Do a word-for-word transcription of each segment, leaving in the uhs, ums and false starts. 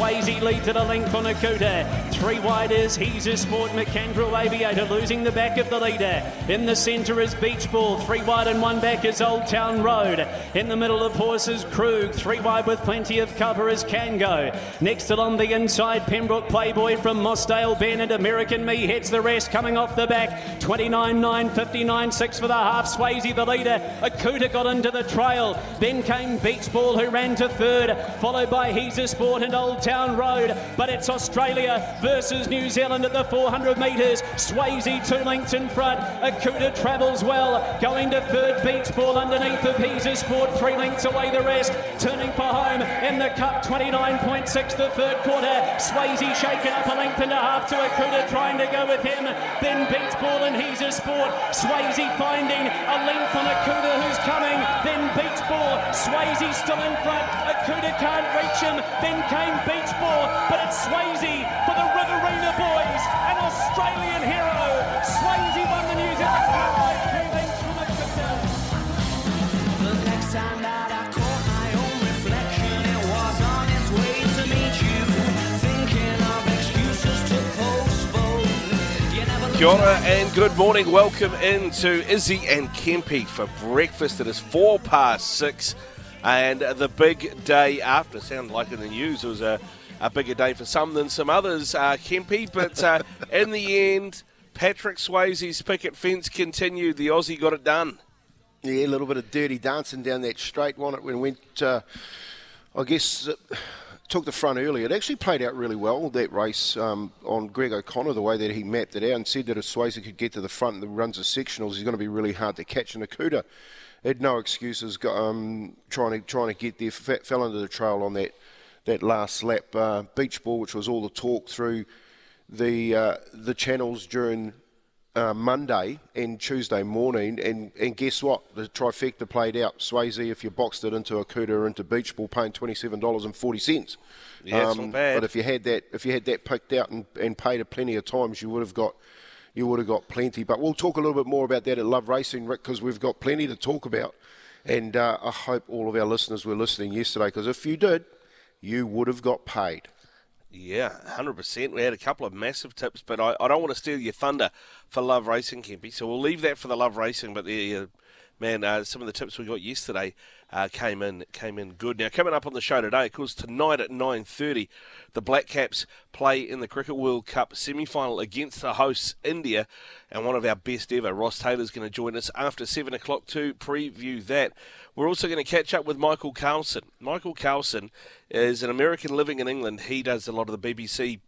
Swayze lead to the length on Okuda. Three wide is He's a Sport, McCandrew Aviator losing the back of the leader. In the centre is Beach Ball. Three wide and one back is Old Town Road. In the middle of horses Krug. Three wide with plenty of cover is Kango. Next along the inside, Pembroke Playboy from Mossdale Bennett. American Me heads the rest, coming off the back. twenty-nine nine, fifty-nine six for the half. Swayze the leader. Okuda got into the trail. Then came Beach Ball, who ran to third, followed by He's a Sport and Old Town Road, but it's Australia versus New Zealand at the four hundred metres. Swayze two lengths in front. Okuda travels well, going to third. Beach Ball underneath of He's a Sport, three lengths away the rest, turning for home in the cup. Twenty-nine point six the third quarter. Swayze shaken up a length and a half to Okuda, trying to go with him, then Beach Ball and He's a Sport. Swayze finding a length on Okuda, who's coming, then Beach Ball. Swayze still in front, Okuda can't reach him, then came Beach Ball, but it's Swayze for the Riverina boys, an Australian hero. Swayze won the New Zealand Cup by two lengths from Okuda. The next time that I caught my own reflection, it was on its way to meet you, thinking of excuses to postpone. Kia ora and good morning. Welcome in to Izzy and Kempe for breakfast. It is four past six. And the big day after, sounded like in the news, it was a, a bigger day for some than some others, uh, Kempe. But uh, in the end, Patrick Swayze's picket fence continued. The Aussie got it done. Yeah, a little bit of dirty dancing down that straight one. It went, uh, I guess, uh, took the front early. It actually played out really well, that race, um, on Greg O'Connor, the way that he mapped it out and said that if Swayze could get to the front and the runs of sectionals, he's going to be really hard to catch. In Okuda had no excuses, um, trying to trying to get there, f- fell into the trail on that, that last lap. Uh, Beach Ball, which was all the talk through the uh, the channels during uh, Monday and Tuesday morning, and, and guess what? The trifecta played out. Swayze, if you boxed it into Okuda or into Beach Ball, paying twenty-seven dollars and forty cents. Yeah, that's um, not bad. But if you had that if you had that picked out and, and paid it plenty of times, you would have got. You would have got plenty, but we'll talk a little bit more about that at Love Racing, Rick, because we've got plenty to talk about, and uh, I hope all of our listeners were listening yesterday, because if you did, you would have got paid. Yeah, one hundred percent. We had a couple of massive tips, but I, I don't want to steal your thunder for Love Racing, Kempe, so we'll leave that for the Love Racing, but there uh, man, uh, some of the tips we got yesterday uh, came in came in good. Now, coming up on the show today, of course, tonight at nine thirty, the Black Caps play in the Cricket World Cup semi-final against the hosts, India, and one of our best ever, Ross Taylor's going to join us after seven o'clock to preview that. We're also going to catch up with Michael Carlson. Michael Carlson is an American living in England. He does a lot of the B B C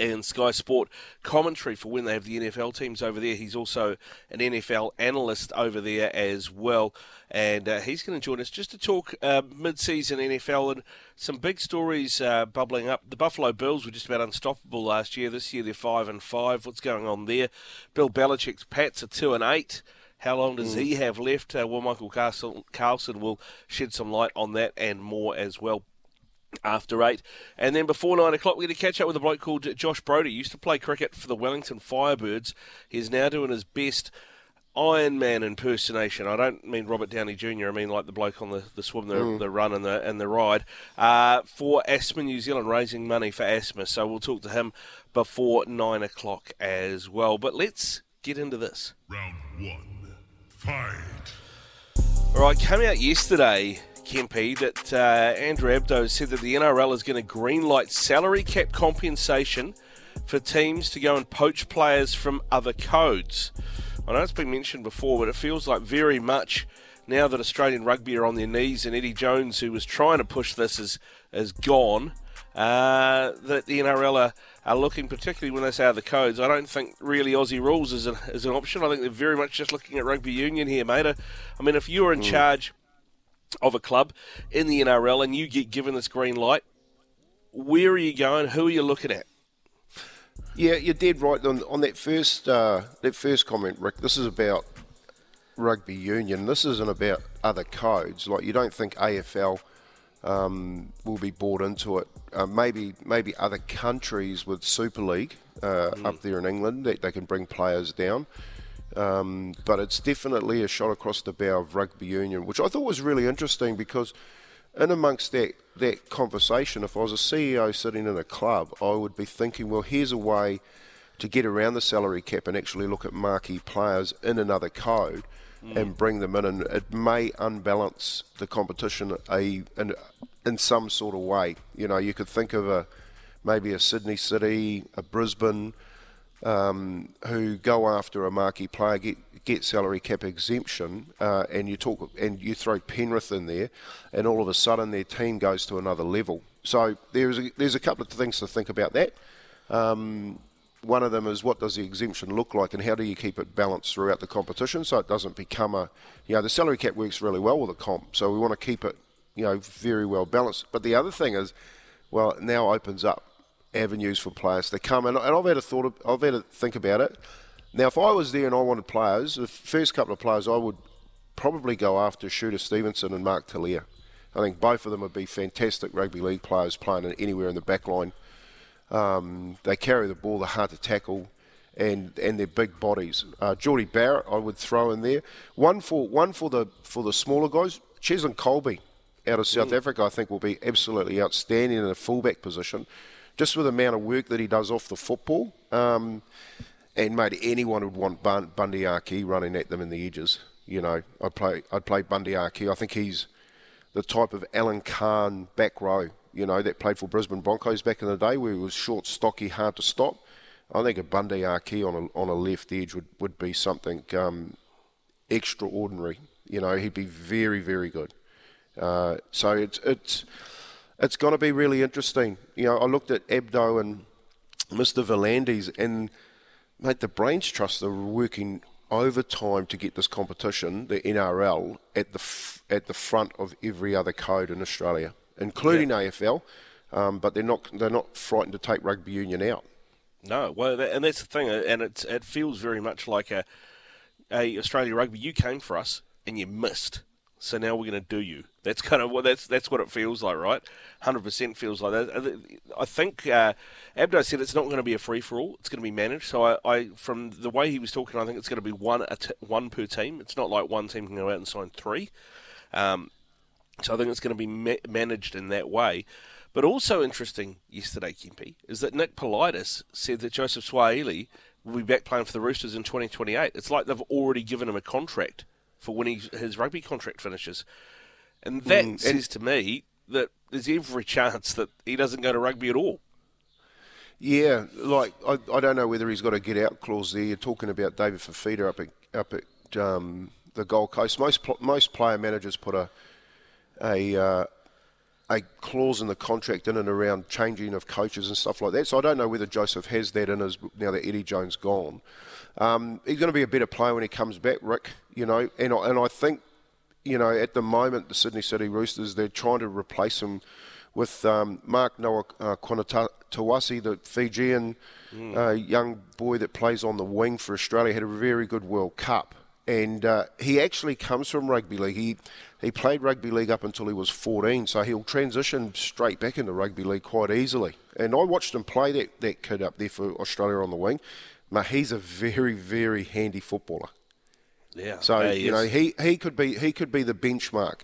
and Sky Sport commentary for when they have the N F L teams over there. He's also an N F L analyst over there as well. And uh, he's going to join us just to talk uh, mid-season N F L and some big stories uh, bubbling up. The Buffalo Bills were just about unstoppable last year. This year they're five and five. What's going on there? Bill Belichick's Pats are two and eight. How long does he have left? Uh, well, Michael Carlson will shed some light on that and more as well. After eight, and then before nine o'clock, we're going to catch up with a bloke called Josh Brody. He used to play cricket for the Wellington Firebirds. He's now doing his best Iron Man impersonation. I don't mean Robert Downey Junior I mean like the bloke on the, the swim, the, mm. the run, and the and the ride uh, for Asthma New Zealand, raising money for asthma. So we'll talk to him before nine o'clock as well. But let's get into this. Round one, fight. All right, coming out yesterday, Kempe, that uh, Andrew Abdo said that the N R L is going to greenlight salary cap compensation for teams to go and poach players from other codes. I know it's been mentioned before, but it feels like very much now that Australian rugby are on their knees and Eddie Jones, who was trying to push this, is, is gone. uh, that the N R L are, are looking, particularly when they say are the codes. I don't think really Aussie rules is an, is an option. I think they're very much just looking at rugby union here, mate. I mean, if you were in mm. charge of a club in the N R L and you get given this green light, where are you going? Who are you looking at? Yeah, you're dead right on, on that first uh, that first comment, Rick. This is about rugby union. This isn't about other codes. Like, you don't think A F L um, will be bought into it. Uh, maybe maybe other countries with Super League uh, mm. up there in England, that they can bring players down. Um, but it's definitely a shot across the bow of rugby union, which I thought was really interesting because in amongst that, that conversation, if I was a C E O sitting in a club, I would be thinking, well, here's a way to get around the salary cap and actually look at marquee players in another code mm. and bring them in. And it may unbalance the competition a, in, in some sort of way. You know, you could think of a maybe a Sydney City, a Brisbane, um, who go after a marquee player, get get salary cap exemption, uh, and you talk and you throw Penrith in there, and all of a sudden their team goes to another level. So there's a, there's a couple of things to think about that. Um, one of them is, what does the exemption look like, and how do you keep it balanced throughout the competition so it doesn't become a, you know, the salary cap works really well with a comp, so we want to keep it, you know, very well balanced. But the other thing is, well, it now opens up avenues for players to come, and, and I've had a thought, of, I've had a think about it. Now, if I was there and I wanted players, the first couple of players I would probably go after Shooter Stevenson and Mark Talia. I think both of them would be fantastic rugby league players playing anywhere in the back line. Um, they carry the ball, they're hard to tackle, and, and they're big bodies. Uh, Geordie Barrett I would throw in there. One for one for the for the smaller guys, Cheslin Colby out of South mm. Africa, I think will be absolutely outstanding in a fullback position, just with the amount of work that he does off the football. Um, and mate, anyone would want Bun- Bundyaki running at them in the edges. You know, I'd play I'd play Bundyaki. I think he's the type of Alan Khan back row, you know, that played for Brisbane Broncos back in the day, where he was short, stocky, hard to stop. I think a Bundyaki on a on a left edge would, would be something um, extraordinary. You know, he'd be very, very good. Uh, so it's it's it's going to be really interesting. You know, I looked at Abdo and Mister Volandis, and mate, the Brains Trust are working overtime to get this competition, the N R L, at the f- at the front of every other code in Australia, including yeah. A F L, um, but they're not they're not frightened to take rugby union out. No, well, that, and that's the thing, and it's, it feels very much like a, a Australia rugby. You came for us and you missed, so now we're going to do you. That's kind of what that's that's what it feels like, right? one hundred percent feels like that. I think uh, Abdo said it's not going to be a free for all. It's going to be managed. So I, I, from the way he was talking, I think it's going to be one a t- one per team. It's not like one team can go out and sign three. Um, So I think it's going to be ma- managed in that way. But also interesting yesterday, Kempe, is that Nick Politis said that Joseph Swahili will be back playing for the Roosters in twenty twenty-eight. It's like they've already given him a contract for when he, his rugby contract finishes. And that mm, says and to me that there's every chance that he doesn't go to rugby at all. Yeah, like, I, I don't know whether he's got a get-out clause there. You're talking about David Fifita up at, up at um, the Gold Coast. Most most player managers put a... a uh, a clause in the contract in and around changing of coaches and stuff like that. So I don't know whether Joseph has that in his, now that Eddie Jones gone. Um, he's going to be a better player when he comes back, Rick, you know, and I, and I think, you know, at the moment, the Sydney City Roosters, they're trying to replace him with um, Mark Noah uh, Kwanatawasi, the Fijian mm. uh, young boy that plays on the wing for Australia, had a very good World Cup. And uh, he actually comes from rugby league. He he played rugby league up until he was fourteen, so he'll transition straight back into rugby league quite easily. And I watched him play that, that kid up there for Australia on the wing. Mate, he's a very, very handy footballer. Yeah. So yeah, you know he, he could be he could be the benchmark.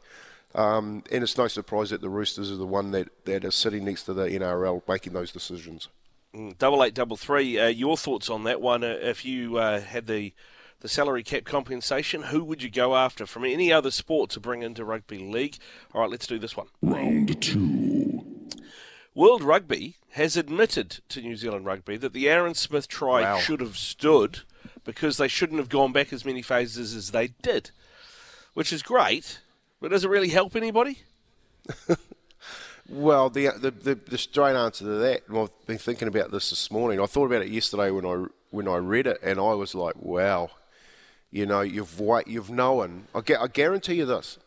Um, and it's no surprise that the Roosters are the one that, that are sitting next to the N R L making those decisions. Double eight, double three. Uh, your thoughts on that one? Uh, if you uh, had the the salary cap compensation, who would you go after from any other sport to bring into rugby league? All right, let's do this one. Round two. World Rugby has admitted to New Zealand Rugby that the Aaron Smith try wow. should have stood because they shouldn't have gone back as many phases as they did, which is great, but does it really help anybody? Well, the the the, the straight answer to that, and I've been thinking about this this morning. I thought about it yesterday when I when I read it, and I was like, wow, you know, you've you've known. I, I guarantee you this,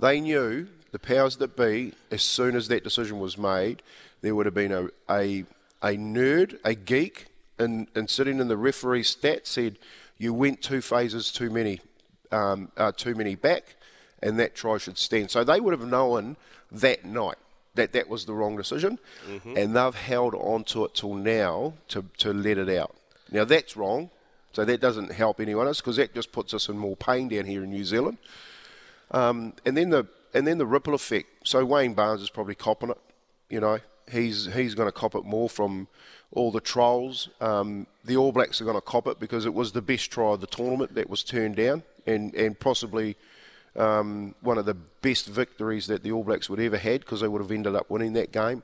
they knew, the powers that be, as soon as that decision was made, there would have been a a, a nerd, a geek, and and sitting in the referee stat said, you went two phases too many, um, uh, too many back, and that try should stand. So they would have known that night that that was the wrong decision, mm-hmm. and they've held on to it till now to, to let it out. Now, that's wrong, so that doesn't help anyone else because that just puts us in more pain down here in New Zealand. Um, and then the and then the ripple effect. So Wayne Barnes is probably copping it, you know. He's he's going to cop it more from all the trolls. Um, the All Blacks are going to cop it because it was the best try of the tournament that was turned down and, and possibly um, one of the best victories that the All Blacks would ever had because they would have ended up winning that game.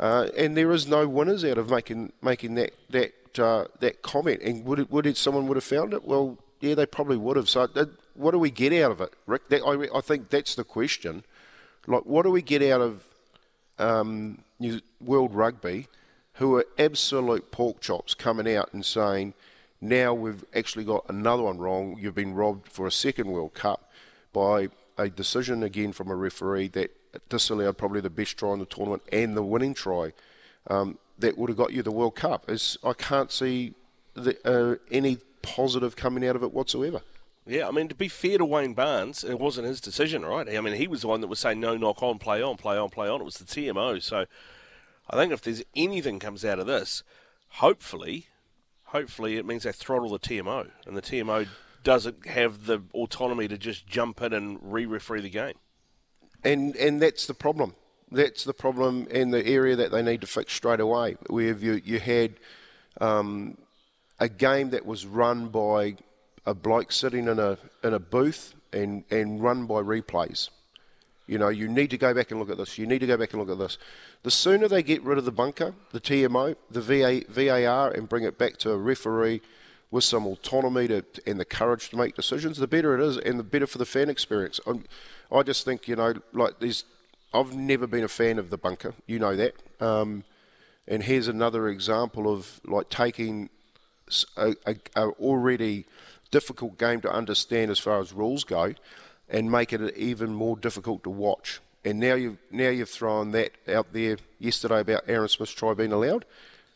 Uh, and there is no winners out of making making that that uh, that comment. And would it, would it, someone would have found it? Well, yeah, they probably would have. So uh, what do we get out of it, Rick? That, I, I think that's the question. Like, what do we get out of um, New World Rugby, who are absolute pork chops, coming out and saying, now we've actually got another one wrong, you've been robbed for a second World Cup by a decision again from a referee that disallowed probably the best try in the tournament and the winning try um, that would have got you the World Cup. It's, I can't see the, uh, any positive coming out of it whatsoever. Yeah, I mean, to be fair to Wayne Barnes, it wasn't his decision, right? I mean, he was the one that was saying, no, knock on, play on, play on, play on. It was the T M O. So I think if there's anything comes out of this, hopefully, hopefully it means they throttle the T M O. And the T M O doesn't have the autonomy to just jump in and re-referee the game. And and that's the problem. That's the problem and the area that they need to fix straight away. Where you, you had um, a game that was run by a bloke sitting in a in a booth and, and run by replays. You know, you need to go back and look at this. You need to go back and look at this. The sooner they get rid of the bunker, the T M O, the V A, V A R, and bring it back to a referee with some autonomy to, and the courage to make decisions, the better it is and the better for the fan experience. I'm, I just think, you know, like there's, I've never been a fan of the bunker. You know that. Um, and here's another example of like taking a, a, a already difficult game to understand as far as rules go, and make it even more difficult to watch. And now you've now you've thrown that out there yesterday about Aaron Smith's try being allowed.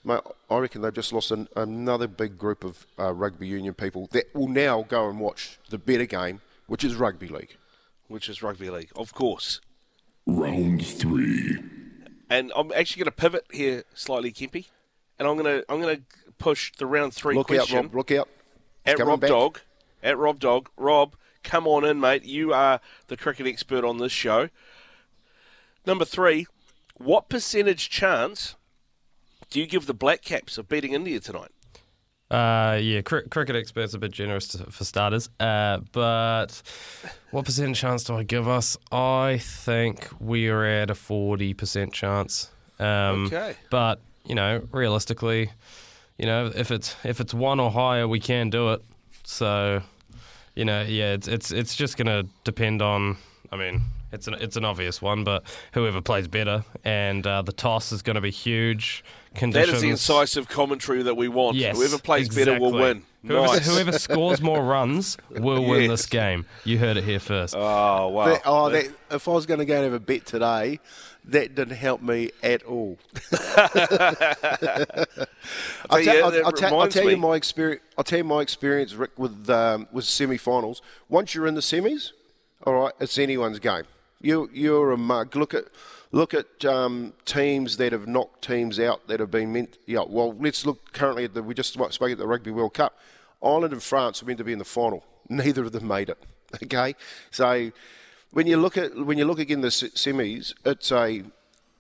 Mate, I reckon they've just lost an, another big group of uh, rugby union people that will now go and watch the better game, which is rugby league. Which is rugby league, of course. Round three. And I'm actually going to pivot here slightly, Kempy, and I'm going to I'm going to push the round three look question. Look out, Rob! Look out! At Rob back. Dog, at Rob Dog, Rob. Come on in, mate. You are the cricket expert on this show. Number three, what percentage chance do you give the Black Caps of beating India tonight? Uh, yeah, cr- cricket experts are a bit generous to, for starters. Uh, but what percent chance do I give us? I think we're at a forty percent chance. Um, okay. But, you know, realistically, you know, if it's if it's one or higher, we can do it. So... You know, yeah, it's it's it's just going to depend on, I mean, it's an, it's an obvious one, but whoever plays better, and uh, the toss is going to be huge. Conditions. That is the incisive commentary that we want. Yes, whoever plays exactly. better will win. Whoever, nice. whoever scores more runs will yes. win this game. You heard it here first. Oh, wow. That, oh, that, if I was going to go and have a bet today, that didn't help me at all. I'll, ta- yeah, I'll, I'll, ta- I'll tell me. you my experience. I'll tell you my experience, Rick, with um, with semi-finals. Once you're in the semis, all right, it's anyone's game. You you're a mug. Look at look at um, teams that have knocked teams out that have been meant. Yeah, well, let's look currently at the. We just spoke at the Rugby World Cup. Ireland and France were meant to be in the final. Neither of them made it. Okay, so. When you look at when you look again the semis, it's a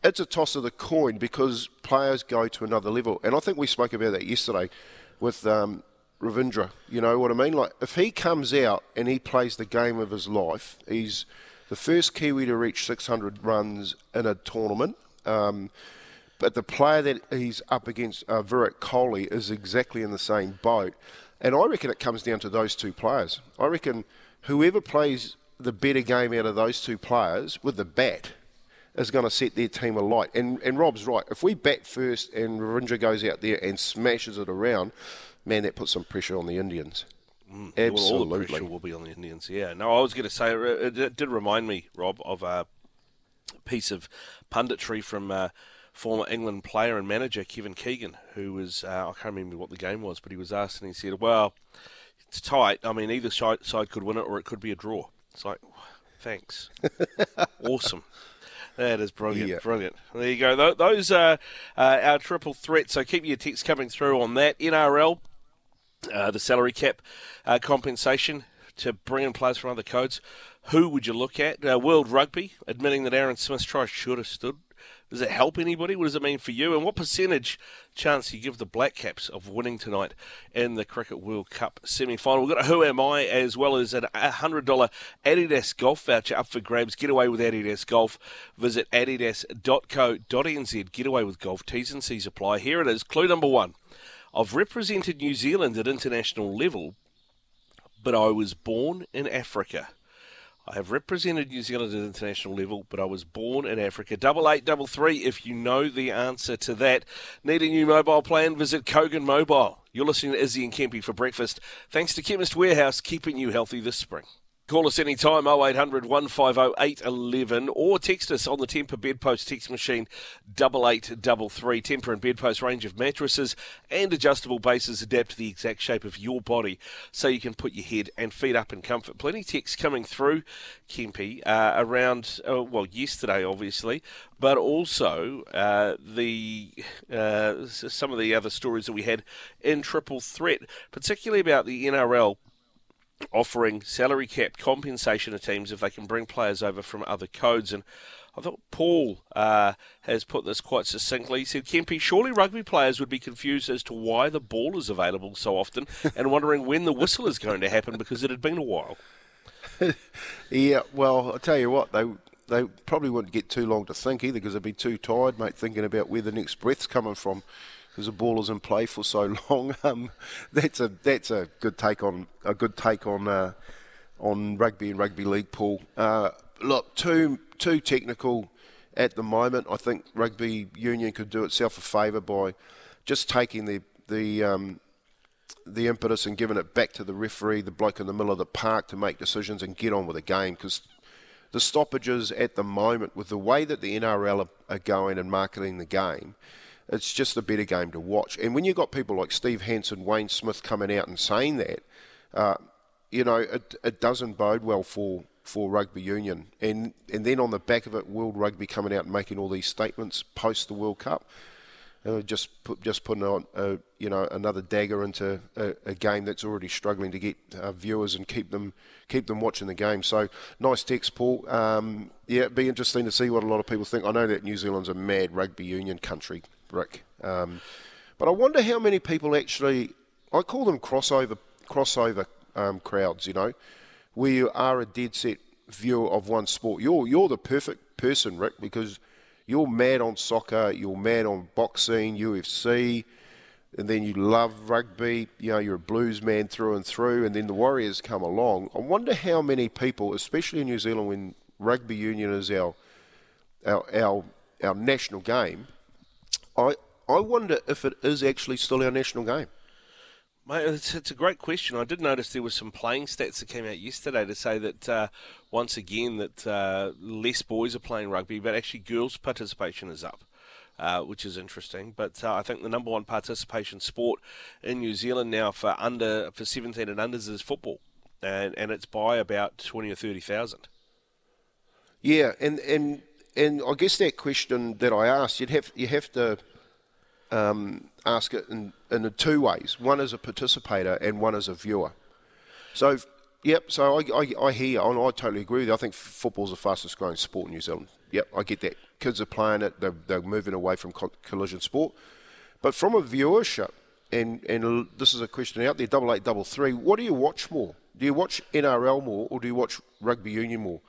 it's a toss of the coin because players go to another level, and I think we spoke about that yesterday with um, Ravindra. You know what I mean? Like if he comes out and he plays the game of his life, he's the first Kiwi to reach six hundred runs in a tournament. Um, but the player that he's up against, uh, Virat Kohli, is exactly in the same boat, and I reckon it comes down to those two players. I reckon whoever plays the better game out of those two players with the bat is going to set their team alight. And and Rob's right. If we bat first and Ravindra goes out there and smashes it around, man, that puts some pressure on the Indians. Mm, Absolutely. All the pressure will be on the Indians, yeah. No, I was going to say, it, it did remind me, Rob, of a piece of punditry from uh, former England player and manager Kevin Keegan, who was, uh, I can't remember what the game was, but he was asked and he said, well, it's tight. I mean, either side could win it or it could be a draw. It's like, thanks. Awesome. That is brilliant, yeah. brilliant. There you go. Those are our triple threats, so keep your texts coming through on that. N R L, uh, the salary cap uh, compensation to bring in players from other codes. Who would you look at? Uh, World Rugby, admitting that Aaron Smith's try should have stood. Does it help anybody? What does it mean for you? And what percentage chance do you give the Black Caps of winning tonight in the Cricket World Cup semi-final? We've got a Who Am I as well as a one hundred dollars Adidas golf voucher up for grabs. Get away with Adidas Golf. Visit adidas dot co dot n z. Get away with golf. T's and C's apply. Here it is. Clue number one. I've represented New Zealand at international level, but I was born in Africa. I have represented New Zealand at international level, but I was born in Africa. Double eight, double three, if you know the answer to that. Need a new mobile plan? Visit Kogan Mobile. You're listening to Izzy and Kempy for breakfast. Thanks to Chemist Warehouse, keeping you healthy this spring. Call us anytime, oh eight hundred, one five oh, eight one one, or text us on the Temper Bedpost text machine, double eight double three. Temper and Bedpost range of mattresses and adjustable bases adapt to the exact shape of your body so you can put your head and feet up in comfort. Plenty of texts coming through, Kempy, uh, around, uh, well, yesterday, obviously, but also uh, the uh, some of the other stories that we had in Triple Threat, particularly about the N R L offering salary cap compensation to teams if they can bring players over from other codes. And I thought Paul uh, has put this quite succinctly. He said, Kempy, surely rugby players would be confused as to why the ball is available so often and wondering when the whistle is going to happen because it had been a while. Yeah, well, I'll tell you what, they they probably wouldn't get too long to think either because they'd be too tired, mate, thinking about where the next breath's coming from. Because the ball is in play for so long, um, that's a that's a good take on a good take on uh, on rugby and rugby league, Paul. Uh, look, too too technical at the moment. I think rugby union could do itself a favour by just taking the the um, the impetus and giving it back to the referee, the bloke in the middle of the park to make decisions and get on with the game. Because the stoppages at the moment, with the way that the N R L are, are going and marketing the game, it's just a better game to watch. And when you've got people like Steve Hansen, Wayne Smith coming out and saying that, uh, you know, it, it doesn't bode well for, for rugby union. And and then on the back of it, World Rugby coming out and making all these statements post the World Cup, uh, just put, just putting on, a, you know, another dagger into a, a game that's already struggling to get uh, viewers and keep them keep them watching the game. So nice text, Paul. Um, yeah, it'd be interesting to see what a lot of people think. I know that New Zealand's a mad rugby union country, Rick. Um, but I wonder how many people actually, I call them crossover crossover um, crowds, you know, where you are a dead set viewer of one sport. You're you're the perfect person, Rick, because you're mad on soccer, you're mad on boxing, U F C, and then you love rugby, you know, you're a blues man through and through, and then the Warriors come along. I wonder how many people, especially in New Zealand when rugby union is our our our, our national game, I, I wonder if it is actually still our national game. Mate, it's, it's a great question. I did notice there were some playing stats that came out yesterday to say that, uh, once again, that uh, less boys are playing rugby, but actually girls' participation is up, uh, which is interesting. But uh, I think the number one participation sport in New Zealand now for under for seventeen and unders is football, and, and it's by about twenty or thirty thousand. Yeah, and... and And I guess that question that I asked, you'd have you have to um, ask it in, in two ways. One as a participator and one as a viewer. So, yep, so I, I, I hear you, and I totally agree with you. I think football's the fastest growing sport in New Zealand. Yep, I get that. Kids are playing it. They're, they're moving away from collision sport. But from a viewership, and, and this is a question out there, double eight, double three, what do you watch more? Do you watch N R L more or do you watch rugby union more?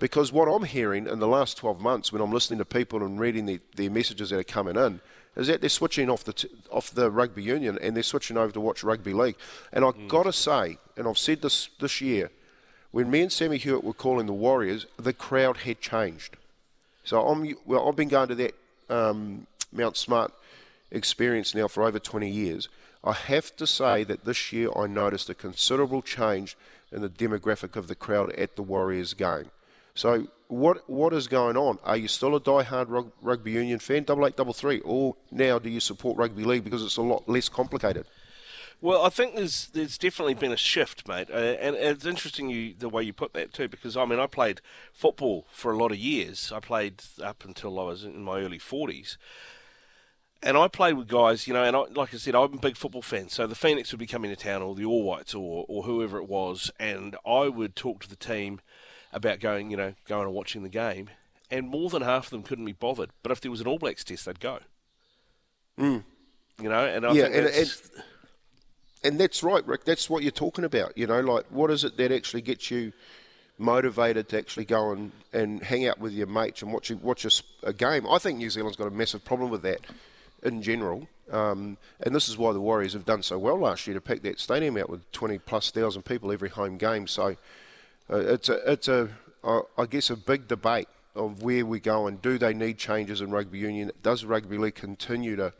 Because what I'm hearing in the last twelve months when I'm listening to people and reading their, their messages that are coming in is that they're switching off the t- off the rugby union and they're switching over to watch rugby league. And I've mm. got to say, and I've said this this year, when me and Sammy Hewitt were calling the Warriors, the crowd had changed. So I'm well, I've been going to that um, Mount Smart experience now for over twenty years. I have to say that this year I noticed a considerable change in the demographic of the crowd at the Warriors game. So what what is going on? Are you still a diehard rugby union fan, double eight double three, or now do you support rugby league because it's a lot less complicated? Well, I think there's there's definitely been a shift, mate, uh, and it's interesting you the way you put that too, because I mean I played football for a lot of years. I played up until I was in my early forties, and I played with guys, you know, and I, like I said, I'm a big football fan. So the Phoenix would be coming to town, or the All Whites, or or whoever it was, and I would talk to the team about going, you know, going and watching the game, and more than half of them couldn't be bothered. But if there was an All Blacks test, they'd go. Mm. You know, and I yeah, think and, that's... And... And that's right, Rick. That's what you're talking about. You know, like, what is it that actually gets you motivated to actually go and, and hang out with your mates and watch, watch a, a game? I think New Zealand's got a massive problem with that in general. Um, and this is why the Warriors have done so well last year, to pack that stadium out with twenty plus thousand people every home game. So uh, it's a, it's a uh, I guess, a big debate of where we go and do they need changes in rugby union? Does rugby league continue to...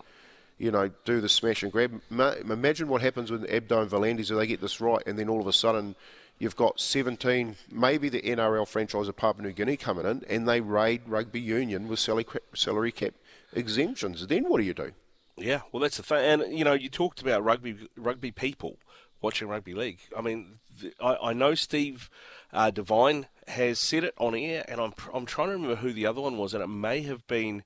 you know, do the smash and grab? Imagine what happens with Abdo and Valandis if they get this right, and then all of a sudden you've got seventeen, maybe the N R L franchise of Papua New Guinea coming in, and they raid rugby union with salary cap exemptions. Then what do you do? Yeah, well, that's the thing. And, you know, you talked about rugby rugby people watching rugby league. I mean, the, I, I know Steve uh, Devine has said it on air, and I'm, I'm trying to remember who the other one was, and it may have been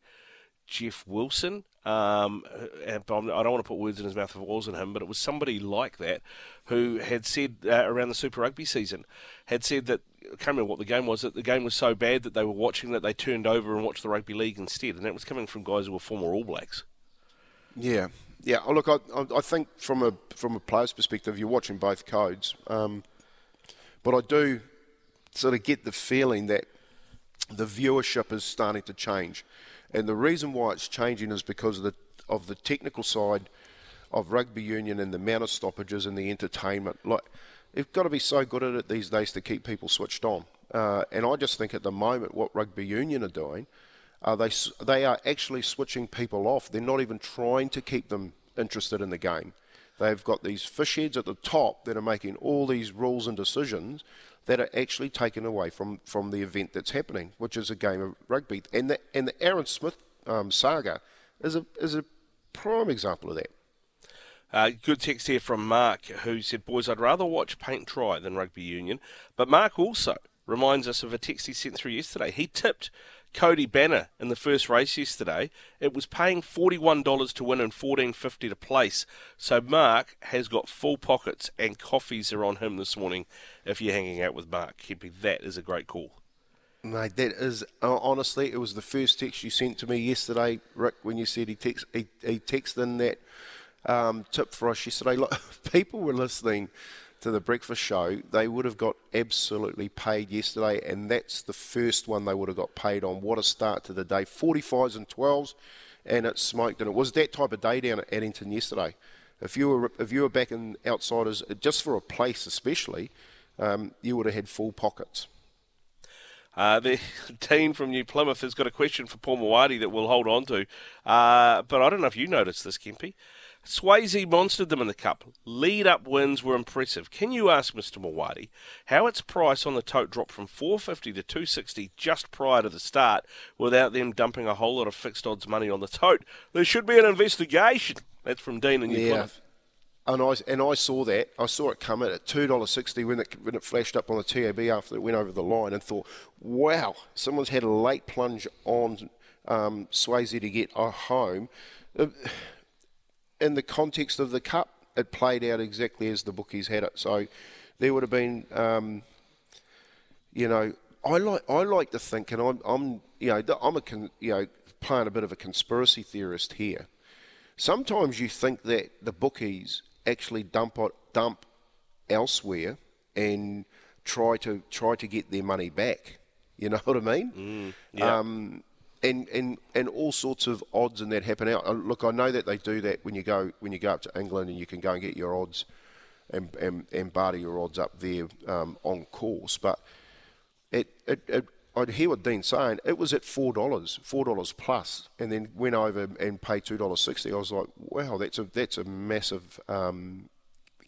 Jeff Wilson. Um, and I don't want to put words in his mouth if it wasn't him, but it was somebody like that who had said uh, around the Super Rugby season, had said that, I can't remember what the game was, that the game was so bad that they were watching that they turned over and watched the rugby league instead, and that was coming from guys who were former All Blacks. Yeah, yeah. Oh, look, I, I think from a from a player's perspective, you're watching both codes, um, but I do sort of get the feeling that the viewership is starting to change. And the reason why it's changing is because of the of the technical side of rugby union and the amount of stoppages and the entertainment. Like, you've got to be so good at it these days to keep people switched on. Uh, and I just think at the moment what rugby union are doing, uh, they they are actually switching people off. They're not even trying to keep them interested in the game. They've got these fish heads at the top that are making all these rules and decisions that are actually taken away from, from the event that's happening, which is a game of rugby. And the, and the Aaron Smith um, saga is a is a prime example of that. Uh, good text here from Mark, who said, boys, I'd rather watch paint dry than rugby union. But Mark also reminds us of a text he sent through yesterday. He tipped Cody Banner in the first race yesterday. It was paying forty-one dollars to win and fourteen fifty to place. So Mark has got full pockets, and coffees are on him this morning. If you're hanging out with Mark, Kippy, that is a great call. Mate, that is, uh, honestly, it was the first text you sent to me yesterday, Rick, when you said he text, he, he texted in that um, tip for us yesterday. Look, people were listening to the breakfast show, they would have got absolutely paid yesterday, and that's the first one they would have got paid on. What a start to the day. forty-fives and twelves, and it smoked, and it was that type of day down at Addington yesterday. If you were if you were back in Outsiders, just for a place especially, um, you would have had full pockets. Uh, the team from New Plymouth has got a question for Paul Mawadi that we'll hold on to, uh, but I don't know if you noticed this, Kempy. Swayze monstered them in the Cup. Lead-up wins were impressive. Can you ask Mister Mawadi how its price on the tote dropped from four fifty to two sixty just prior to the start without them dumping a whole lot of fixed odds money on the tote? There should be an investigation. That's from Dean and New Plymouth. And I, and I saw that. I saw it come in at two dollars sixty when it, when it flashed up on the T A B after it went over the line, and thought, wow, someone's had a late plunge on um, Swayze to get a home. Uh, In the context of the Cup, it played out exactly as the bookies had it. So there would have been, um, you know, I like I like to think, and I'm, I'm you know, I'm a con, you know playing a bit of a conspiracy theorist here. Sometimes you think that the bookies actually dump dump elsewhere and try to try to get their money back. You know what I mean? Mm, yeah. Um, And, and and all sorts of odds and that happen out. Look, I know that they do that when you go when you go up to England, and you can go and get your odds and and, and barter your odds up there um, on course. But it, it it I hear what Dean's saying. It was at four dollars, four dollars plus, and then went over and paid two dollars sixty. I was like, wow, that's a that's a massive um,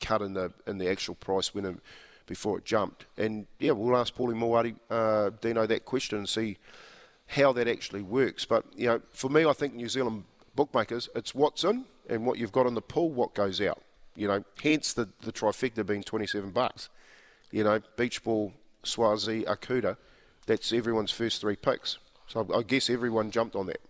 cut in the in the actual price when it, before it jumped. And yeah, we'll ask Paulie Mawari, uh, Dino, that question and see how that actually works. But you know, for me, I think New Zealand bookmakers, it's what's in and what you've got in the pool, what goes out. You know, hence the the trifecta being twenty seven bucks. You know, beach ball, Swazi, Akuta. That's everyone's first three picks. So I guess everyone jumped on that.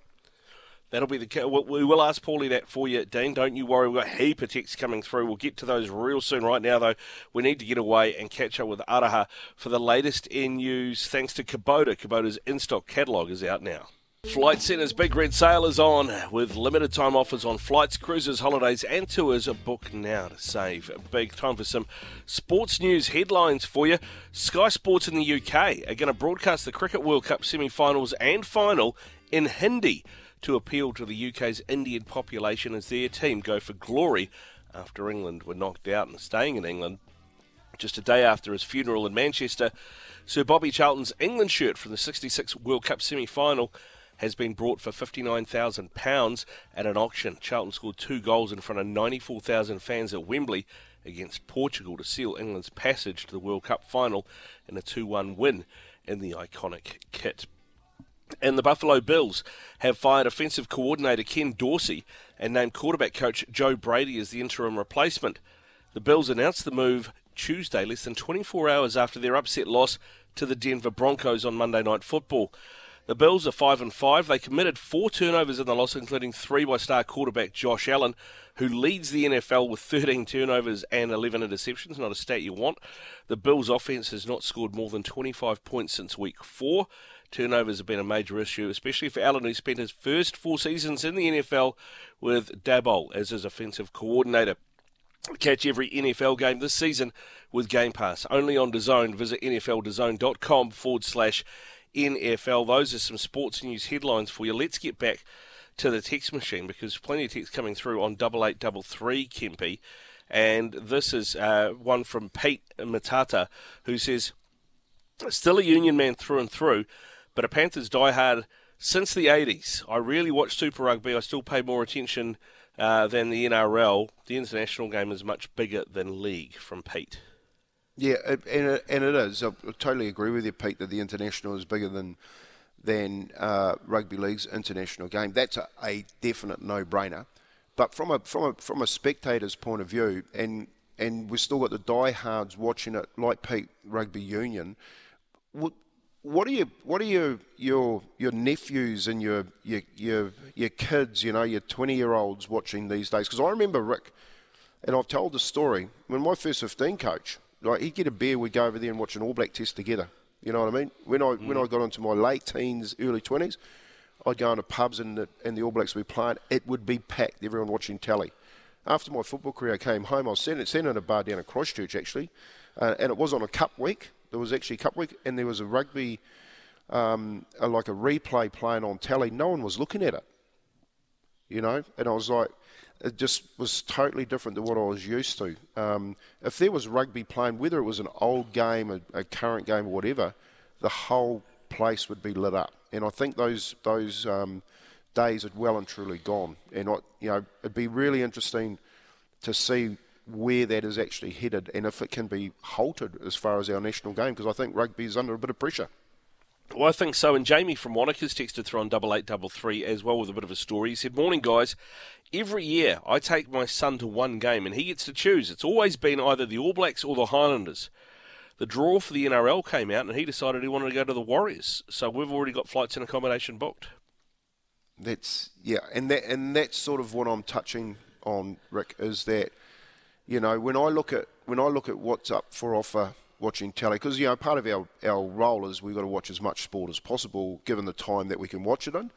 That'll be the... We will ask Paulie that for you, Dean. Don't you worry. We've got a heap of texts coming through. We'll get to those real soon. Right now, though, we need to get away and catch up with Araha for the latest in news, thanks to Kubota. Kubota's in-stock catalogue is out now. Flight Centre's Big Red Sale is on with limited time offers on flights, cruises, holidays and tours. Book now to save big. Time for some sports news headlines for you. Sky Sports in the U K are going to broadcast the Cricket World Cup semi-finals and final in Hindi to appeal to the U K's Indian population as their team go for glory after England were knocked out. And staying in England, just a day after his funeral in Manchester, Sir Bobby Charlton's England shirt from the sixty-six World Cup semi-final has been brought for fifty-nine thousand pounds at an auction. Charlton scored two goals in front of ninety-four thousand fans at Wembley against Portugal to seal England's passage to the World Cup final in a two one win in the iconic kit. And the Buffalo Bills have fired offensive coordinator Ken Dorsey and named quarterback coach Joe Brady as the interim replacement. The Bills announced the move Tuesday, less than twenty-four hours after their upset loss to the Denver Broncos on Monday Night Football. The Bills are five and five. They committed four turnovers in the loss, including three by star quarterback Josh Allen, who leads the N F L with thirteen turnovers and eleven interceptions. Not a stat you want. The Bills' offense has not scored more than twenty-five points since week four. Turnovers have been a major issue, especially for Allen, who spent his first four seasons in the N F L with Daboll as his offensive coordinator. Catch every N F L game this season with Game Pass. Only on DAZN. Visit nfldazn.com forward slash N F L. Those are some sports news headlines for you. Let's get back to the text machine because plenty of text coming through on double eight double three Kempe, and this is uh, one from Pete Matata who says, "Still a union man through and through, but a Panthers diehard since the eighties. I rarely watch Super Rugby. I still pay more attention uh, than the N R L. The international game is much bigger than league." From Pete. Yeah, and it, and it is. I totally agree with you, Pete, that the international is bigger than than uh, rugby league's international game. That's a, a definite no-brainer. But from a from a from a spectator's point of view, and and we've still got the diehards watching it, like Pete, rugby union. What what are you what are your your your nephews and your your your, your kids, you know, your twenty-year-olds watching these days? Because I remember Rick, and I've told the story when my first fifteen coach. Like, he'd get a beer, we'd go over there and watch an All Black test together. You know what I mean? When I mm. when I got into my late teens, early twenties, I'd go into pubs and the, and the All Blacks would be playing. It would be packed, everyone watching telly. After my football career, I came home. I was sitting, sitting in a bar down at Christchurch, actually, uh, and it was on a cup week. There was actually cup week, and there was a rugby, um, a, like a replay playing on telly. No one was looking at it, you know? And I was like... It just was totally different to what I was used to. Um, if there was rugby playing, whether it was an old game, a, a current game or whatever, the whole place would be lit up. And I think those those um, days are well and truly gone. And, I, you know, it'd be really interesting to see where that is actually headed and if it can be halted as far as our national game, because I think rugby is under a bit of pressure. Well, I think so, and Jamie from Wanaka's texted through on double eight double three as well with a bit of a story. He said, "Morning, guys. Every year I take my son to one game and he gets to choose. It's always been either the All Blacks or the Highlanders. The draw for the N R L came out and he decided he wanted to go to the Warriors, so we've already got flights and accommodation booked." That's, yeah, and that and that's sort of what I'm touching on, Rick, is that, you know, when I look at when I look at what's up for offer watching telly, because, you know, part of our, our role is we've got to watch as much sport as possible given the time that we can watch it in.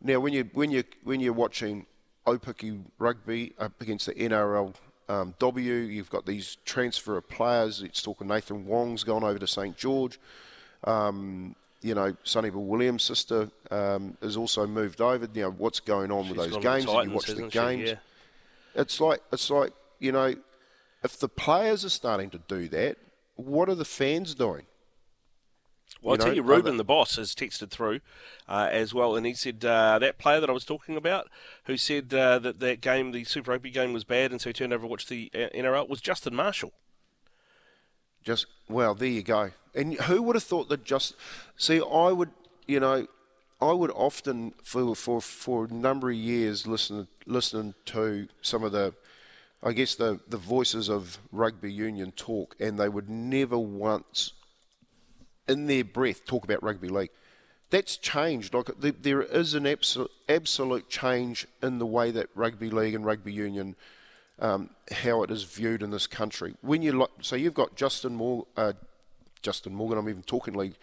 Now, when, you, when, you, when you're watching Opiki rugby up against the N R L um, W, you've got these transfer of players. It's talking Nathan Wong's gone over to St George. Um, you know, Sonny Bill Williams' sister um, has also moved over. You know, what's going on She's with those games? Titans, you watch the games. Yeah. It's like It's like, you know, if the players are starting to do that, what are the fans doing? Well, I'll tell you, Ruben, the boss, has texted through uh, as well, and he said uh, that player that I was talking about, who said uh, that that game, the Super Rugby game, was bad, and so he turned over and watched the N R L, was Justin Marshall. Just well, there you go. And who would have thought that? Just see, I would, you know, I would often for for, for a number of years listen listening to some of the, I guess the the voices of rugby union talk, and they would never once, in their breath, talk about rugby league. That's changed. Like there is an absolute absolute change in the way that rugby league and rugby union, um, how it is viewed in this country. When you look, so you've got Justin Morgan, uh, Justin Morgan. I'm even talking league.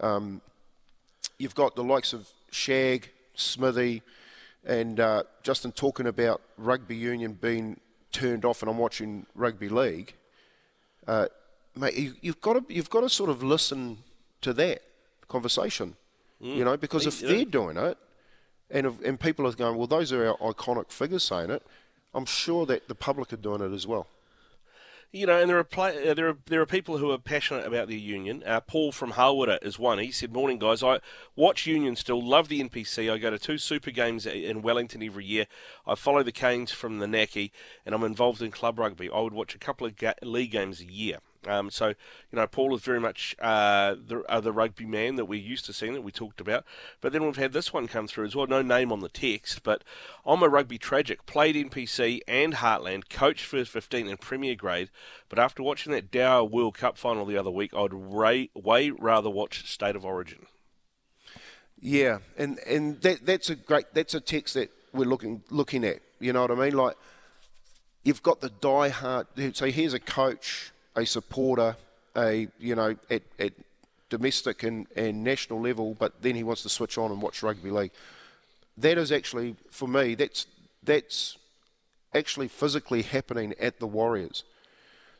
Um, you've got the likes of Shag, Smithy, and uh, Justin talking about rugby union being turned off, and I'm watching rugby league. Uh, mate, you, you've got to you've got to sort of listen to that conversation, mm. you know, because if yeah. they're doing it, and if, and people are going, well, those are our iconic figures saying it, I'm sure that the public are doing it as well. You know, and there are play, there are there are people who are passionate about their union. Uh, Paul from Harwater is one. He said, "Morning, guys. I watch Union still. Love the N P C. I go to two Super games in Wellington every year. I follow the Canes from the Naki, and I'm involved in club rugby. I would watch a couple of ga- league games a year." Um, so, you know, Paul is very much uh, the uh, the rugby man that we're used to seeing, that we talked about. But then we've had this one come through as well, no name on the text, but I'm a rugby tragic, played N P C and Heartland, coached first fifteen and Premier Grade, but after watching that Dower World Cup final the other week, I'd way, way rather watch State of Origin. Yeah, and, and that that's a great, that's a text that we're looking looking at, you know what I mean? Like, you've got the diehard, so here's a coach, a supporter, a you know, at, at domestic and, and national level, but then he wants to switch on and watch rugby league. That is actually, for me, that's that's actually physically happening at the Warriors.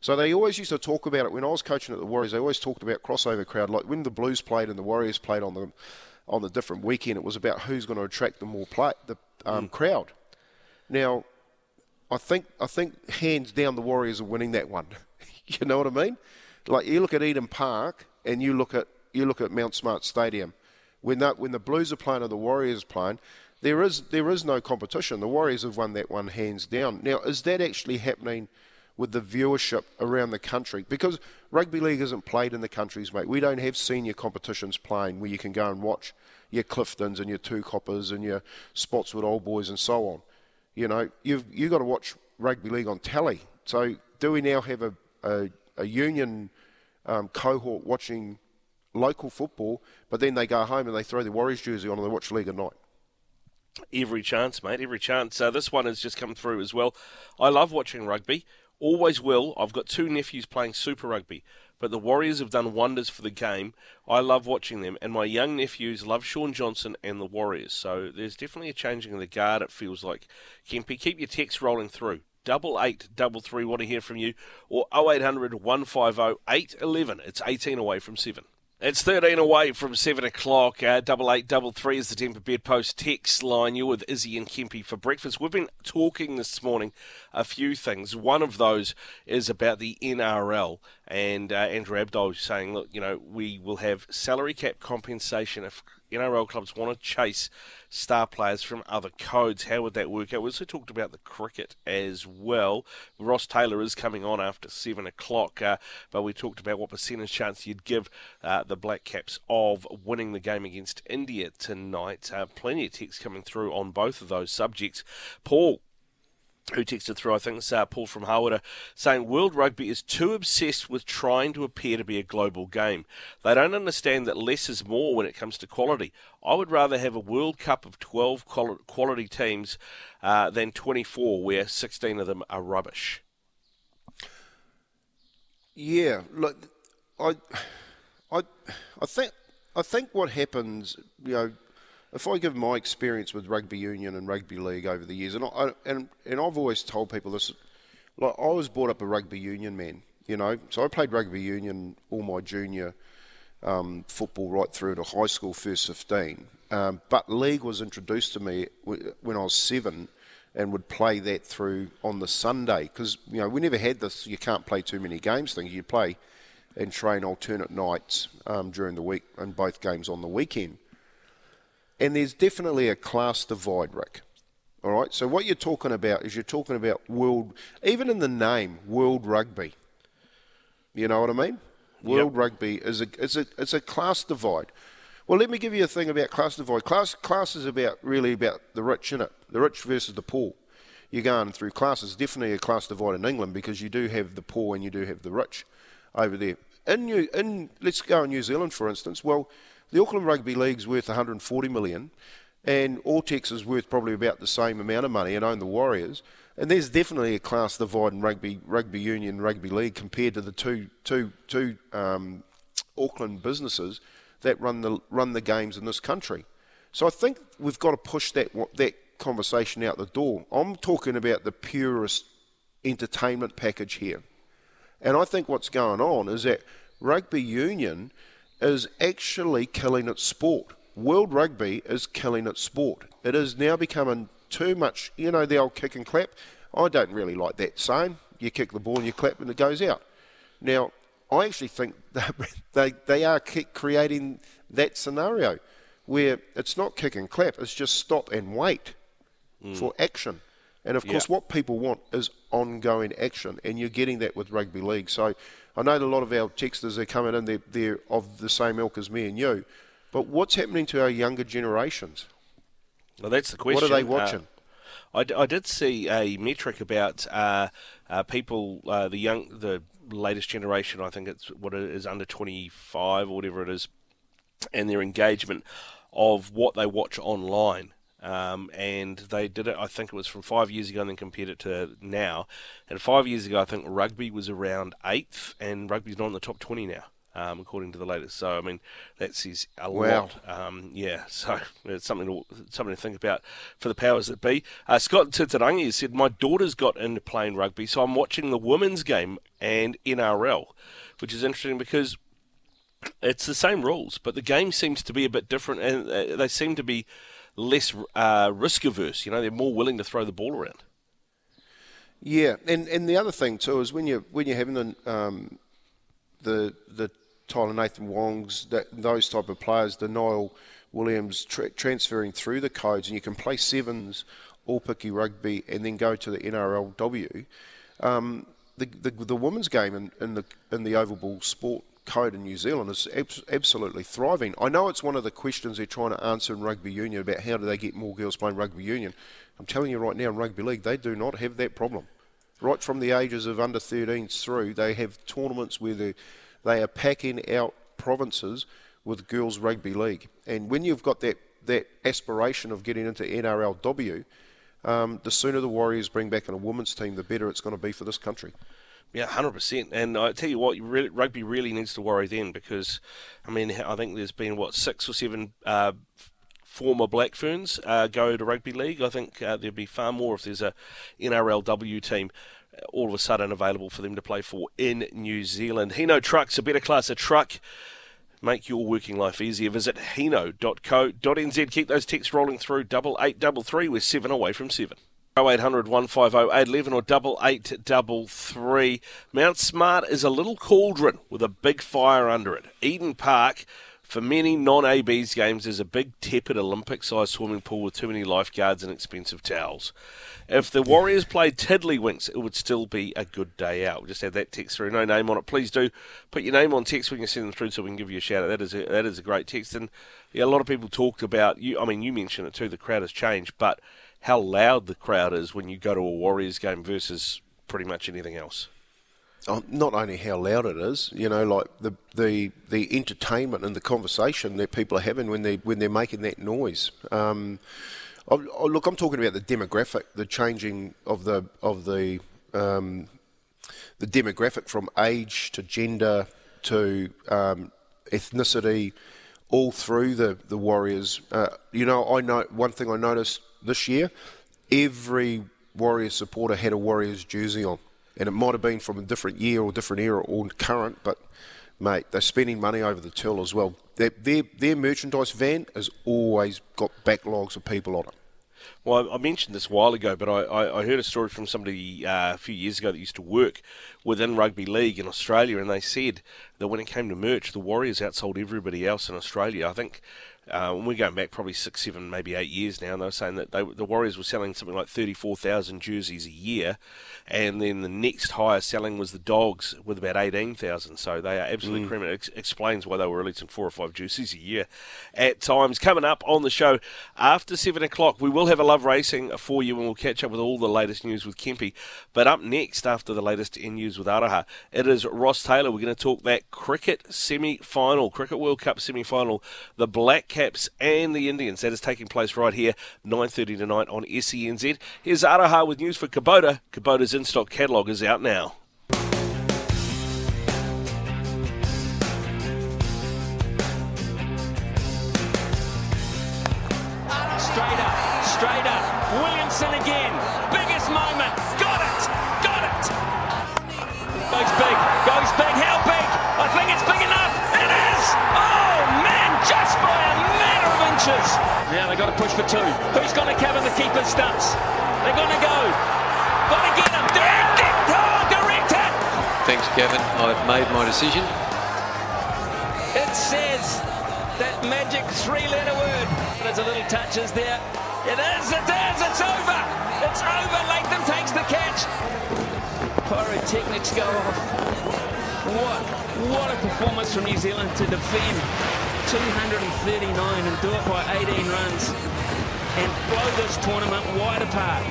So they always used to talk about it when I was coaching at the Warriors. They always talked about crossover crowd, like when the Blues played and the Warriors played on the on the different weekend. It was about who's going to attract the more play the um, mm. crowd. Now, I think I think hands down the Warriors are winning that one. You know what I mean? Like, you look at Eden Park and you look at you look at Mount Smart Stadium. When that when the Blues are playing or the Warriors are playing, there is there is no competition. The Warriors have won that one hands down. Now, is that actually happening with the viewership around the country? Because rugby league isn't played in the countries, mate. We don't have senior competitions playing where you can go and watch your Cliftons and your Two Coppers and your Spotswood Old Boys and so on. You know, you've you got to watch rugby league on telly. So do we now have a A, a union um, cohort watching local football, but then they go home and they throw their Warriors jersey on and they watch league at night? Every chance, mate, every chance. Uh, this one has just come through as well. I love watching rugby, always will. I've got two nephews playing Super Rugby, but the Warriors have done wonders for the game. I love watching them, and my young nephews love Sean Johnson and the Warriors. So there's definitely a changing of the guard, it feels like. Kempy, keep your text rolling through. Double eight double three. Want to hear from you? Or oh eight hundred one five zero eight eleven. It's eighteen away from seven. It's thirteen away from seven o'clock. Uh, double eight double three is the Temper Bedpost text line. You're with Izzy and Kempy for breakfast. We've been talking this morning a few things. One of those is about the N R L and uh, Andrew Abdol saying, look, you know, we will have salary cap compensation if N R L clubs want to chase star players from other codes. How would that work out? We also talked about the cricket as well. Ross Taylor is coming on after seven o'clock, uh, but we talked about what percentage chance you'd give uh, the Black Caps of winning the game against India tonight. Uh, plenty of texts coming through on both of those subjects. Paul, who texted through, I think it's uh, Paul from Harwater, saying, World Rugby is too obsessed with trying to appear to be a global game. They don't understand that less is more when it comes to quality. I would rather have a World Cup of twelve quality teams uh, than twenty-four, where sixteen of them are rubbish. Yeah, look, I, I, I think, I think what happens, you know, if I give my experience with rugby union and rugby league over the years, and I, and and I've always told people this, like I was brought up a rugby union man, you know, so I played rugby union all my junior um, football right through to high school first fifteen. Um, but league was introduced to me when I was seven, and would play that through on the Sunday because you know we never had this. You can't play too many games thing. You play and train alternate nights um, during the week and both games on the weekend. And there's definitely a class divide, Rick. All right, so what you're talking about is you're talking about world, even in the name, world rugby. You know what I mean? World yep. rugby is a it's a it's a class divide. Well, let me give you a thing about class divide. Class class is about really about the rich, innit? The rich versus the poor. You're going through classes. Definitely a class divide in England because you do have the poor and you do have the rich over there. In New in let's go in New Zealand for instance. Well, the Auckland Rugby League's worth one hundred forty million dollars. And Ortex is worth probably about the same amount of money and own the Warriors. And there's definitely a class divide in rugby, rugby union, rugby league compared to the two, two, two um, Auckland businesses that run the run the games in this country. So I think we've got to push that that conversation out the door. I'm talking about the purest entertainment package here, and I think what's going on is that rugby union is actually killing its sport. World rugby is killing its sport. It is now becoming too much, you know, the old kick and clap. I don't really like that saying. You kick the ball and you clap and it goes out. Now, I actually think they they are creating that scenario where it's not kick and clap, it's just stop and wait mm. for action. And, of course, yeah. what people want is ongoing action, and you're getting that with rugby league. So I know that a lot of our texters are coming in, they're, they're of the same ilk as me and you. But what's happening to our younger generations? Well, that's the question. What are they watching? Uh, I, I did see a metric about uh, uh, people, uh, the young, the latest generation. I think it's what it is under twenty-five or whatever it is, and their engagement of what they watch online. Um, and they did it. I think it was from five years ago, and then compared it to now. And five years ago, I think rugby was around eighth, and rugby's not in the top twenty now. Um, according to the latest, so I mean that says a wow. lot. Um, yeah, so it's something to something to think about for the powers that be. Uh, Scott Titirangi has said my daughter's got into playing rugby, so I'm watching the women's game and N R L, which is interesting because it's the same rules, but the game seems to be a bit different, and uh, they seem to be less uh, risk averse. You know, they're more willing to throw the ball around. Yeah, and and the other thing too is when you when you're having an, um, the the Tyler Nathan Wongs, that, those type of players, the Niall Williams tra- transferring through the codes, and you can play sevens, all picky rugby, and then go to the N R L W. Um, the, the the women's game in, in the in the oval ball sport code in New Zealand is ab- absolutely thriving. I know it's one of the questions they're trying to answer in rugby union about how do they get more girls playing rugby union. I'm telling you right now, in rugby league, they do not have that problem. Right from the ages of under thirteens through, they have tournaments where they're They are packing out provinces with girls' rugby league. And when you've got that, that aspiration of getting into N R L W, um, the sooner the Warriors bring back in a women's team, the better it's going to be for this country. Yeah, one hundred percent. And I tell you what, rugby really needs to worry then because, I mean, I think there's been, what, six or seven uh, former Black Ferns uh, go to rugby league. I think uh, there'd be far more if there's a N R L W team all of a sudden available for them to play for in New Zealand. Hino Trucks, a better class of truck. Make your working life easier. Visit hino dot co dot n z. Keep those texts rolling through double eight double three. We're seven away from seven. oh eight hundred one five oh eight one one or double eight double three. Mount Smart is a little cauldron with a big fire under it. Eden Park, for many non-A B's games, there's a big tepid Olympic-sized swimming pool with too many lifeguards and expensive towels. If the Warriors played Tiddlywinks, it would still be a good day out. We'll just add that text through. No name on it. Please do put your name on text when you send them through so we can give you a shout-out. That is a, that is a great text. And yeah, a lot of people talked about, you. I mean, you mentioned it too, the crowd has changed, but how loud the crowd is when you go to a Warriors game versus pretty much anything else. Oh, not only how loud it is, you know, like the, the the entertainment and the conversation that people are having when they when they're making that noise. Um, I, I, look, I'm talking about the demographic, the changing of the of the um, the demographic from age to gender to um, ethnicity, all through the the Warriors. Uh, you know, I know one thing I noticed this year: every Warriors supporter had a Warriors jersey on. And it might have been from a different year or different era or current, but, mate, they're spending money over the till as well. Their, their, their merchandise van has always got backlogs of people on it. Well, I, I mentioned this a while ago, but I, I, I heard a story from somebody uh, a few years ago that used to work within rugby league in Australia, and they said that when it came to merch, the Warriors outsold everybody else in Australia. I think uh, when we're going back probably six, seven, maybe eight years now, and they were saying that they, the Warriors were selling something like thirty-four thousand jerseys a year, and then the next highest selling was the Dogs with about eighteen thousand. So they are absolutely mm. criminal. It explains why they were releasing four or five jerseys a year at times. Coming up on the show after seven o'clock, we will have a Love Racing for you, and we'll catch up with all the latest news with Kempe. But up next, after the latest in news with Araha, it is Ross Taylor. We're going to talk that cricket semi-final, Cricket World Cup semi-final, the Black Caps and the Indians. That is taking place right here, nine thirty tonight on S E N Z. Here's Araha with news for Kubota. Kubota's in-stock catalogue is out now. Now they've got to push for two. Who's going to cover the keeper's stumps? They're going to go. Got to get him. Direct it. Oh, direct it. Thanks, Gavin. I've made my decision. It says that magic three-letter word. There's a little touches there. It is. It is. It's over. It's over. Latham takes the catch. Pyrotechnics go off. What? What a performance from New Zealand to defend two hundred thirty-nine and do it by eighteen runs and blow this tournament wide apart.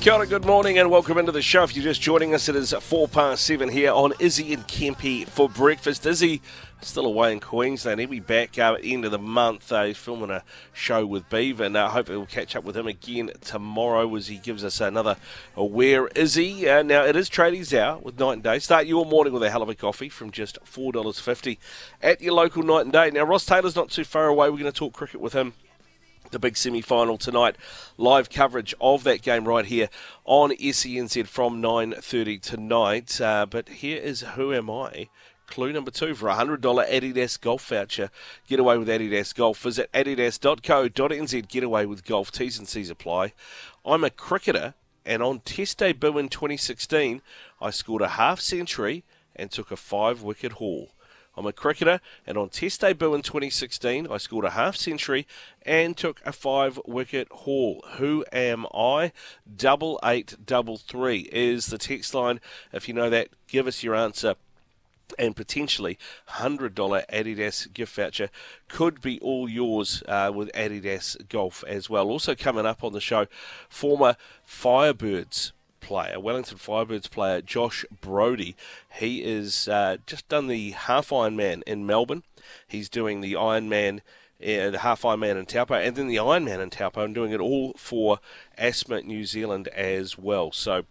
Kia ora, good morning and welcome into the show. If you're just joining us, it is four past seven here on Izzy and Kempe for breakfast. Izzy still away in Queensland. He'll be back uh, at the end of the month. Uh, he's filming a show with Beaver, and I uh, hope we'll catch up with him again tomorrow as he gives us another uh, Where Is He? Uh, now, it is Tradies Hour with Night and Day. Start your morning with a hell of a coffee from just four dollars fifty at your local Night and Day. Now, Ross Taylor's not too far away. We're going to talk cricket with him. The big semi-final tonight. Live coverage of that game right here on S E N Z from nine thirty tonight. Uh, but here is Who Am I? Clue number two for a one hundred dollars Adidas golf voucher. Get away with Adidas Golf. Visit adidas dot co dot n z. Get away with golf. T's and C's apply. I'm a cricketer, and on Test debut in twenty sixteen, I scored a half century and took a five-wicket haul. I'm a cricketer, and on Test debut in twenty sixteen, I scored a half century and took a five-wicket haul. Who am I? Double eight double three is the text line. If you know that, give us your answer. And potentially one hundred dollars Adidas gift voucher could be all yours uh, with Adidas Golf as well. Also coming up on the show, former Firebirds player, Wellington Firebirds player Josh Brody. He is uh, just done the half Ironman in Melbourne. He's doing the Ironman, uh, the half Ironman in Taupo, and then the Ironman in Taupo, and doing it all for ASMA New Zealand as well. So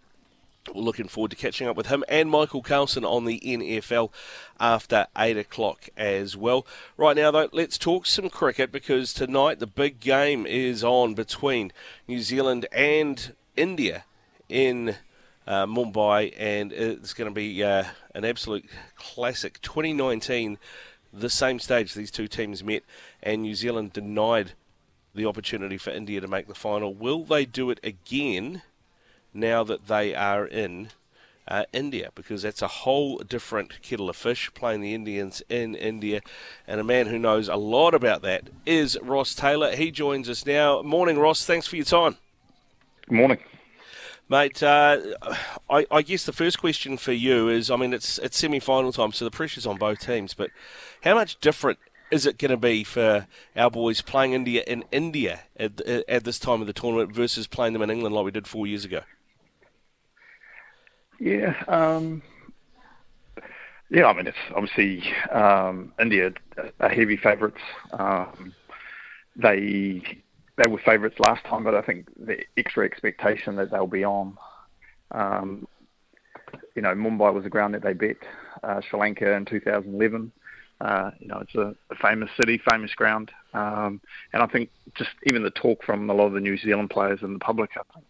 we're looking forward to catching up with him and Michael Carlson on the N F L after eight o'clock as well. Right now, though, let's talk some cricket, because tonight the big game is on between New Zealand and India in uh, Mumbai, and it's going to be uh, an absolute classic. twenty nineteen, the same stage these two teams met, and New Zealand denied the opportunity for India to make the final. Will they do it again now that they are in uh, India? Because that's a whole different kettle of fish, playing the Indians in India. And a man who knows a lot about that is Ross Taylor. He joins us now. Morning, Ross. Thanks for your time. Good morning. Mate, uh, I, I guess the first question for you is, I mean, it's, it's semi-final time, so the pressure's on both teams, but how much different is it going to be for our boys playing India in India at, at this time of the tournament versus playing them in England like we did four years ago? Yeah, um, yeah. I mean, it's obviously um, India are heavy favourites. Um, they they were favourites last time, but I think the extra expectation that they'll be on. Um, you know, Mumbai was the ground that they beat uh, Sri Lanka in two thousand eleven. Uh, you know, it's a, a famous city, famous ground, um, and I think just even the talk from a lot of the New Zealand players and the public, I think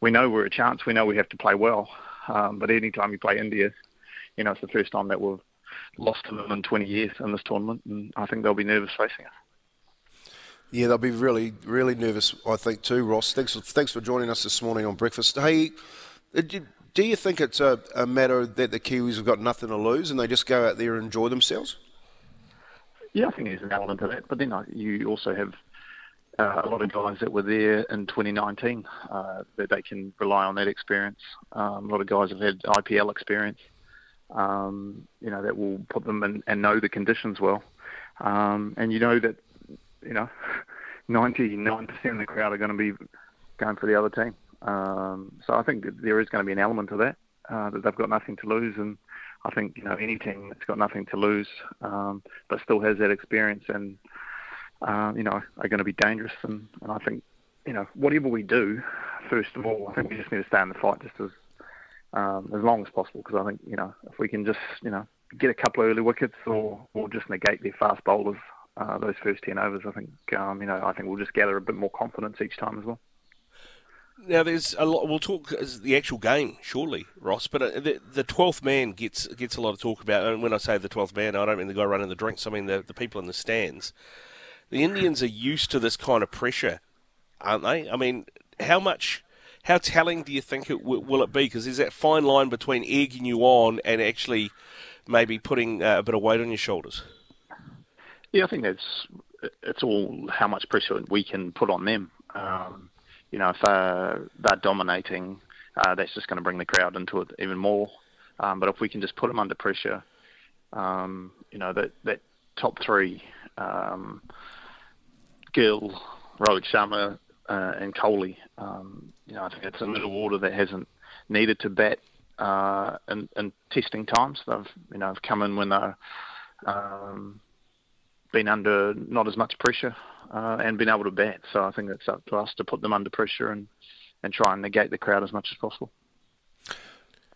we know we're a chance. We know we have to play well. Um, but any time you play India, you know, it's the first time that we've lost to them in twenty years in this tournament, and I think they'll be nervous facing us. Yeah, they'll be really, really nervous, I think, too, Ross. Thanks, thanks for joining us this morning on Breakfast. Hey, do you think it's a, a matter that the Kiwis have got nothing to lose and they just go out there and enjoy themselves? Yeah, I think there's an element to that, but then you also have Uh, a lot of guys that were there in twenty nineteen, uh, that they can rely on that experience. Um, a lot of guys have had I P L experience, um, you know, that will put them in and know the conditions well. Um, and you know that, you know, ninety-nine percent of the crowd are going to be going for the other team. Um, so I think that there is going to be an element to that, uh, that they've got nothing to lose. And I think, you know, any team that's got nothing to lose, um, but still has that experience and, Uh, you know, are going to be dangerous. And, and I think, you know, whatever we do, first of all, I think we just need to stay in the fight just as um, as long as possible, because I think, you know, if we can just, you know, get a couple of early wickets or, or just negate their fast bowlers, uh, those first ten overs, I think, um, you know, I think we'll just gather a bit more confidence each time as well. Now, there's a lot. We'll talk the actual game shortly, Ross. But the, the twelfth man gets gets a lot of talk about. And when I say the twelfth man, I don't mean the guy running the drinks. I mean the, the people in the stands. The Indians are used to this kind of pressure, aren't they? I mean, how much, how telling do you think it w- will it be? Because there's that fine line between egging you on and actually maybe putting uh, a bit of weight on your shoulders. Yeah, I think that's it's all how much pressure we can put on them. Um, you know, if they're, they're dominating, uh, that's just going to bring the crowd into it even more. Um, but if we can just put them under pressure, um, you know, that that top three. Um, Gill, Rohit Sharma, uh, and Kohli. Um, you know, I think it's a middle order that hasn't needed to bat uh, in, in testing times. They've, you know, have come in when they've um, been under not as much pressure uh, and been able to bat. So I think it's up to us to put them under pressure and, and try and negate the crowd as much as possible.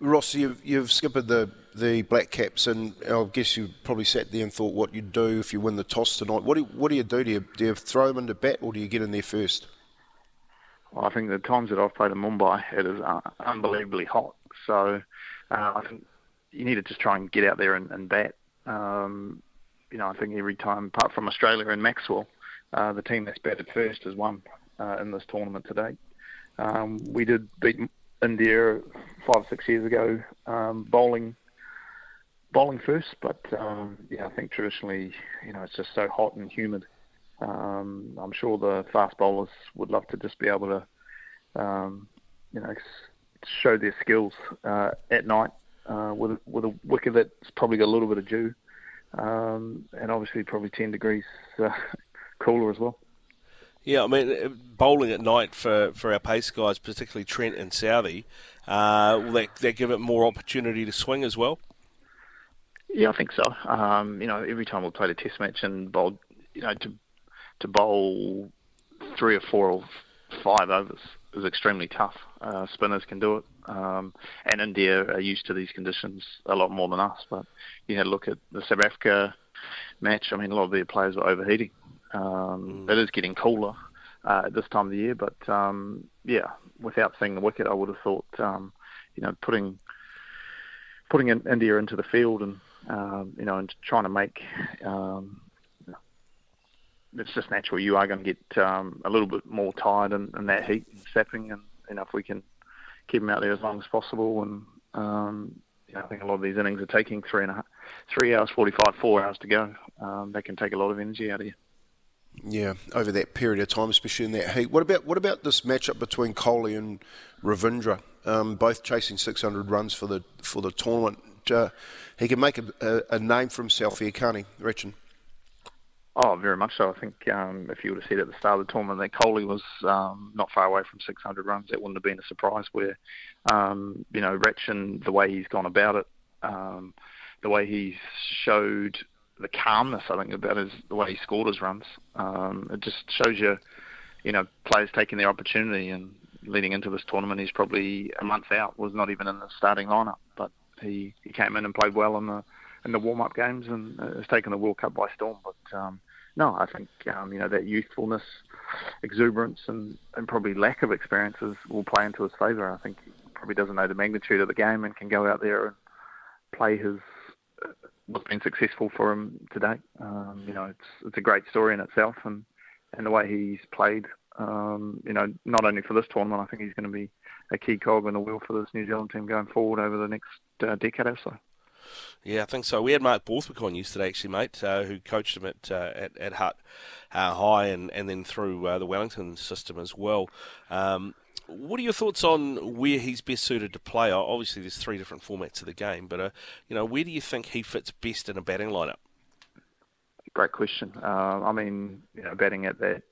Ross, you've, you've skippered the, the Black Caps, and I guess you probably sat there and thought what you'd do if you win the toss tonight. What do you, what do you do? Do you, do you throw them into bat, or do you get in there first? Well, I think the times that I've played in Mumbai, it is unbelievably hot. So uh, I think you need to just try and get out there and, and bat. Um, you know, I think every time, apart from Australia and Maxwell, uh, the team that's batted first has won uh, in this tournament to date. Um, we did beat India five or six years ago, um, bowling bowling first, but um, yeah, I think traditionally, you know, it's just so hot and humid. Um, I'm sure the fast bowlers would love to just be able to, um, you know, show their skills uh, at night uh, with with a wicket that's probably got a little bit of dew, um, and obviously probably ten degrees uh, cooler as well. Yeah, I mean, bowling at night for, for our pace guys, particularly Trent and Southey, uh, will that, that give it more opportunity to swing as well? Yeah, I think so. Um, you know, every time we played a test match and bowled, you know, to to bowl three or four or five overs is extremely tough. Uh, spinners can do it. Um, and India are used to these conditions a lot more than us. But you had a look at the South Africa match. I mean, a lot of their players were overheating. Um, it is getting cooler uh, at this time of the year, but um, yeah, without seeing the wicket, I would have thought um, you know putting putting in India into the field and um, you know and trying to make um, you know, it's just natural. You are going to get um, a little bit more tired in, in that heat and sapping, and you know if we can keep them out there as long as possible, and um, you know, I think a lot of these innings are taking three and a half, three hours forty-five, four hours to go. Um, that can take a lot of energy out of you. Yeah, over that period of time, especially in that heat. What about what about this matchup between Kohli and Ravindra? Um, both chasing six hundred runs for the for the tournament. Uh, he can make a, a, a name for himself here, can't he, Richard? Oh, very much so. I think um, if you would have said at the start of the tournament that Kohli was um, not far away from six hundred runs, that wouldn't have been a surprise. Where um, you know, Richard, the way he's gone about it, um, the way he's showed. The calmness, I think, about his, the way he scored his runs. Um, it just shows you, you know, players taking their opportunity, and leading into this tournament, he's probably a month out, was not even in the starting lineup, but he, he came in and played well in the in the warm-up games and has taken the World Cup by storm. But um, no, I think, um, you know, that youthfulness, exuberance and, and probably lack of experiences will play into his favour. I think he probably doesn't know the magnitude of the game and can go out there and play his what's been successful for him to date. Um, you know, it's it's a great story in itself, and, and the way he's played, um, you know, not only for this tournament, I think he's going to be a key cog in the wheel for this New Zealand team going forward over the next uh, decade or so. Yeah, I think so. We had Mark Borthwick on yesterday, actually, mate, uh, who coached him at uh, at, at Hutt uh, High and, and then through uh, the Wellington system as well. Um, what are your thoughts on where he's best suited to play? Obviously, there's three different formats of the game, but uh, you know, where do you think he fits best in a batting lineup? Great question. Uh, I mean, you know, batting at that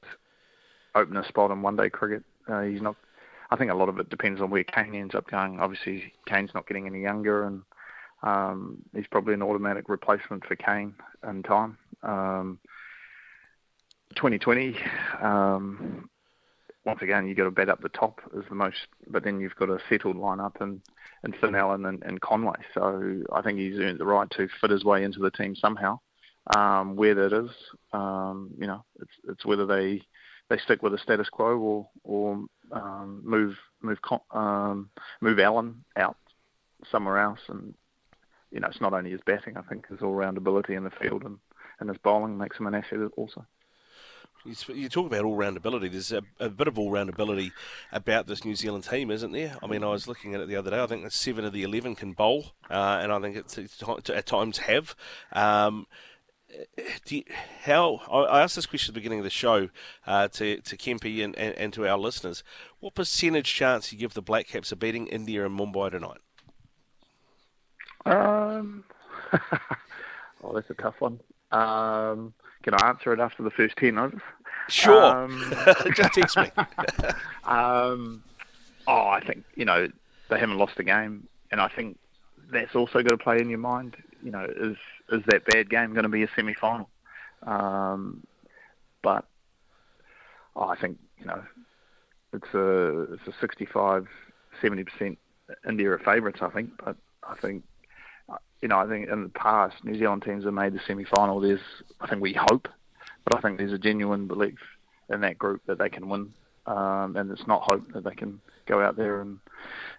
opener spot in one-day cricket, uh, he's not. I think a lot of it depends on where Kane ends up going. Obviously, Kane's not getting any younger, and Um, he's probably an automatic replacement for Kane in time. Um, twenty twenty, um, once again, you've got to bet up the top is the most, but then you've got a settled lineup and and Finn Allen and, and Conway. So I think he's earned the right to fit his way into the team somehow. Um, where that is, um, you know, it's it's whether they they stick with the status quo or or um, move move um, move Allen out somewhere else. And you know, it's not only his batting, I think his all-round ability in the field and, and his bowling makes him an asset also. You talk about all-round ability. There's a, a bit of all-round ability about this New Zealand team, isn't there? I mean, I was looking at it the other day. I think that seven of the eleven can bowl, uh, and I think it's, it's at times have. Um, do you, how I asked this question at the beginning of the show uh, to, to Kempi and, and, and to our listeners. What percentage chance do you give the Black Caps of beating India and Mumbai tonight? Um, oh, that's a tough one. Um, can I answer it after the first ten overs? Sure. Um, Just text me. um, oh, I think, you know, they haven't lost a game. And I think that's also got to play in your mind. You know, is is that bad game going to be a semi-final? Um, but oh, I think, you know, it's a, it's a sixty-five, seventy percent India are favourites, I think. But I think... You know, I think in the past, New Zealand teams have made the semi-final. There's, I think we hope, but I think there's a genuine belief in that group that they can win. Um, and it's not hope that they can go out there and,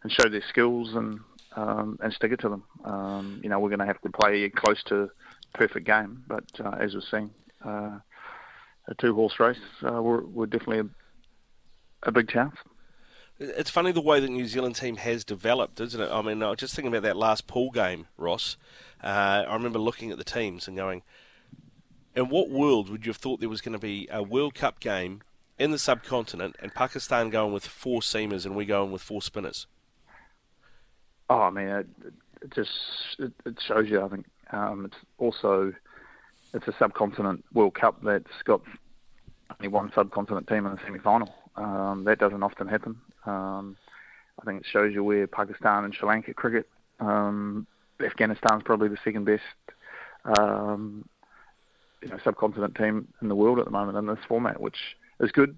and show their skills and um, and stick it to them. Um, you know, we're going to have to play a close to perfect game. But uh, as we're seeing, uh, a two-horse race, uh, we're, we're definitely a, a big chance. It's funny the way the New Zealand team has developed, isn't it? I mean, I was just thinking about that last pool game, Ross. Uh, I remember looking at the teams and going, in what world would you have thought there was going to be a World Cup game in the subcontinent and Pakistan going with four seamers and we going with four spinners? Oh, I mean, it, it just it, it shows you, I think. Um, it's also, it's a subcontinent World Cup that's got only one subcontinent team in the semi-final. Um, that doesn't often happen. Um, I think it shows you where Pakistan and Sri Lanka cricket. Um, Afghanistan's probably the second best um, you know, subcontinent team in the world at the moment in this format, which is good.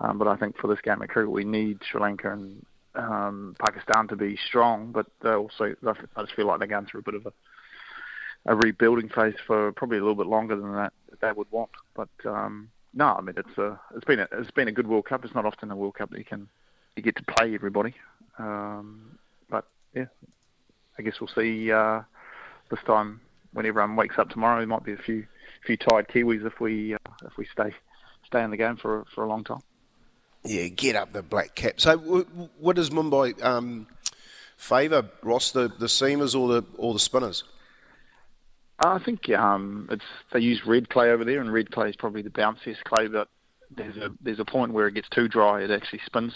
Um, but I think for this game of cricket, we need Sri Lanka and um, Pakistan to be strong. But they also, I just feel like they're going through a bit of a, a rebuilding phase for probably a little bit longer than that they would want. But um, no, I mean it's a, it's been a, it's been a good World Cup. It's not often a World Cup that you can. You get to play everybody, um, but yeah, I guess we'll see uh, this time when everyone wakes up tomorrow. There might be a few few tired Kiwis if we uh, if we stay stay in the game for for a long time. Yeah, get up the Black Cap. So, w- w- what does Mumbai um, favour, Ross? The, the seamers or the or the spinners? I think um, it's they use red clay over there, and red clay is probably the bounciest clay. But there's a there's a point where it gets too dry. It actually spins.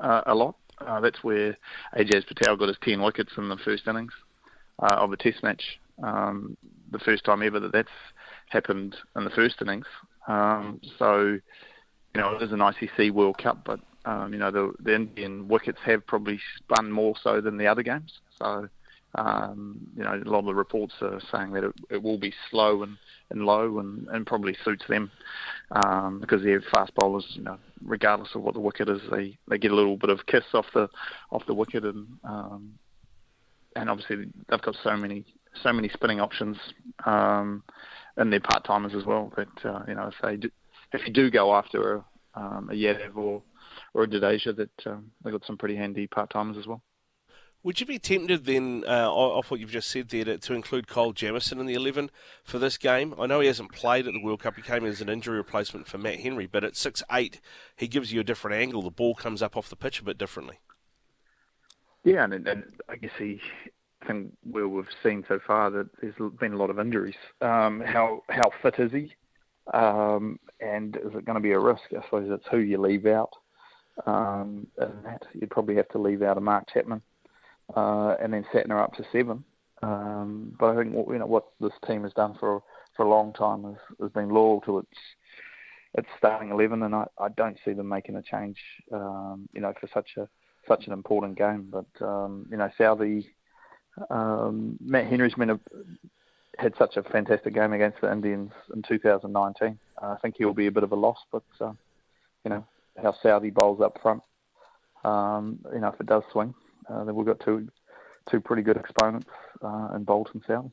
Uh, a lot. Uh, that's where Ajaz Patel got his ten wickets in the first innings uh, of a test match. Um, the first time ever that that's happened in the first innings. Um, so, you know, it is an I C C World Cup, but, um, you know, the, the Indian wickets have probably spun more so than the other games. So, um, you know, a lot of the reports are saying that it, it will be slow and, and low and, and probably suits them um, because they have fast bowlers, you know, regardless of what the wicket is, they, they get a little bit of kiss off the off the wicket, and um, and obviously they've got so many so many spinning options um, and they're part timers as well. But uh, you know, if they do, if you do go after a, um, a Yadav or or a Jadeja, that um, they've got some pretty handy part timers as well. Would you be tempted then, uh, off what you've just said there, to, to include Cole Jamieson in the eleven for this game? I know he hasn't played at the World Cup. He came in as an injury replacement for Matt Henry, but at six eight, he gives you a different angle. The ball comes up off the pitch a bit differently. Yeah, and, and I guess he... I think well, we've seen so far that there's been a lot of injuries. Um, how how fit is he? Um, and is it going to be a risk? I suppose it's who you leave out. Um, and that you'd probably have to leave out a Mark Chapman, uh, and then Satner up to seven. Um, but I think you know what this team has done for for a long time has, has been loyal to its its starting eleven, and I, I don't see them making a change. Um, you know, for such a such an important game. But um, you know, Southie. Um, Matt Henry's been a, had such a fantastic game against the Indians in two thousand nineteen. Uh, I think he'll be a bit of a loss, but uh, you know how Southie bowls up front. Um, you know if it does swing, uh, then we've got two two pretty good exponents uh, in Bolt and Southie.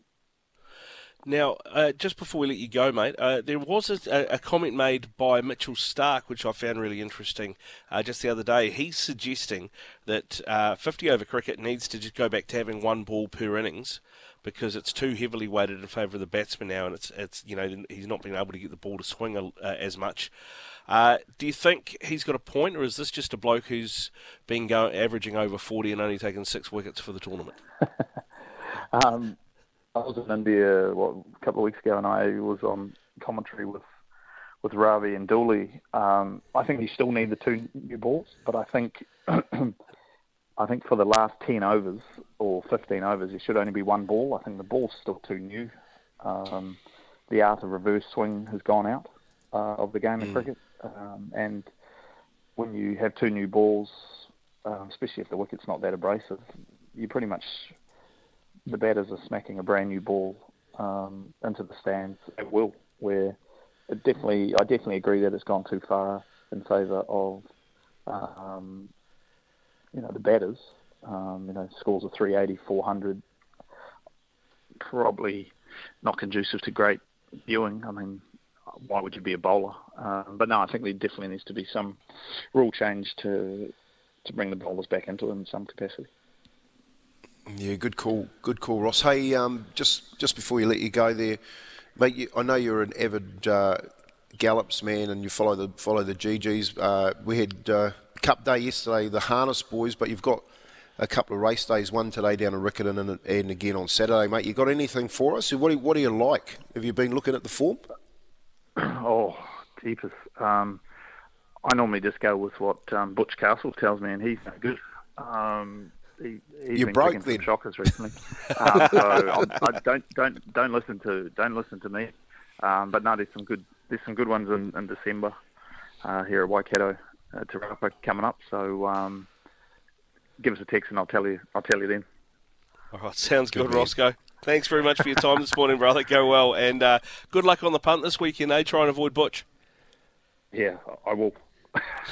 Now, uh, just before we let you go, mate, uh, there was a, a comment made by Mitchell Stark, which I found really interesting, uh, just the other day. He's suggesting that uh, fifty-over cricket needs to just go back to having one ball per innings because it's too heavily weighted in favour of the batsman now, and it's it's you know he's not been able to get the ball to swing uh, as much. Uh, do you think he's got a point, or is this just a bloke who's been go- averaging over forty and only taken six wickets for the tournament? um. I was in India what, a couple of weeks ago, and I was on commentary with with Ravi and Dooley. Um, I think you still need the two new balls, but I think I think for the last ten overs or fifteen overs, there should only be one ball. I think the ball's still too new. Um, the art of reverse swing has gone out uh, of the game mm. of cricket, um, and when you have two new balls, uh, especially if the wicket's not that abrasive, you pretty much. The batters are smacking a brand new ball um, into the stands at will. Where it definitely, I definitely agree that it's gone too far in favour of, um, you know, the batters. Um, you know, scores of three eighty, four hundred, probably not conducive to great viewing. I mean, why would you be a bowler? Um, but no, I think there definitely needs to be some rule change to to bring the bowlers back into it in some capacity. Yeah, good call, good call, Ross. Hey, um, just just before you let you go there, mate, you, I know you're an avid uh, Gallops man and you follow the follow the G Gs. Uh, we had uh, Cup Day yesterday, the Harness Boys, but you've got a couple of race days, one today down in Riccarton and, and again on Saturday, mate. You got anything for us? What do, what do you like? Have you been looking at the form? Oh, jeepers. Um, I normally just go with what um, Butch Castle tells me, and he's no good. Um He, he's you been broke then. Shockers recently, um, so I'm, I don't don't don't listen to don't listen to me. Um, but no, there's some good there's some good ones in, in December uh, here at Waikato uh, Te Rapa coming up. So um, give us a text and I'll tell you I'll tell you then. All right, sounds good, good Roscoe. Thanks very much for your time this morning, brother. Go well and uh, good luck on the punt this weekend. Eh? Try and avoid Butch. Yeah, I will.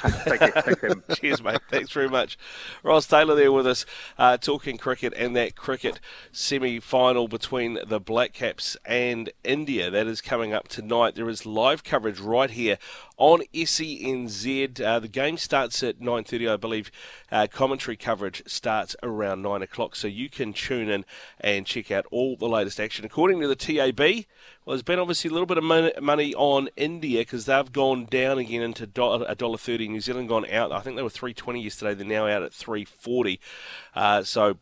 Thank you. Thank you. Cheers, mate. Thanks very much. Ross Taylor there with us, uh, talking cricket and that cricket semi-final between the Black Caps and India. That is coming up tonight. There is live coverage right here on S E N Z. Uh, the game starts at nine thirty, I believe. Uh, commentary coverage starts around nine o'clock, so you can tune in and check out all the latest action. According to the T A B, well, there's been obviously a little bit of money on India because they've gone down again into one dollar thirty. New Zealand gone out. I think they were three twenty yesterday. They're now out at three forty. Uh, so...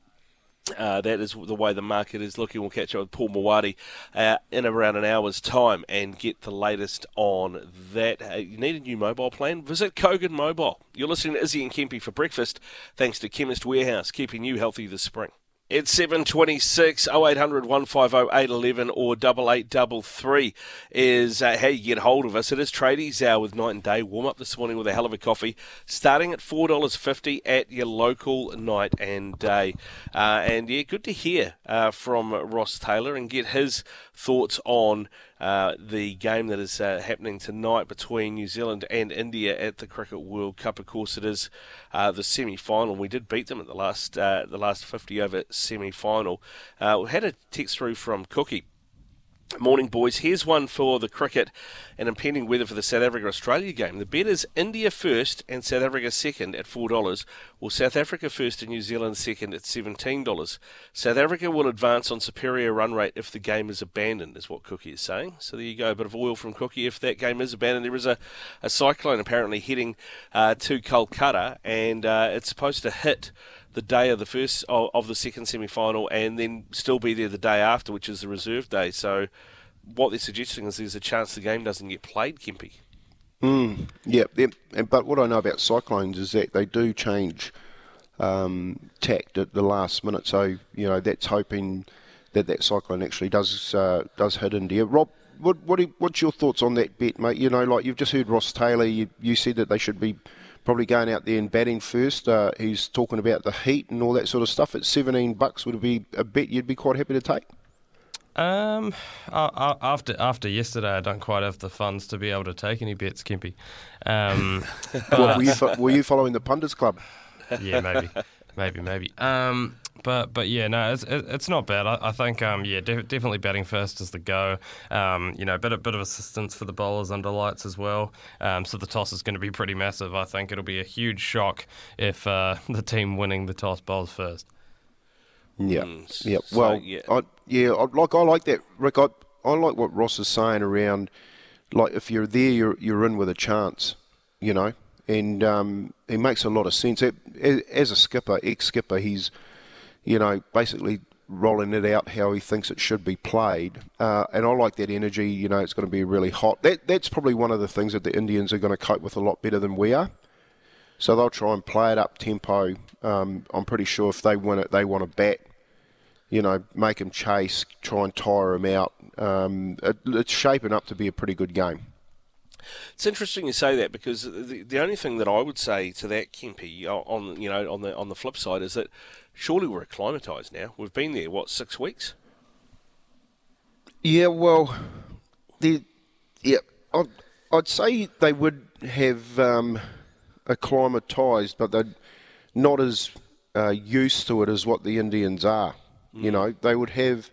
Uh, that is the way the market is looking. We'll catch up with Paul Mawadi uh, in around an hour's time and get the latest on that. Uh, you need a new mobile plan? Visit Kogan Mobile. You're listening to Izzy and Kempe for breakfast, thanks to Chemist Warehouse, keeping you healthy this spring. It's seven twenty-six, oh eight hundred, one five oh, eight one one or eight eight three three is uh, how you get hold of us. It is Tradies Hour with Night and Day. Warm up this morning with a hell of a coffee, starting at four dollars fifty at your local Night and Day. Uh, and, yeah, good to hear uh, from Ross Taylor and get his thoughts on Uh, the game that is uh, happening tonight between New Zealand and India at the Cricket World Cup. Of course, it is uh, the semi-final. We did beat them at the last uh, the last fifty-over semi-final. Uh, we had a text through from Cookie Morning, boys. Here's one for the cricket and impending weather for the South Africa-Australia game. The bet is India first and South Africa second at four dollars, or South Africa first and New Zealand second at seventeen dollars. South Africa will advance on superior run rate if the game is abandoned, is what Cookie is saying. So there you go, a bit of oil from Cookie. If that game is abandoned, there is a, a cyclone apparently heading uh, to Kolkata, and uh, it's supposed to hit the day of the first of, of the second semi-final, and then still be there the day after, which is the reserve day. So what they're suggesting is there's a chance the game doesn't get played, Kempy. Mm, yeah, but what I know about cyclones is that they do change um, tact at the last minute. So, you know, that's hoping that that cyclone actually does uh, does hit India. Rob, what, what what's your thoughts on that bet, mate? You know, like you've just heard Ross Taylor, you, you said that they should be probably going out there and batting first. Uh, he's talking about the heat and all that sort of stuff. At seventeen bucks, would it be a bet you'd be quite happy to take? Um, after after yesterday, I don't quite have the funds to be able to take any bets, Kempy. Um, well, were, you fo- were you following the Pundits Club? Yeah, maybe, maybe, maybe. Um, But but yeah, no, it's it's not bad. I, I think um yeah, def- definitely batting first is the go. Um, you know, a bit a bit of assistance for the bowlers under lights as well. Um, so the toss is going to be pretty massive. I think it'll be a huge shock if uh, the team winning the toss bowls first. Yeah, mm, yeah. So, well, yeah, I, yeah. I, like I like that, Rick. I I like what Ross is saying around, like if you're there, you're you're in with a chance. You know, and um, it makes a lot of sense. It, as a skipper, ex-skipper, he's you know, basically rolling it out how he thinks it should be played. Uh, and I like that energy. You know, it's going to be really hot. That That's probably one of the things that the Indians are going to cope with a lot better than we are. So they'll try and play it up tempo. Um, I'm pretty sure if they win it, they want to bat, you know, make them chase, try and tire them out. Um, it, it's shaping up to be a pretty good game. It's interesting you say that, because the the only thing that I would say to that, Kempy, on you know on the on the flip side, is that surely we're acclimatised now. We've been there what six weeks? Yeah, well, the yeah, I'd, I'd say they would have um, acclimatised, but they're not as uh, used to it as what the Indians are. Mm. You know, they would have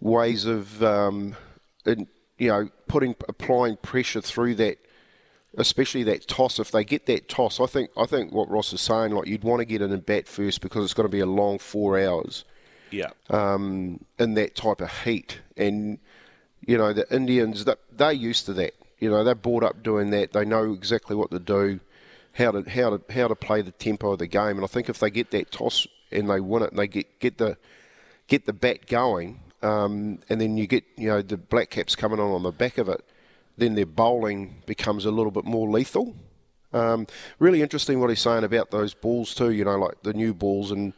ways of um, in, you know, putting applying pressure through that, especially that toss. If they get that toss, I think I think what Ross is saying, like you'd want to get in and bat first because it's going to be a long four hours. Yeah. Um, in that type of heat, and you know the Indians, that they're used to that. You know they're brought up doing that. They know exactly what to do, how to how to how to play the tempo of the game. And I think if they get that toss and they win it, and they get get the get the bat going. Um, and then you get, you know, the Black Caps coming on on the back of it, then their bowling becomes a little bit more lethal. Um, really interesting what he's saying about those balls too, you know, like the new balls, and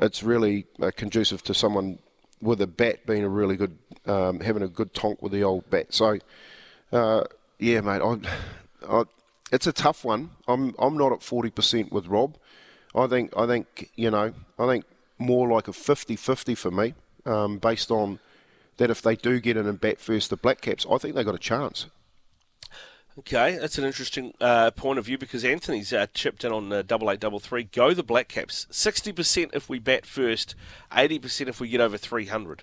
it's really uh, conducive to someone with a bat being a really good, um, having a good tonk with the old bat. So, uh, yeah, mate, I, I, it's a tough one. I'm I'm not at forty percent with Rob. I think I think you know I think more like a fifty-fifty for me. Um, based on that, if they do get in and bat first, the Black Caps, I think they got a chance. Okay, that's an interesting uh, point of view, because Anthony's uh, chipped in on uh, double eight double three. Go the Black Caps. Sixty percent if we bat first, eighty percent if we get over three hundred.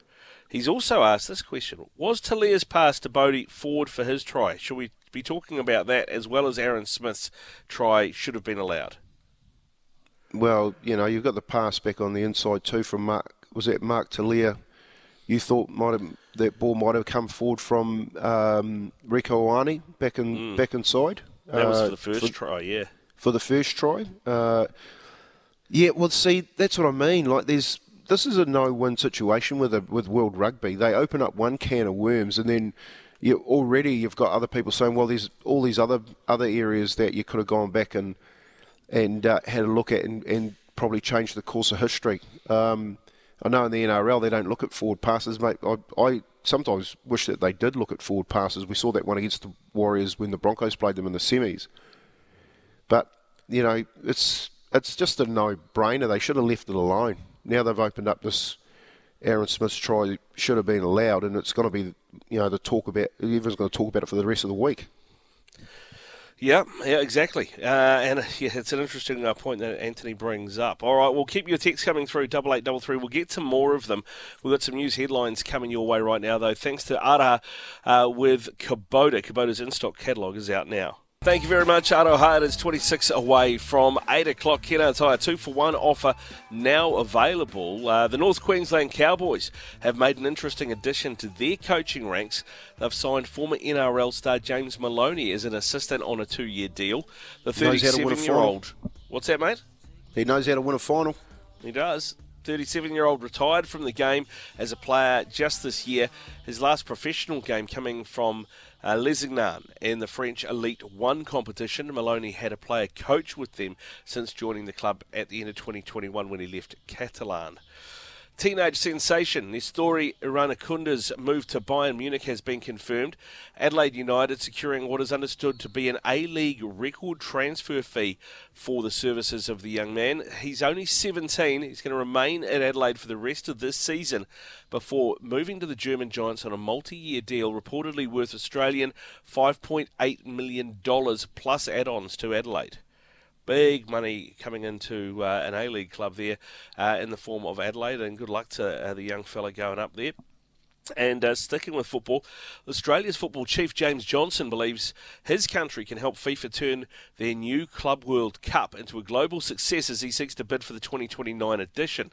He's also asked this question: was Talia's pass to Bodie forward for his try? Should we be talking about that as well as Aaron Smith's try should have been allowed? Well, you know, you've got the pass back on the inside too from Mark. Was that Mark Talia? You thought might have, that ball might have come forward from um, Rieko Ioane back in mm. back inside. That uh, was for the first for, try, yeah. For the first try, uh, yeah. Well, see, that's what I mean. Like, there's this is a no-win situation with a, with World Rugby. They open up one can of worms, and then you already you've got other people saying, well, there's all these other other areas that you could have gone back and and uh, had a look at and, and probably changed the course of history. Um, I know in the N R L they don't look at forward passes, mate. I, I sometimes wish that they did look at forward passes. We saw that one against the Warriors when the Broncos played them in the semis. But, you know, it's it's just a no-brainer. They should have left it alone. Now they've opened up this Aaron Smith's try should have been allowed, and it's going to be, you know, the talk about, everyone's going to talk about it for the rest of the week. Yeah, yeah, exactly. Uh, and yeah, it's an interesting uh, point that Anthony brings up. All right, we'll keep your texts coming through, double eight double three. We'll get some more of them. We've got some news headlines coming your way right now, though. Thanks to Ara uh, with Kubota. Kubota's in-stock catalogue is out now. Thank you very much, Aroha. It is twenty-six away from eight o'clock. Keno Tire two for one offer now available. Uh, the North Queensland Cowboys have made an interesting addition to their coaching ranks. They've signed former N R L star James Maloney as an assistant on a two-year deal. The thirty-seven-year-old... What's that, mate? He knows how to win a final. He does. thirty-seven-year-old retired from the game as a player just this year. His last professional game coming from... Uh, Lesignan in the French Elite One competition. Maloney had a player coach with them since joining the club at the end of twenty twenty-one when he left Catalan. Teenage sensation, Nestori Iranakunda's move to Bayern Munich has been confirmed. Adelaide United securing what is understood to be an A-League record transfer fee for the services of the young man. He's only seventeen. He's going to remain at Adelaide for the rest of this season before moving to the German Giants on a multi-year deal reportedly worth Australian five point eight million dollars plus add-ons to Adelaide. Big money coming into uh, an A-League club there uh, in the form of Adelaide, and good luck to uh, the young fella going up there. And uh, sticking with football, Australia's football chief James Johnson believes his country can help FIFA turn their new Club World Cup into a global success as he seeks to bid for the twenty twenty-nine edition.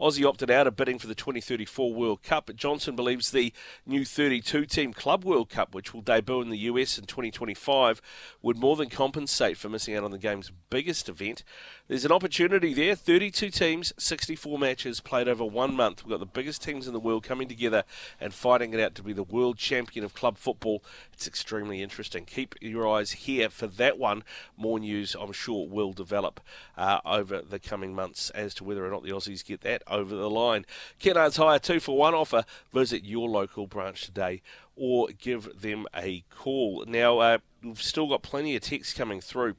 Aussie opted out of bidding for the twenty thirty-four World Cup, but Johnson believes the new thirty-two team Club World Cup, which will debut in the U S in twenty twenty-five, would more than compensate for missing out on the game's biggest event. There's an opportunity there. thirty-two teams, sixty-four matches played over one month. We've got the biggest teams in the world coming together and fighting it out to be the world champion of club football. It's extremely interesting. Keep your eyes here for that one. More news, I'm sure, will develop uh, over the coming months as to whether or not the Aussies get that over the line. Kennard's Hire two for one offer. Visit your local branch today or give them a call. Now, uh, we've still got plenty of texts coming through,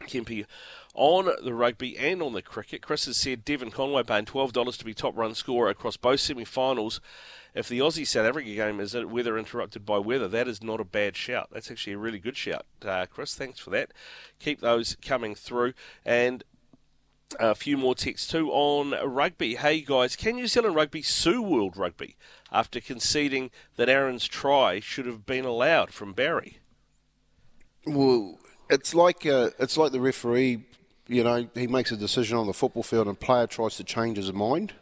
Kempy, on the rugby and on the cricket. Chris has said Devon Conway paying twelve dollars to be top run scorer across both semi-finals. If the Aussie-South Africa game is weather interrupted by weather, that is not a bad shout. That's actually a really good shout, uh, Chris. Thanks for that. Keep those coming through. And a few more texts too on rugby. Hey guys, can New Zealand rugby sue World Rugby after conceding that Aaron's try should have been allowed from Barry? Well, it's like uh, it's like the referee, you know, he makes a decision on the football field and a player tries to change his mind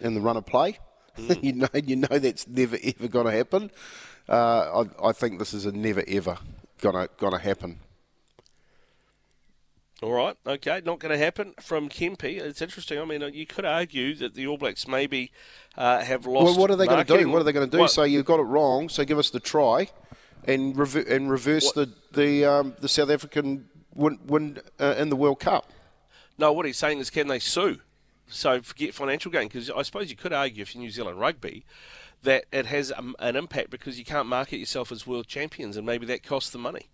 in the run of play. Mm. you know, you know that's never ever going to happen. Uh, I, I think this is a never ever gonna gonna happen. All right, okay, not going to happen from Kempe. It's interesting. I mean, you could argue that the All Blacks maybe uh, have lost. Well, what are they going to do? What are they going to do? What? So you got it wrong. So give us the try, and rever- and reverse what? the the um, the South African win, win uh, in the World Cup. No, what he's saying is, can they sue? So forget financial gain, because I suppose you could argue if you're New Zealand rugby that it has a, an impact because you can't market yourself as world champions, and maybe that costs them money.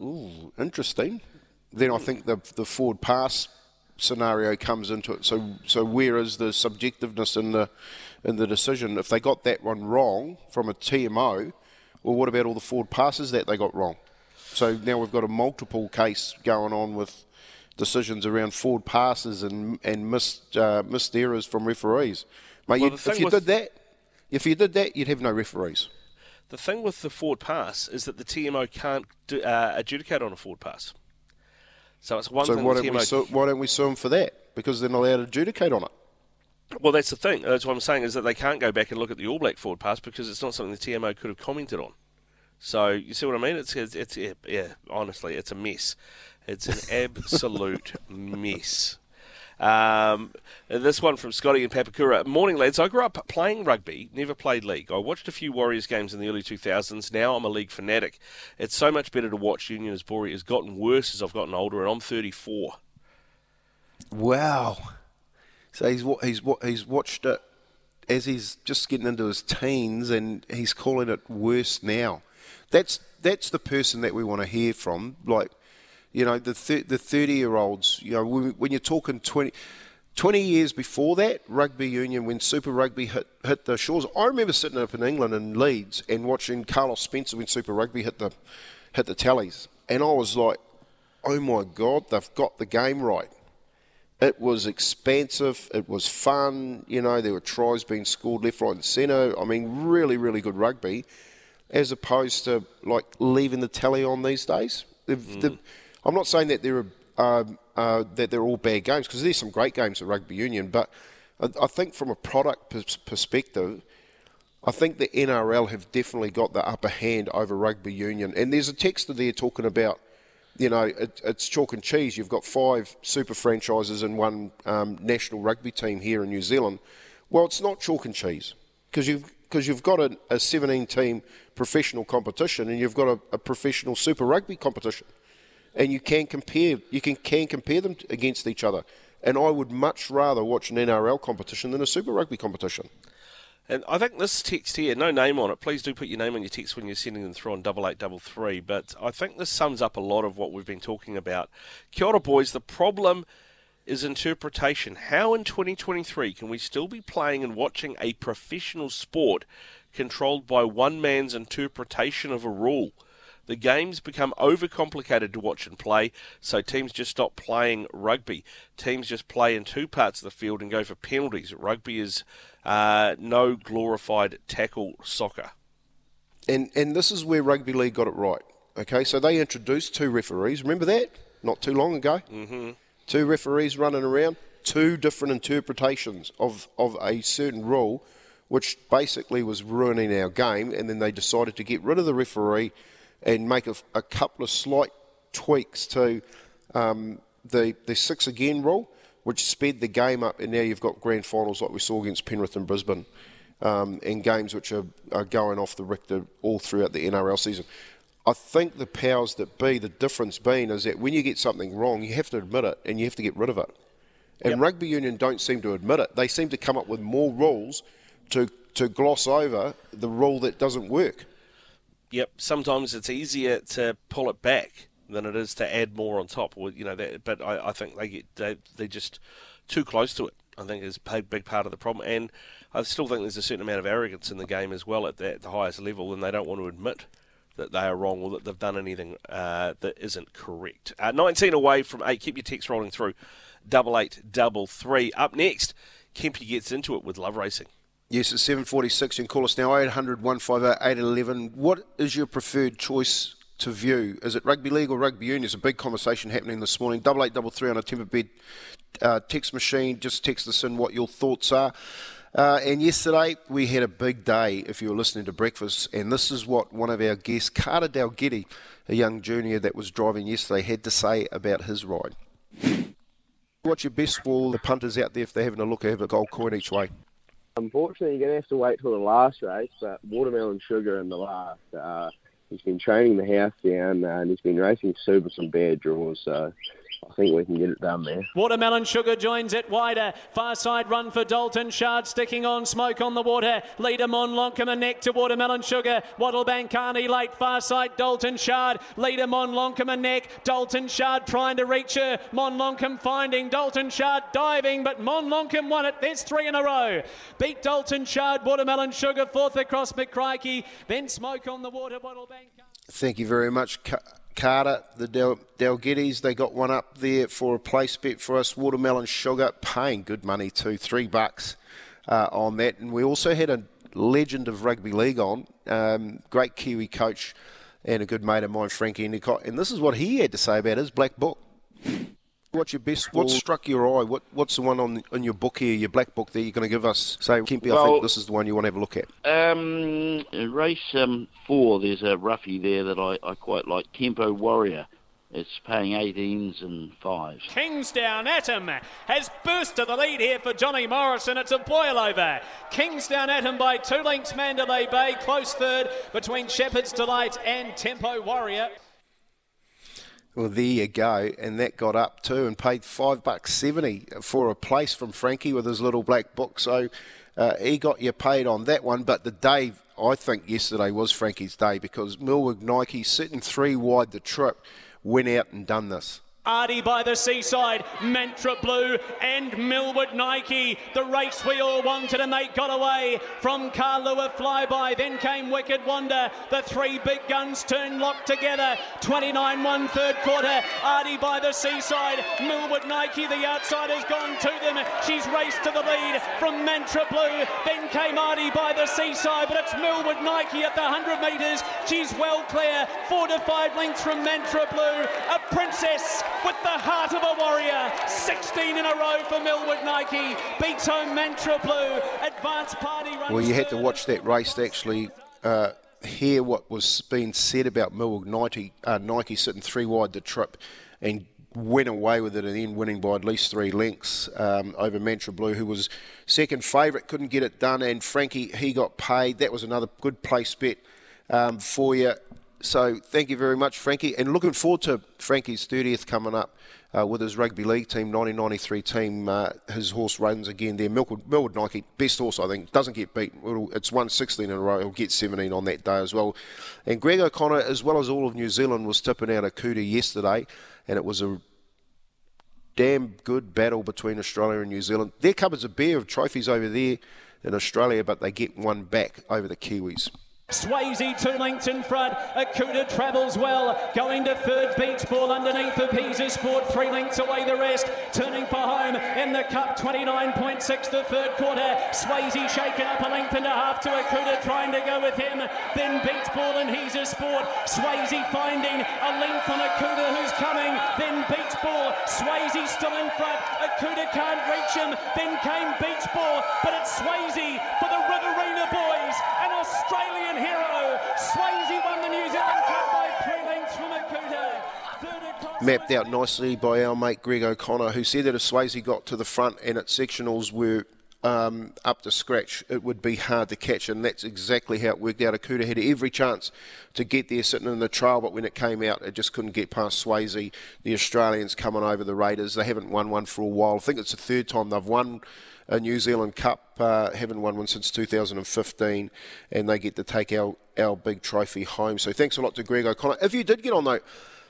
Ooh, interesting. Then I think the the forward pass scenario comes into it. So so where is the subjectiveness in the in the decision? If they got that one wrong from a T M O, well, what about all the forward passes that they got wrong? So now we've got a multiple case going on with decisions around forward passes and and missed uh, missed errors from referees. Mate, well, you, if you did that, if you did that, you'd have no referees. The thing with the forward pass is that the T M O can't do, uh, adjudicate on a forward pass. So it's one so thing. Why the T M O... we sue, why don't we sue them for that? Because they're not allowed to adjudicate on it. Well, that's the thing. That's what I'm saying, is that they can't go back and look at the All Black forward pass because it's not something the T M O could have commented on. So you see what I mean? It's it's, it's yeah, yeah. Honestly, it's a mess. It's an absolute mess. Um, this one from Scotty in Papakura. Morning lads, I grew up playing rugby, never played league. I watched a few Warriors games in the early two thousands. Now I'm a league fanatic. It's so much better to watch. Union Asbury has gotten worse as I've gotten older, and I'm thirty-four. Wow. So he's he's he's watched it as he's just getting into his teens, and he's calling it worse now. That's that's the person that we want to hear from. Like, you know, the the thirty-year-olds, you know, when, when you're talking twenty, twenty years before that, rugby union, when Super Rugby hit, hit the shores, I remember sitting up in England in Leeds and watching Carlos Spencer when Super Rugby hit the hit the tallies. And I was like, oh my God, they've got the game right. It was expansive. It was fun. You know, there were tries being scored left, right and centre. I mean, really, really good rugby, as opposed to, like, leaving the tally on these days. Mm. The, I'm not saying that they're, um, uh, that they're all bad games, because there's some great games at rugby union, but I, I think from a product p- perspective, I think the N R L have definitely got the upper hand over rugby union. And there's a texter there talking about, you know, it, it's chalk and cheese. You've got five super franchises and one um, national rugby team here in New Zealand. Well, it's not chalk and cheese, because you've, because you've got a seventeen-team professional competition and you've got a, a professional super rugby competition. And you can compare you can, can compare them against each other. And I would much rather watch an N R L competition than a super rugby competition. And I think this text here, no name on it, please do put your name on your text when you're sending them through on double eight double three, but I think this sums up a lot of what we've been talking about. Kia ora, boys, the problem is interpretation. How in twenty twenty-three can we still be playing and watching a professional sport controlled by one man's interpretation of a rule? The games become overcomplicated to watch and play, so teams just stop playing rugby. Teams just play in two parts of the field and go for penalties. Rugby is uh, no glorified tackle soccer. And and this is where Rugby League got it right. Okay, so they introduced two referees. Remember that? Not too long ago. Mm-hmm. Two referees running around, two different interpretations of, of a certain rule, which basically was ruining our game, and then they decided to get rid of the referee and make a, a couple of slight tweaks to um, the the six again rule, which sped the game up, and now you've got grand finals like we saw against Penrith and Brisbane, um, and games which are, are going off the Richter all throughout the N R L season. I think the powers that be, the difference being, is that when you get something wrong, you have to admit it and you have to get rid of it. And yep. Rugby union don't seem to admit it. They seem to come up with more rules to to gloss over the rule that doesn't work. Yep, sometimes it's easier to pull it back than it is to add more on top. Well, you know, that, but I, I think they get they they're just too close to it. I think is a big part of the problem, and I still think there's a certain amount of arrogance in the game as well at the, at the highest level, and they don't want to admit that they are wrong or that they've done anything uh, that isn't correct. Uh, nineteen away from eight. Keep your text rolling through. Double eight, double three. Up next, Kempy gets into it with Love Racing. Yes, it's seven forty-six. You can call us now, eight hundred, one five zero, eight one one. What is your preferred choice to view? Is it rugby league or rugby union? There's a big conversation happening this morning. double eight double three on a tempered bed uh, text machine. Just text us in what your thoughts are. Uh, and yesterday, we had a big day, if you were listening to breakfast, and this is what one of our guests, Carter Dalgetty, a young junior that was driving yesterday, had to say about his ride. What's your best for the punters out there if they're having a look? Have a gold coin each way. Unfortunately, you're going to have to wait till the last race, but Watermelon Sugar in the last. Uh, he's been training the house down, uh, and he's been racing super some bad draws, so I think we can get it done there. Watermelon Sugar joins it wider. Far side run for Dalton. Shard sticking on. Smoke on the water. Leader Mon Lonkama neck to Watermelon Sugar. Waddlebank Carney late. Far side Dalton Shard. Leader Mon Lonkama neck. Dalton Shard trying to reach her. Mon Lonkam finding. Dalton Shard diving, but Mon Lonkam won it. There's three in a row. Beat Dalton Shard. Watermelon Sugar fourth across McCrikey. Then Smoke on the water. Waddlebank. Thank you very much, Carter. The Dal- Dalgetties, they got one up there for a place bet for us. Watermelon Sugar, paying good money too, three bucks uh, on that. And we also had a legend of rugby league on, um, great Kiwi coach and a good mate of mine, Frankie Nicott. And this is what he had to say about his black book. What's your best? What struck your eye? What What's the one on in your book here, your black book that you're going to give us? Say, Kempy, well, I think this is the one you want to have a look at. Um, race um, four, there's a roughie there that I, I quite like, Tempo Warrior. It's paying eighteens and fives. Kingsdown Atom has burst to the lead here for Johnny Morrison. It's a boil over. Kingsdown Atom by two lengths, Mandalay Bay, close third between Shepherd's Delight and Tempo Warrior. Well, there you go, and that got up too, and paid five bucks seventy for a place from Frankie with his little black book. So uh, he got you paid on that one. But the day, I think yesterday was Frankie's day, because Millwood Nike sitting three wide the trip went out and done this. Artie by the seaside, Mantra Blue and Millwood Nike, the race we all wanted, and they got away from Karlua Flyby. Then came Wicked Wonder. The three big guns turned locked together. twenty-nine one third quarter. Artie by the seaside, Millwood Nike, the outside has gone to them. She's raced to the lead from Mantra Blue. Then came Artie by the seaside, but it's Millwood Nike at the one hundred metres. She's well clear, four to five lengths from Mantra Blue. A princess with the heart of a warrior. sixteen in a row for Millwood Nike. Beats home Mantra Blue. Advanced Party runs. Well, you had to watch that race to actually uh, hear what was being said about Millwood Nike, uh, Nike sitting three wide the trip and went away with it and then winning by at least three lengths um, over Mantra Blue, who was second favourite, couldn't get it done, and Frankie, he got paid. That was another good place bet um, for you. So thank you very much, Frankie, and looking forward to Frankie's thirtieth coming up uh, with his rugby league team, nineteen ninety-three team. Uh, his horse runs again there. Millwood, Millwood Nike, best horse, I think, doesn't get beaten. It'll, it's won sixteen in a row. He'll get seventeen on that day as well. And Greg O'Connor, as well as all of New Zealand, was tipping out a Akuta yesterday, and it was a damn good battle between Australia and New Zealand. Their cupboards are bare of trophies over there in Australia, but they get one back over the Kiwis. Swayze two lengths in front, Akuta travels well, going to third, Beach Ball underneath of Pisa Sport, three lengths away the rest, turning for home in the cup, twenty-nine point six the third quarter, Swayze shaken up a length and a half to Akuta, trying to go with him, then Beach Ball and Pisa Sport, Swayze finding a length on Akuta who's coming, then Beach Ball, Swayze still in front, Akuta can't reach him, then came Beach Ball, but it's Swayze for the Riverina boys, an Australian hero. Swayze won the New Zealand Cup by three lengths from Akuta. Mapped out nicely by our mate Greg O'Connor, who said that if Swayze got to the front and its sectionals were um, up to scratch, it would be hard to catch, and that's exactly how it worked out. Akuta had every chance to get there sitting in the trail, but when it came out, it just couldn't get past Swayze. The Australians coming over the Raiders. They haven't won one for a while. I think it's the third time they've won a New Zealand Cup, uh, haven't won one since two thousand fifteen, and they get to take our, our big trophy home. So thanks a lot to Greg O'Connor. If you did get on, though,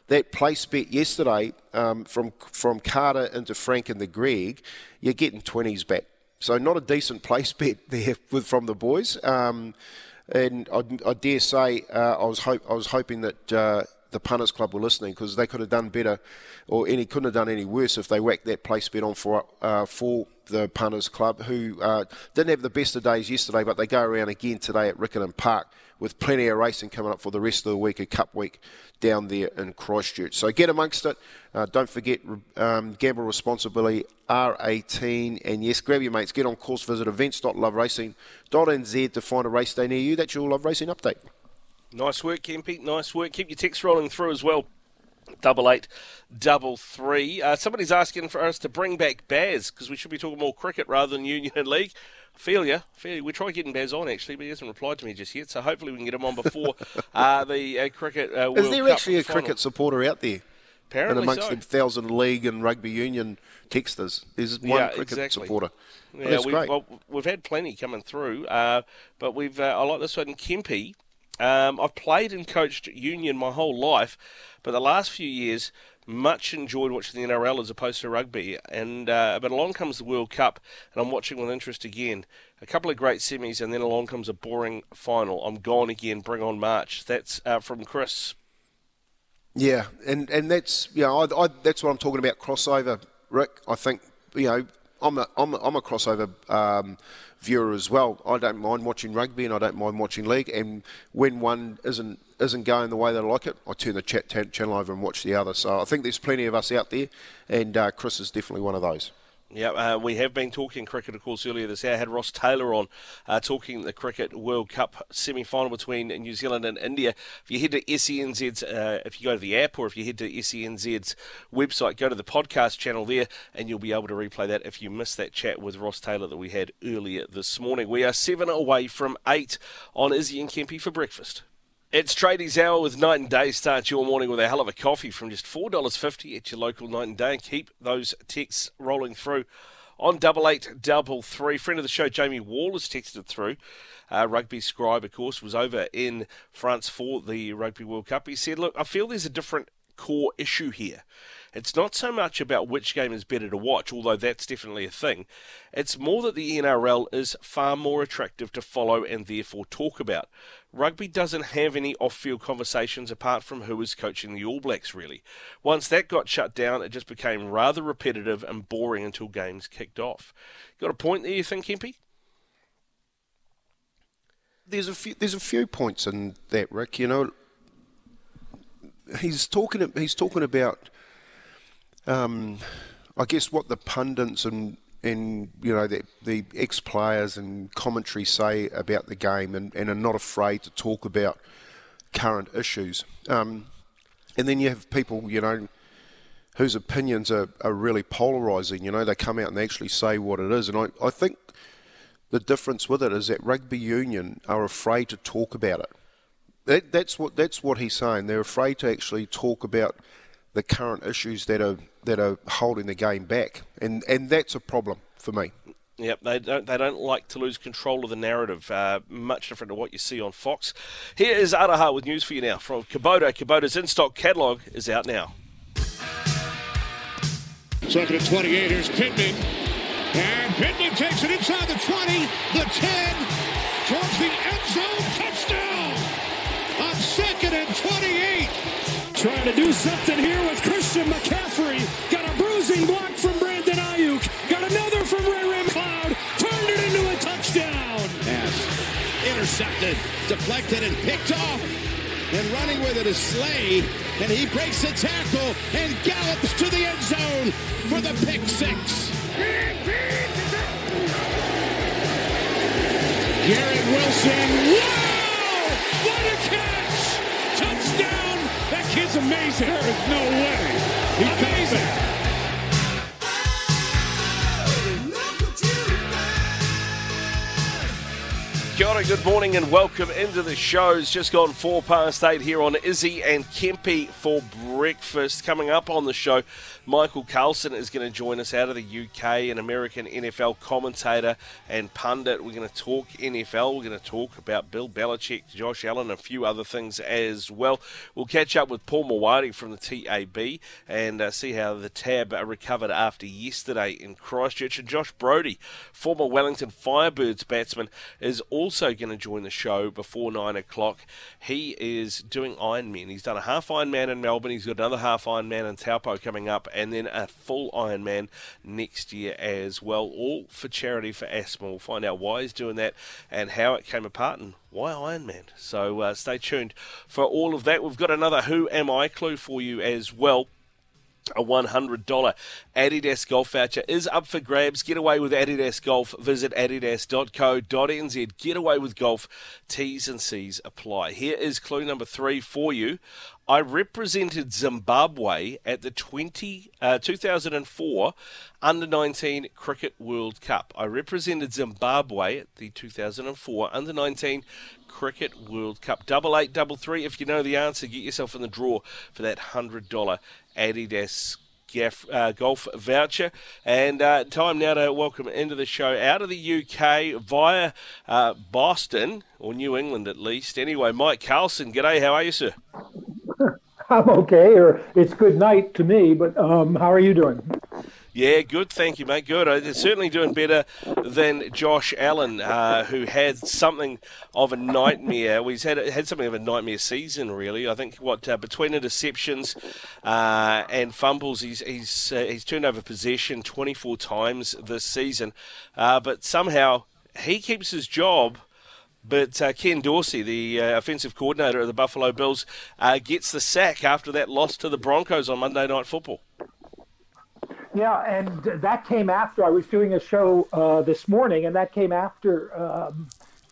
that place bet yesterday um, from from Carter into Frank and the Greg, you're getting twenties back. So not a decent place bet there with, from the boys. Um, and I, I dare say uh, I was hope I was hoping that uh, the Punters Club were listening, because they could have done better, or any couldn't have done any worse if they whacked that place bet on for uh, for. the Punters Club, who uh, didn't have the best of days yesterday, but they go around again today at Riccarton Park with plenty of racing coming up for the rest of the week, a cup week down there in Christchurch. So get amongst it. Uh, don't forget, um, gamble responsibly, R eighteen, and yes, grab your mates. Get on course, visit events dot love racing dot n z to find a race day near you. That's your Love Racing update. Nice work, Kempy. Nice work. Keep your text rolling through as well. Double eight, double three. Uh, somebody's asking for us to bring back Baz, because we should be talking more cricket rather than Union League. I feel ya, I feel ya. We tried getting Baz on, actually, but he hasn't replied to me just yet. So hopefully we can get him on before uh, the uh, cricket uh, World Cup. Is there Cup actually a final. Cricket supporter out there? Apparently, and amongst so. the thousand league and rugby union texters, there's one yeah, cricket exactly. supporter. Yeah, well, that's we've, great. Well, we've had plenty coming through, uh, but we've. Uh, I like this one, Kempy. Um, I've played and coached Union my whole life, but the last few years, much enjoyed watching the N R L as opposed to rugby. And uh, but along comes the World Cup, and I'm watching with interest again. A couple of great semis, and then along comes a boring final. I'm gone again. Bring on March. That's uh, from Chris. Yeah, and and that's you know, I, I, that's what I'm talking about. Crossover, Rick. I think you know. I'm a, I'm a, I'm a crossover um, viewer as well. I don't mind watching rugby and I don't mind watching league. And when one isn't isn't going the way they like it, I turn the chat t- channel over and watch the other. So I think there's plenty of us out there, and uh, Chris is definitely one of those. Yeah, uh, we have been talking cricket, of course, earlier this hour. I had Ross Taylor on uh, talking the Cricket World Cup semi-final between New Zealand and India. If you head to S E N Z's, uh, if you go to the app or if you head to S E N Z's website, go to the podcast channel there and you'll be able to replay that if you missed that chat with Ross Taylor that we had earlier this morning. We are seven away from eight on Izzy and Kempy for breakfast. It's Tradies Hour with Night and Day. Start your morning with a hell of a coffee from just four dollars fifty at your local Night and Day. Keep those texts rolling through on double eight double three. Friend of the show, Jamie Wall, has texted through. Uh, rugby scribe, of course, was over in France for the Rugby World Cup. He said, look, I feel there's a different core issue here. It's not so much about which game is better to watch, although that's definitely a thing. It's more that the N R L is far more attractive to follow and therefore talk about. Rugby doesn't have any off-field conversations apart from who is coaching the All Blacks, really. Once that got shut down, it just became rather repetitive and boring until games kicked off. Got a point there, you think, Kempe? There's a few, there's a few points in that, Rick. You know, he's talking, he's talking about... Um, I guess what the pundits and, and you know, the, the ex-players and commentary say about the game and, and are not afraid to talk about current issues. Um, and then you have people, you know, whose opinions are, are really polarising. You know, they come out and they actually say what it is. And I, I think the difference with it is that rugby union are afraid to talk about it. That, that's what that's what he's saying. They're afraid to actually talk about the current issues that are that are holding the game back, and and that's a problem for me. Yep, they don't they don't like to lose control of the narrative. Uh, much different to what you see on Fox. Here is Araha with news for you now from Kubota. Kubota's in-stock catalogue is out now. Second and twenty-eight. Here's Pittman, and Pittman takes it inside the twenty, the ten, towards the end zone. Touchdown on second and twenty-eight. Trying to do something here with Christian McCaffrey. Got a bruising block from Brandon Ayuk. Got another from Ray Ray McLeod. Turned it into a touchdown. Pass intercepted, deflected, and picked off. And running with it is Slay. And he breaks the tackle and gallops to the end zone for the pick six. Garrett Wilson. Wow! What a catch! Touchdown! That kid's amazing. There is no way. He amazing. Kia ora, good morning and welcome into the show. It's just gone four past eight here on Izzy and Kempe for breakfast. Coming up on the show, Michael Carlson is going to join us out of the U K, an American N F L commentator and pundit. We're going to talk N F L. We're going to talk about Bill Belichick, Josh Allen, a few other things as well. We'll catch up with Paul Mawari from the T A B and uh, see how the Tab recovered after yesterday in Christchurch. And Josh Brodie, former Wellington Firebirds batsman, is also going to join the show before nine o'clock. He is doing Ironman. He's done a half Ironman in Melbourne. He's got another half Ironman in Taupo coming up, and then a full Ironman next year as well, all for charity for asthma. We'll find out why he's doing that and how it came apart and why Ironman. So uh, stay tuned for all of that. We've got another Who Am I clue for you as well. A one hundred dollars Adidas Golf voucher is up for grabs. Get away with Adidas Golf. Visit adidas dot co dot n z. Get away with golf. T's and C's apply. Here is clue number three for you. I represented Zimbabwe at the twenty, uh, two thousand four under nineteen Cricket World Cup. I represented Zimbabwe at the two thousand four under nineteen Cricket World Cup. Double eight, double three. If you know the answer, get yourself in the draw for that one hundred dollars Adidas Gaff, uh, golf voucher. And uh, time now to welcome into the show out of the U K via uh, Boston, or New England at least. Anyway, Mike Carlson, g'day. How are you, sir? I'm okay, or it's good night to me, but um, how are you doing? Yeah, good, thank you, mate, good. They're certainly doing better than Josh Allen, uh, who had something of a nightmare. We've had had something of a nightmare season, really. I think, what, uh, between interceptions uh, and fumbles, he's he's, uh, he's turned over possession twenty-four times this season. Uh, but somehow he keeps his job. But uh, Ken Dorsey, the uh, offensive coordinator of the Buffalo Bills, uh, gets the sack after that loss to the Broncos on Monday Night Football. Yeah, and that came after I was doing a show uh, this morning, and that came after um,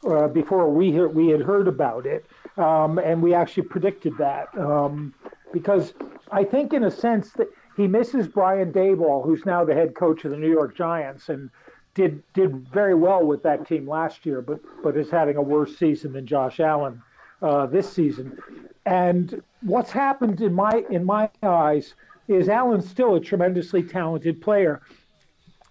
uh, before we heard, we had heard about it, um, and we actually predicted that um, because I think, in a sense, that he misses Brian Daboll, who's now the head coach of the New York Giants, and did did very well with that team last year, but but is having a worse season than Josh Allen uh, this season. And what's happened in my in my eyes is Allen's still a tremendously talented player,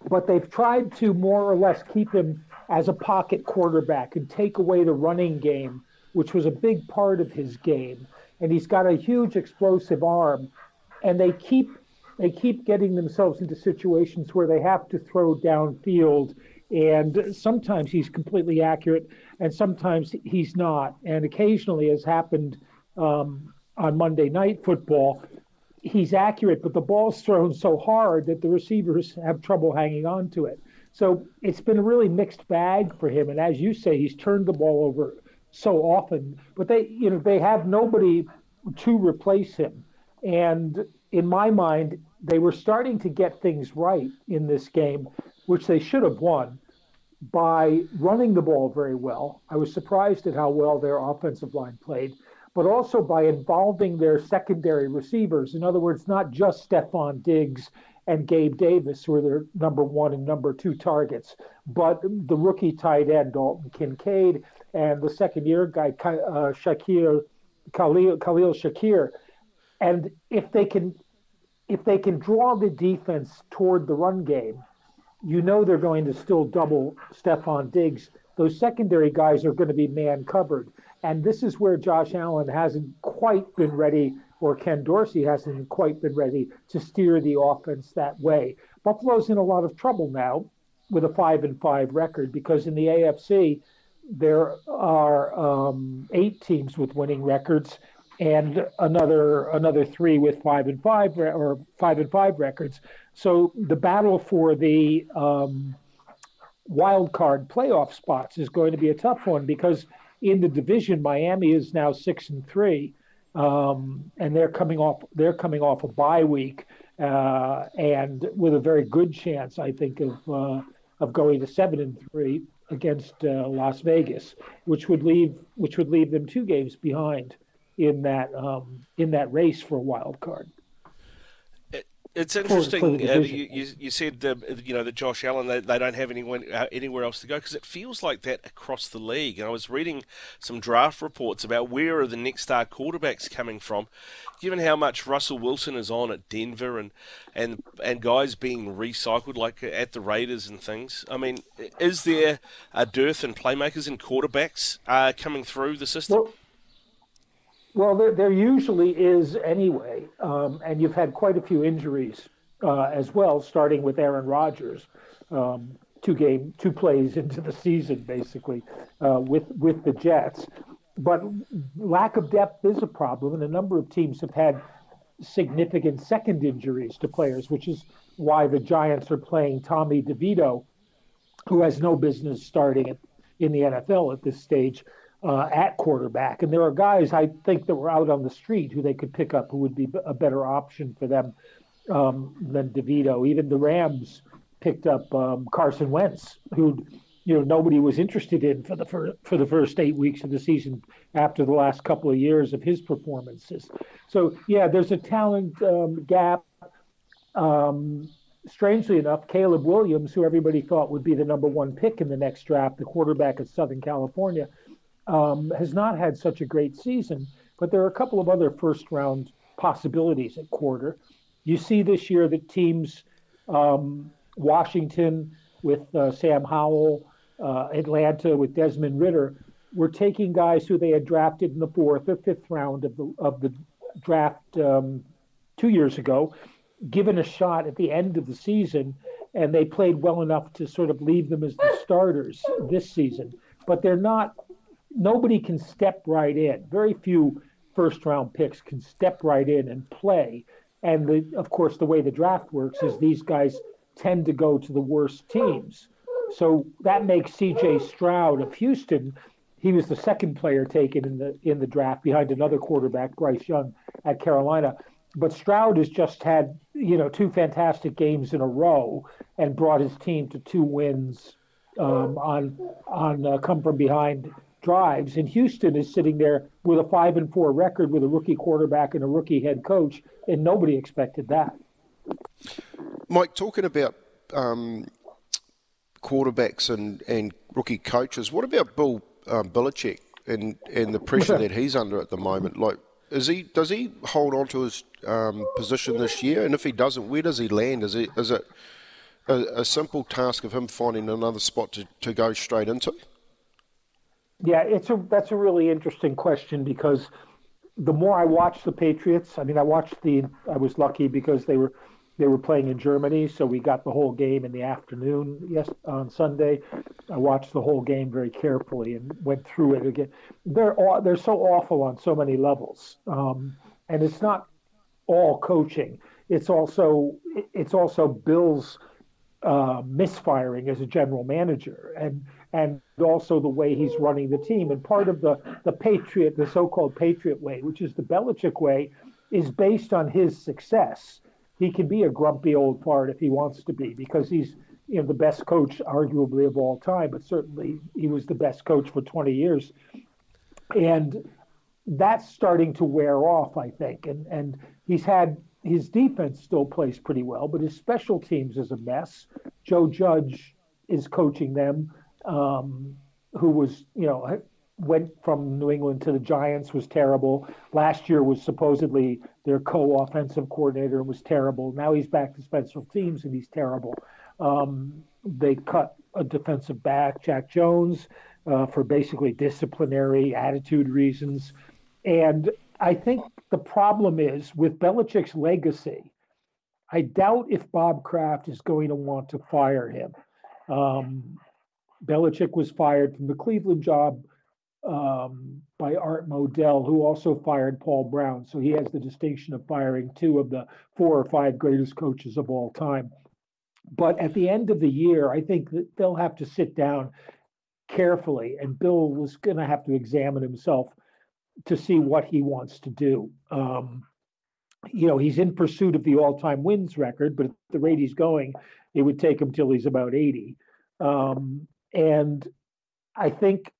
but they've tried to more or less keep him as a pocket quarterback and take away the running game, which was a big part of his game. And he's got a huge explosive arm, and they keep they keep getting themselves into situations where they have to throw downfield, and sometimes he's completely accurate, and sometimes he's not. And occasionally, as happened um, on Monday Night Football, he's accurate, but the ball's thrown so hard that the receivers have trouble hanging on to it. So it's been a really mixed bag for him. And as you say, he's turned the ball over so often, but they, you know, they have nobody to replace him. And in my mind, they were starting to get things right in this game, which they should have won, by running the ball very well. I was surprised at how well their offensive line played, but also by involving their secondary receivers. In other words, not just Stephon Diggs and Gabe Davis, who are their number one and number two targets, but the rookie tight end, Dalton Kincaid, and the second-year guy, uh, Shakir, Khalil, Khalil Shakir. And if they can, if they can draw the defense toward the run game, you know they're going to still double Stephon Diggs. Those secondary guys are going to be man-covered. And this is where Josh Allen hasn't quite been ready, or Ken Dorsey hasn't quite been ready to steer the offense that way. Buffalo's in a lot of trouble now with a five and five record, because in the A F C, there are um, eight teams with winning records and another another three with five and five re- or five and five records. So the battle for the um, wild card playoff spots is going to be a tough one, because in the division, Miami is now six and three, um, and they're coming off they're coming off a bye week, uh, and with a very good chance, I think, of uh, of going to seven and three against uh, Las Vegas, which would leave which would leave them two games behind in that um, in that race for a wild card. It, it's interesting. Uh, you, you, you said uh, you know that Josh Allen they, they don't have anyone uh, anywhere else to go, because it feels like that across the league. And I was reading some draft reports about where are the next star quarterbacks coming from, given how much Russell Wilson is on at Denver and and and guys being recycled like at the Raiders and things. I mean, is there a dearth in playmakers and quarterbacks uh, coming through the system? Well, Well, there, there usually is anyway, um, and you've had quite a few injuries uh, as well, starting with Aaron Rodgers, um, two game, two plays into the season, basically, uh, with with the Jets. But lack of depth is a problem, and a number of teams have had significant second injuries to players, which is why the Giants are playing Tommy DeVito, who has no business starting at, in the N F L at this stage. Uh, at quarterback. And there are guys, I think, that were out on the street who they could pick up who would be a better option for them um, than DeVito. Even the Rams picked up um, Carson Wentz, who, you know, nobody was interested in for the fir- for the first eight weeks of the season after the last couple of years of his performances. So, yeah, there's a talent um, gap. Um, strangely enough, Caleb Williams, who everybody thought would be the number one pick in the next draft, the quarterback of Southern California, Um, has not had such a great season, but there are a couple of other first-round possibilities at quarter. You see this year that teams, um, Washington with uh, Sam Howell, uh, Atlanta with Desmond Ridder, were taking guys who they had drafted in the fourth or fifth round of the of the draft um, two years ago, given a shot at the end of the season, and they played well enough to sort of leave them as the starters this season. But they're not... Nobody can step right in. Very few first-round picks can step right in and play. And, the, of course, the way the draft works is these guys tend to go to the worst teams. So that makes C J Stroud of Houston. He was the second player taken in the in the draft behind another quarterback, Bryce Young, at Carolina. But Stroud has just had, you know, two fantastic games in a row and brought his team to two wins um, on on uh, come-from-behind drives, and Houston is sitting there with a five and four record with a rookie quarterback and a rookie head coach, and nobody expected that. Mike, talking about um, quarterbacks and, and rookie coaches, what about Bill um, Belichick and, and the pressure that he's under at the moment? Like, is he does he hold on to his um, position this year? And if he doesn't, where does he land? Is it is it a, a simple task of him finding another spot to, to go straight into? Yeah, it's a that's a really interesting question, because the more I watched the Patriots, I mean, I watched the, I was lucky because they were, they were playing in Germany. So we got the whole game in the afternoon. Yes. On Sunday, I watched the whole game very carefully and went through it again. They're they're so awful on so many levels. Um, and it's not all coaching. It's also, it's also Bill's uh, misfiring as a general manager, and, and also the way he's running the team. And part of the, the Patriot, the so-called Patriot way, which is the Belichick way, is based on his success. He can be a grumpy old fart if he wants to be, because he's, you know, the best coach arguably of all time, but certainly he was the best coach for twenty years. And that's starting to wear off, I think. And, and he's had, his defense still plays pretty well, but his special teams is a mess. Joe Judge is coaching them, um, who was, you know, went from New England to the Giants, was terrible. Last year was supposedly their co-offensive coordinator and was terrible. Now he's back to special teams and he's terrible. Um, they cut a defensive back, Jack Jones, uh, for basically disciplinary attitude reasons. And I think the problem is with Belichick's legacy, I doubt if Bob Kraft is going to want to fire him. Um, Belichick was fired from the Cleveland job Um, by Art Modell, who also fired Paul Brown. So he has the distinction of firing two of the four or five greatest coaches of all time. But at the end of the year, I think that they'll have to sit down carefully, and Bill was going to have to examine himself to see what he wants to do. Um, you know, he's in pursuit of the all-time wins record, but at the rate he's going, it would take him till he's about eighty. Um, and I think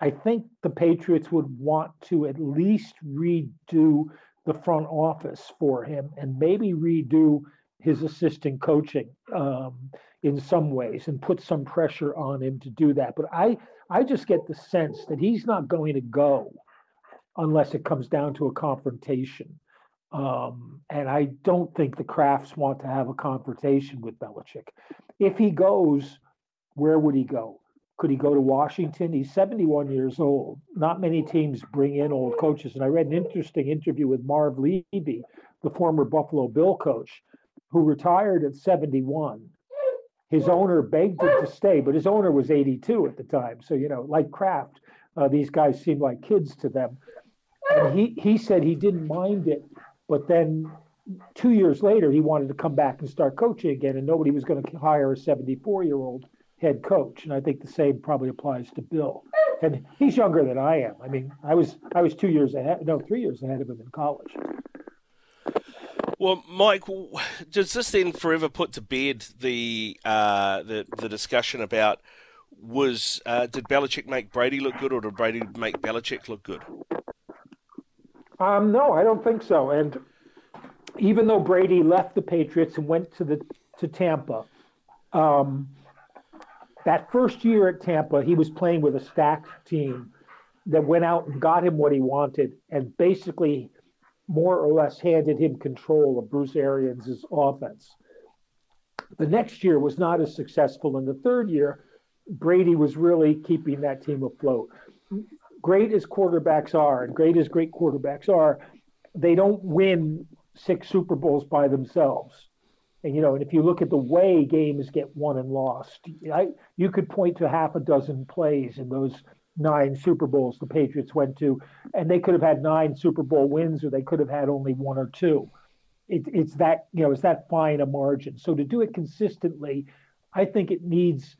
I think the Patriots would want to at least redo the front office for him, and maybe redo his assistant coaching um, in some ways, and put some pressure on him to do that. But I, I just get the sense that he's not going to go unless it comes down to a confrontation. Um, and I don't think the Krafts want to have a confrontation with Belichick. If he goes, where would he go? Could he go to Washington? He's seventy-one years old. Not many teams bring in old coaches. And I read an interesting interview with Marv Levy, the former Buffalo Bill coach, who retired at seventy-one. His owner begged him to stay, but his owner was eighty-two at the time. So, you know, like Kraft, uh, these guys seem like kids to them. And he, he said he didn't mind it, but then two years later, he wanted to come back and start coaching again, and nobody was going to hire a seventy-four-year-old head coach. And I think the same probably applies to Bill. And he's younger than I am. I mean, I was I was two years ahead, no, three years ahead of him in college. Well, Mike, does this then forever put to bed the uh, the, the discussion about was uh, did Belichick make Brady look good, or did Brady make Belichick look good? Um, no, I don't think so. And even though Brady left the Patriots and went to the to Tampa. Um, That first year at Tampa, he was playing with a stacked team that went out and got him what he wanted, and basically more or less handed him control of Bruce Arians' offense. The next year was not as successful, and the third year, Brady was really keeping that team afloat. Great as quarterbacks are, and great as great quarterbacks are, they don't win six Super Bowls by themselves. And, you know, and if you look at the way games get won and lost, I, you could point to half a dozen plays in those nine Super Bowls the Patriots went to, and they could have had nine Super Bowl wins, or they could have had only one or two. It, it's that, you know, it's that fine a margin. So to do it consistently, I think it needs,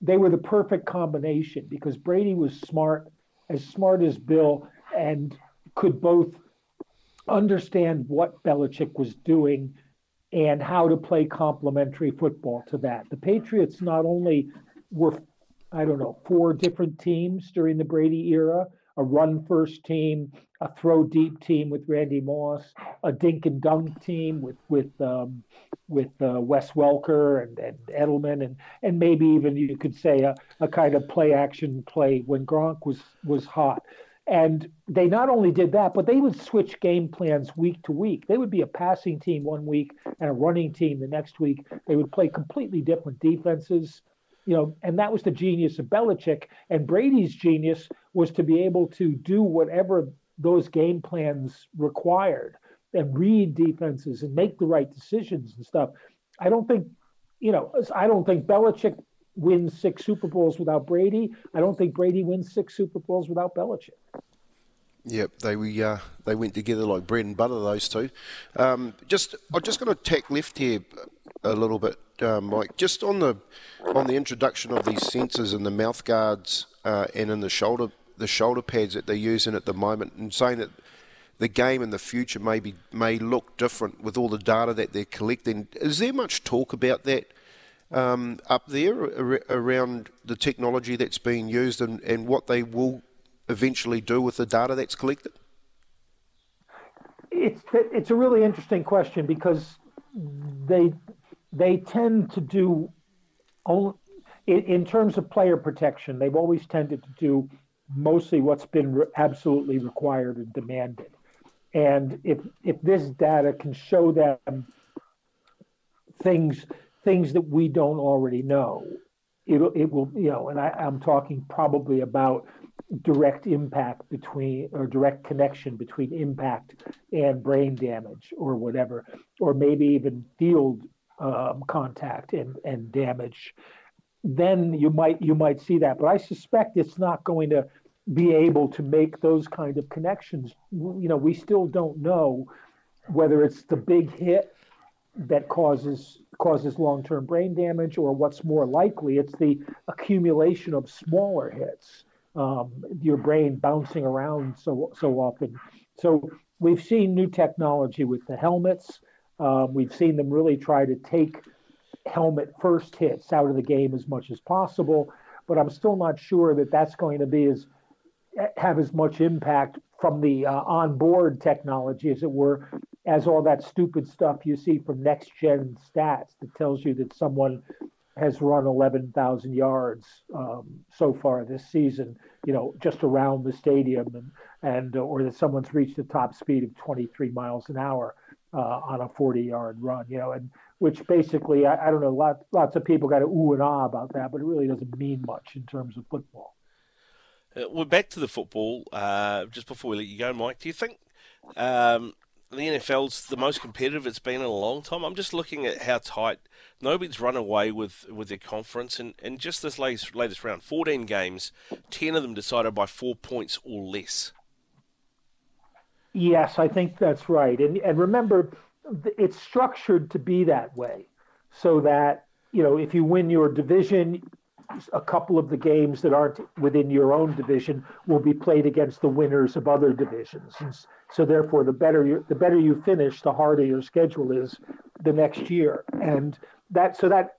they were the perfect combination, because Brady was smart, as smart as Bill, and could both understand what Belichick was doing and how to play complementary football to that. The Patriots not only were, I don't know, four different teams during the Brady era, a run-first team, a throw-deep team with Randy Moss, a dink-and-dunk team with with um, with uh, Wes Welker and, and Edelman, and and maybe even you could say a, a kind of play-action play when Gronk was, was hot. And they not only did that, but they would switch game plans week to week. They would be a passing team one week and a running team the next week. They would play completely different defenses, you know, and that was the genius of Belichick. And Brady's genius was to be able to do whatever those game plans required and read defenses and make the right decisions and stuff. I don't think, you know, I don't think Belichick wins six Super Bowls without Brady. I don't think Brady wins six Super Bowls without Belichick. Yep, they we uh, they went together like bread and butter, those two. Um, just I'm just going to tack left here a little bit, uh, Mike. Just on the on the introduction of these sensors and the mouth guards uh, and in the shoulder the shoulder pads that they're using at the moment, and saying that the game in the future may be, may look different with all the data that they're collecting. Is there much talk about that um, up there ar- around the technology that's being used and, and what they will eventually do with the data that's collected? It's it's a really interesting question because they they tend to do only, in, in terms of player protection, they've always tended to do mostly what's been re- absolutely required and demanded. And if if this data can show them things things that we don't already know, it it will, you know, and I, I'm talking probably about direct impact between, or direct connection between impact and brain damage or whatever, or maybe even field um, contact and, and damage, then you might you might see that. But I suspect it's not going to be able to make those kind of connections. You know, we still don't know whether it's the big hit that causes causes long-term brain damage, or what's more likely, it's the accumulation of smaller hits. Um, your brain bouncing around so so often. So we've seen new technology with the helmets. Um, we've seen them really try to take helmet first hits out of the game as much as possible, but I'm still not sure that that's going to be as have as much impact from the uh, onboard technology, as it were, as all that stupid stuff you see from Next Gen Stats that tells you that someone has run eleven thousand yards um, so far this season, you know, just around the stadium, and, and or that someone's reached a top speed of twenty-three miles an hour uh, on a forty-yard run, you know, and which basically, I, I don't know, lot, lots of people got to ooh and ah about that, but it really doesn't mean much in terms of football. We're back to the football. Uh, just before we let you go, Mike, do you think um, the N F L's the most competitive it's been in a long time? I'm just looking at how tight. Nobody's run away with, with their conference, and, and just this latest, latest round, fourteen games, ten of them decided by four points or less. Yes, I think that's right. And and remember, it's structured to be that way, so that, you know, if you win your division, a couple of the games that aren't within your own division will be played against the winners of other divisions. And so therefore, the better you, the better you finish, the harder your schedule is the next year. And that, so that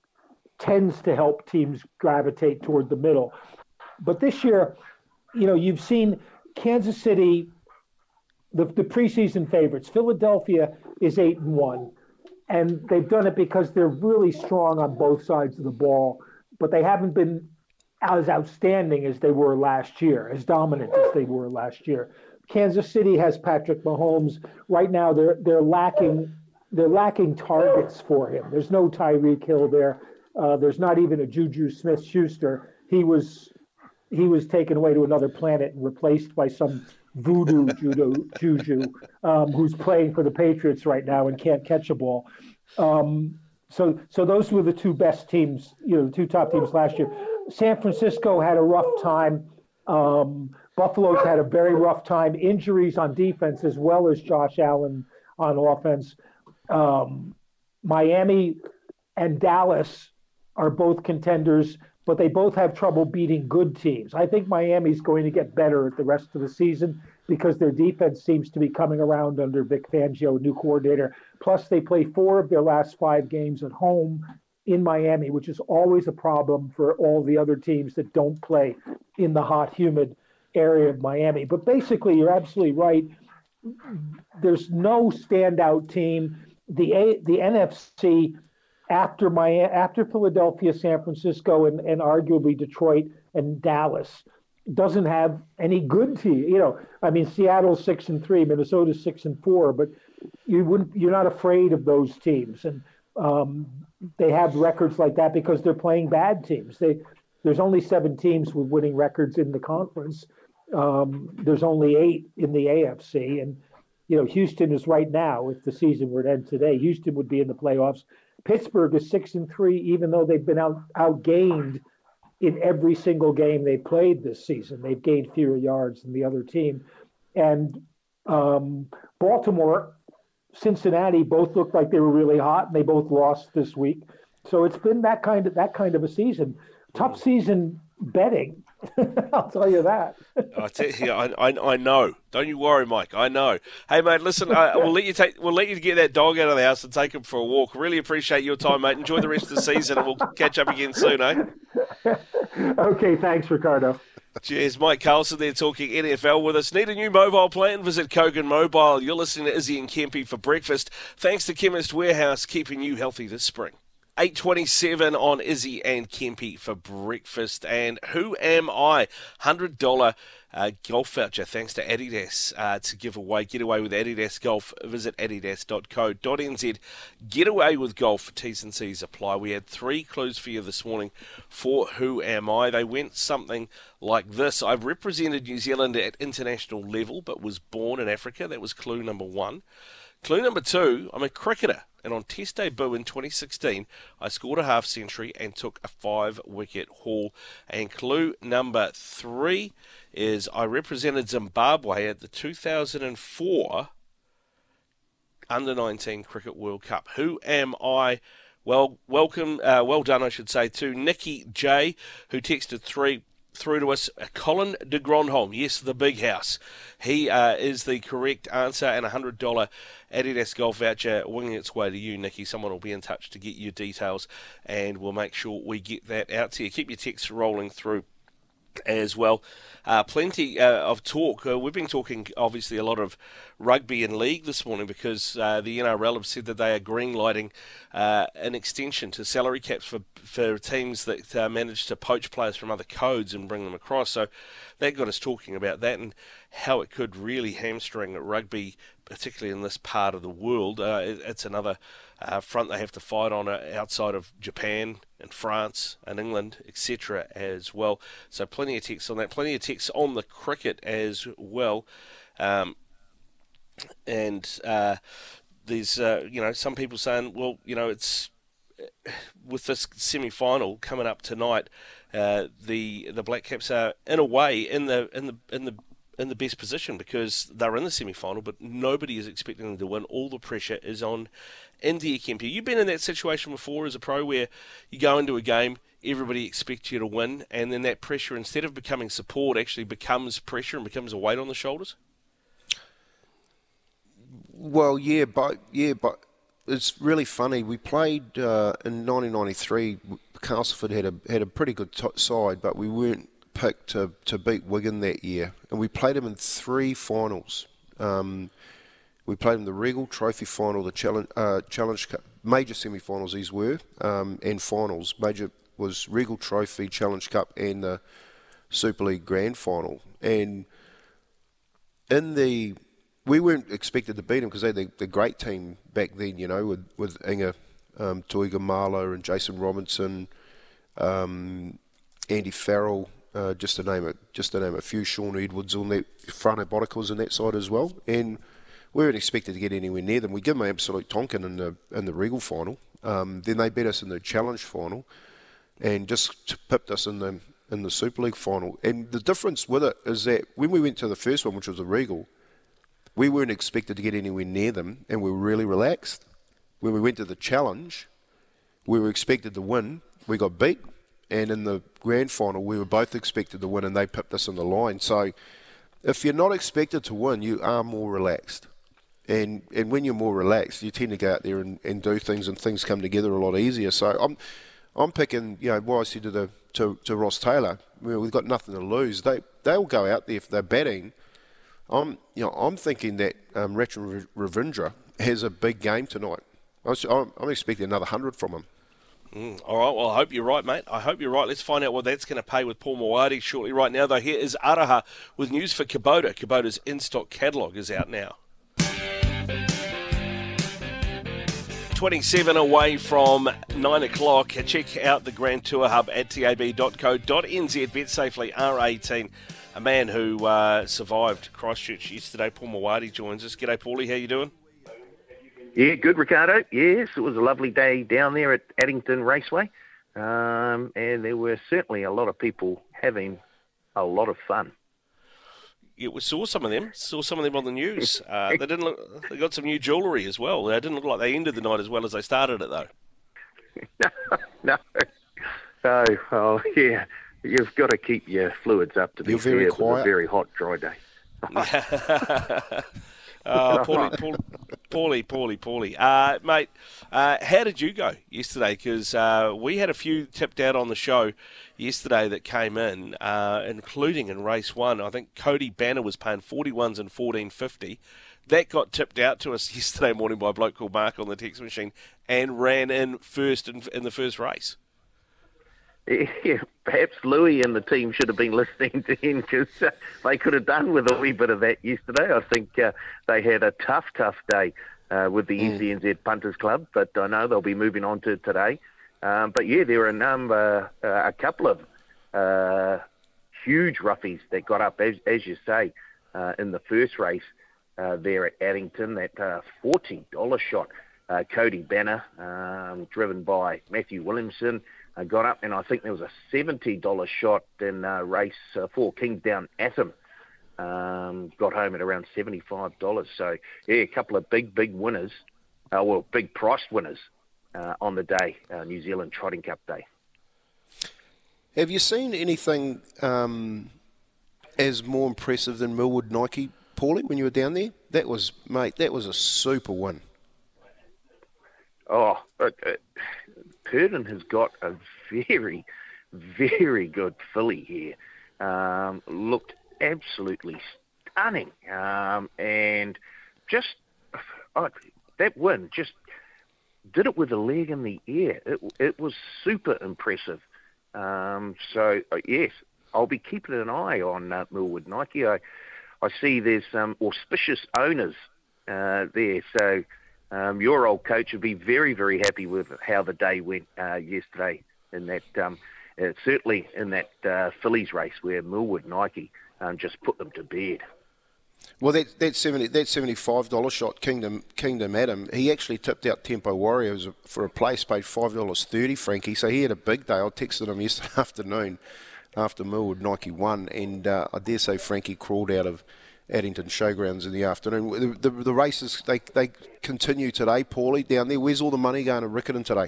tends to help teams gravitate toward the middle. But this year, you know, you've seen Kansas City, the, the preseason favorites. Philadelphia is eight and one, and they've done it because they're really strong on both sides of the ball, but they haven't been as outstanding as they were last year, as dominant as they were last year. Kansas City has Patrick Mahomes. Right now, they're they're lacking they're lacking targets for him. There's no Tyreek Hill there. Uh, there's not even a Juju Smith-Schuster. He was he was taken away to another planet and replaced by some voodoo judo, Juju um, who's playing for the Patriots right now and can't catch a ball. Um, So, so those were the two best teams, you know, the two top teams last year. San Francisco had a rough time. Um, Buffalo's had a very rough time. Injuries on defense as well as Josh Allen on offense. Um, Miami and Dallas are both contenders, but they both have trouble beating good teams. I think Miami's going to get better at the rest of the season because their defense seems to be coming around under Vic Fangio, new coordinator. Plus, they play four of their last five games at home in Miami, which is always a problem for all the other teams that don't play in the hot, humid area of Miami. But basically, you're absolutely right. There's no standout team. The A- the N F C, after Miami, after Philadelphia, San Francisco, and, and arguably Detroit and Dallas, doesn't have any good team. You know, I mean, Seattle's six and three, Minnesota's six and four, but you wouldn't, you're not afraid of those teams. And um, they have records like that because they're playing bad teams. They, there's only seven teams with winning records in the conference. Um, there's only eight in the A F C, and you know Houston is right now. If the season were to end today, Houston would be in the playoffs. Pittsburgh is six and three, even though they've been out outgained in every single game they played this season. They've gained fewer yards than the other team, and um, Baltimore, Cincinnati both looked like they were really hot, and they both lost this week. So it's been that kind of that kind of a season. Tough season betting. I'll tell you that. I, tell you, I, I I know. Don't you worry, Mike. I know. Hey, mate. Listen, I, we'll let you take. We'll let you get that dog out of the house and take him for a walk. Really appreciate your time, mate. Enjoy the rest of the season, and we'll catch up again soon, eh? Okay. Thanks, Ricardo. Cheers, Mike Carlson there talking N F L with us. Need a new mobile plan? Visit Kogan Mobile. You're listening to Izzy and Kempy for breakfast. Thanks to Chemist Warehouse, keeping you healthy this spring. eight twenty-seven on Izzy and Kempy for breakfast. And who am I? one hundred dollars uh, golf voucher thanks to Adidas uh, to give away. Get away with Adidas Golf. Visit adidas dot co dot n z. Get away with golf. T's and C's apply. We had three clues for you this morning for Who Am I? They went something like this. I've represented New Zealand at international level but was born in Africa. That was clue number one. Clue number two, I'm a cricketer, and on Test debut in twenty sixteen, I scored a half-century and took a five-wicket haul. And clue number three is I represented Zimbabwe at the two thousand four Under nineteen Cricket World Cup. Who am I? Well, welcome, uh, well done, I should say, to Nikki J, who texted three. Through to us, Colin de Grandholm. Yes, the big house. He uh, is the correct answer, and a one hundred dollars Adidas golf voucher winging its way to you, Nikki. Someone will be in touch to get your details, and we'll make sure we get that out to you. Keep your texts rolling through as well. Uh, plenty uh, of talk. Uh, we've been talking, obviously, a lot of rugby and league this morning because uh, the N R L have said that they are greenlighting uh, an extension to salary caps for, for teams that uh, manage to poach players from other codes and bring them across. So that got us talking about that and how it could really hamstring rugby, particularly in this part of the world. Uh, it, it's another uh, front they have to fight on uh, outside of Japan and France and England, et cetera as well. So plenty of texts on that, plenty of texts on the cricket as well. Um, and uh, there's, uh, you know, some people saying, well, you know, it's with this semi-final coming up tonight, uh, the the Black Caps are in a way in the in the in the in the best position because they're in the semi-final, but nobody is expecting them to win. All the pressure is on India, Kempy. You've been in that situation before as a pro where you go into a game, everybody expects you to win, and then that pressure, instead of becoming support, actually becomes pressure and becomes a weight on the shoulders? Well, yeah, but yeah, but it's really funny. We played uh, in nineteen ninety-three. Castleford had a, had a pretty good t- side, but we weren't picked to, to beat Wigan that year, and we played them in three finals. Um, we played them the Regal Trophy final, the Challenge, uh, Challenge Cup, major semi-finals these were, um, and finals. Major was Regal Trophy, Challenge Cup, and the Super League Grand Final. And in the, we weren't expected to beat them because they had the, the great team back then, you know, with with Inga um, Toiga Marlow and Jason Robinson, um, Andy Farrell. Uh, just to name it, just to name a few, Sean Edwards on that, Frano Bodica was on that side as well, and we weren't expected to get anywhere near them. We give them an absolute tonkin in the in the Regal final. Um, then they beat us in the Challenge final, and just pipped us in the in the Super League final. And the difference with it is that when we went to the first one, which was the Regal, we weren't expected to get anywhere near them, and we were really relaxed. When we went to the Challenge, we were expected to win. We got beat. And in the grand final, we were both expected to win, and they pipped us on the line. So if you're not expected to win, you are more relaxed. And and when you're more relaxed, you tend to go out there and, and do things, and things come together a lot easier. So I'm I'm picking, you know, what I said to, the, to, to Ross Taylor, you know, we've got nothing to lose. They, they'll go out there if they're batting. I'm, you know, I'm thinking that um, Ratchan Ravindra has a big game tonight. I was, I'm, I'm expecting another one hundred from him. Mm, all right, well, I hope you're right, mate. I hope you're right. Let's find out what that's going to pay with Paul Mawadi shortly. Right now, though, here is Araha with news for Kubota. Kubota's in-stock catalogue is out now. twenty-seven away from nine o'clock. Check out the Grand Tour Hub at tab dot co dot n z. Bet safely, R eighteen. A man who uh, survived Christchurch yesterday, Paul Mawadi, joins us. G'day, Paulie. How you doing? Yeah, good, Ricardo. Yes, it was a lovely day down there at Addington Raceway. Um, and there were certainly a lot of people having a lot of fun. Yeah, we saw some of them. Saw some of them on the news. Uh, they didn't look. They got some new jewellery as well. They didn't look like they ended the night as well as they started it, though. No, no. Oh, oh, yeah. You've got to keep your fluids up to be fair. It was a very hot, dry day. Oh, Paulie, Paulie, Paulie, Paulie. Uh, mate, uh, how did you go yesterday? Because uh, we had a few tipped out on the show yesterday that came in, uh, including in race one. I think Cody Banner was paying forty-ones and fourteen fifty. That got tipped out to us yesterday morning by a bloke called Mark on the text machine and ran in first in, in the first race. Yeah, perhaps Louis and the team should have been listening to him because uh, they could have done with a wee bit of that yesterday. I think uh, they had a tough, tough day uh, with the mm. N Z N Z Punters Club, but I know they'll be moving on to today. Um, but yeah, there were a number, uh, a couple of uh, huge roughies that got up, as, as you say, uh, in the first race uh, there at Addington. That uh, forty dollar shot, uh, Cody Banner, um, driven by Matthew Williamson, I got up, and I think there was a seventy dollar shot in uh, race uh, four, Kingsdown Atom. Um, got home at around seventy-five dollars. So, yeah, a couple of big, big winners, uh, well, big priced winners uh, on the day, uh, New Zealand Trotting Cup Day. Have you seen anything um, as more impressive than Millwood Nike, Paulie, when you were down there? That was, mate, that was a super win. Oh, okay. Purden has got a very, very good filly here. Um, looked absolutely stunning. Um, and just, oh, that win, just did it with a leg in the air. It, it was super impressive. Um, so, uh, yes, I'll be keeping an eye on uh, Millwood Nike. I, I see there's some um, auspicious owners uh, there, so... Um, your old coach would be very, very happy with how the day went uh, yesterday. In that, um, uh, certainly in that uh, fillies race where Millwood Nike um, just put them to bed. Well, that that seventy that seventy-five dollar shot, Kingdom Kingdom Adam, he actually tipped out Tempo Warriors for a place, paid five dollars thirty, Frankie. So he had a big day. I texted him yesterday afternoon after Millwood Nike won, and uh, I dare say Frankie crawled out of Addington Showgrounds in the afternoon. The, the, the races, they, they continue today, Paulie, down there. Where's all the money going to Riccarton today?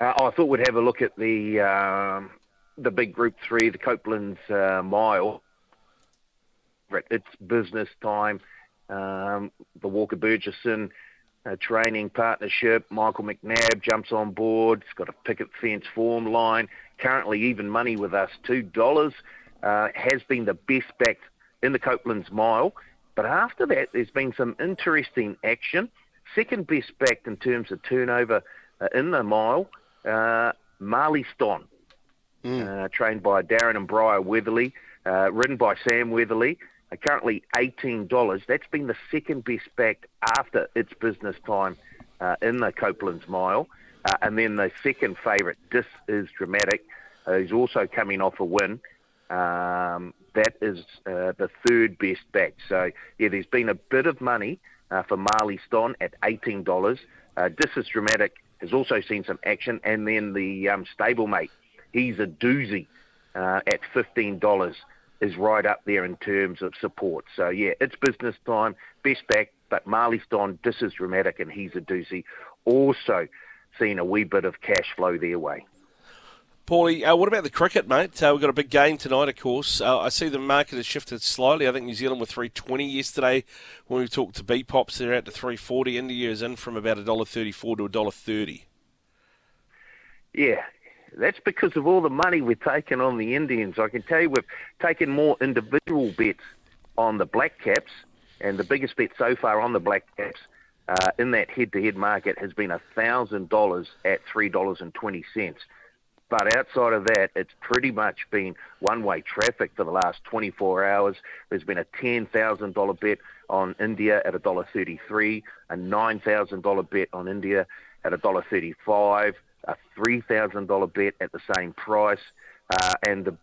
Uh, I thought we'd have a look at the um, the big Group three, the Copeland's uh, Mile. It's business time. Um, the Walker-Burgesson uh, training partnership. Michael McNabb jumps on board. It's got a picket fence form line. Currently even money with us, two dollars. Uh, has been the best-backed in the Copeland's Mile. But after that, there's been some interesting action. Second best backed in terms of turnover uh, in the mile, uh, Marley Ston, mm. uh, trained by Darren and Briar Weatherly, uh, ridden by Sam Weatherly, uh, currently eighteen dollars. That's been the second best backed after its business time uh, in the Copeland's Mile. Uh, and then the second favourite, This Is Dramatic, uh, who's also coming off a win. Um, that is uh, the third best back. So, yeah, there's been a bit of money uh, for Marley Ston at eighteen dollars. Uh, This Is Dramatic has also seen some action. And then the um, stablemate, He's a Doozy, uh, at fifteen dollars, is right up there in terms of support. So, yeah, it's business time, best back, but Marley Ston, This Is Dramatic, and He's a Doozy also seen a wee bit of cash flow their way. Paulie, uh, what about the cricket, mate? Uh, we've got a big game tonight, of course. Uh, I see the market has shifted slightly. I think New Zealand were three twenty yesterday. When we talked to B P O Ps, they're out to three forty. India is in from about one dollar thirty-four to one dollar thirty. Yeah, that's because of all the money we've taken on the Indians. I can tell you we've taken more individual bets on the Black Caps, and the biggest bet so far on the Black Caps uh, in that head-to-head market has been one thousand dollars at three dollars and twenty cents. But outside of that, it's pretty much been one-way traffic for the last twenty-four hours. There's been a ten thousand dollars bet on India at one dollar thirty-three, a nine thousand dollars bet on India at one dollar thirty-five, a three thousand dollars bet at the same price, uh, and the,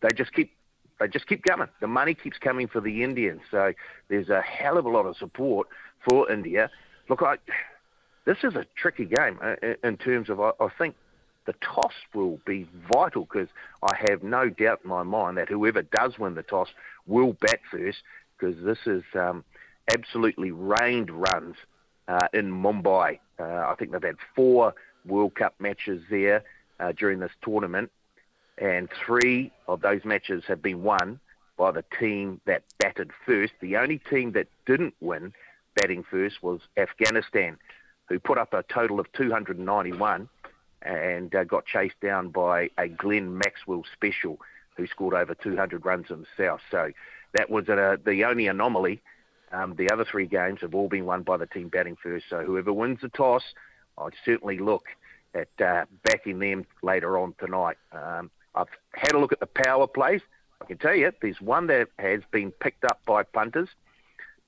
they just keep they just keep coming. The money keeps coming for the Indians. So there's a hell of a lot of support for India. Look, I, this is a tricky game in terms of, I, I think, the toss will be vital, because I have no doubt in my mind that whoever does win the toss will bat first, because this is um, absolutely rained runs uh, in Mumbai. Uh, I think they've had four World Cup matches there uh, during this tournament, and three of those matches have been won by the team that batted first. The only team that didn't win batting first was Afghanistan, who put up a total of two hundred ninety-one and uh, got chased down by a Glenn Maxwell special who scored over two hundred runs himself. So that was a, the only anomaly. Um, the other three games have all been won by the team batting first. So whoever wins the toss, I'd certainly look at uh, backing them later on tonight. Um, I've had a look at the power plays. I can tell you, there's one that has been picked up by punters.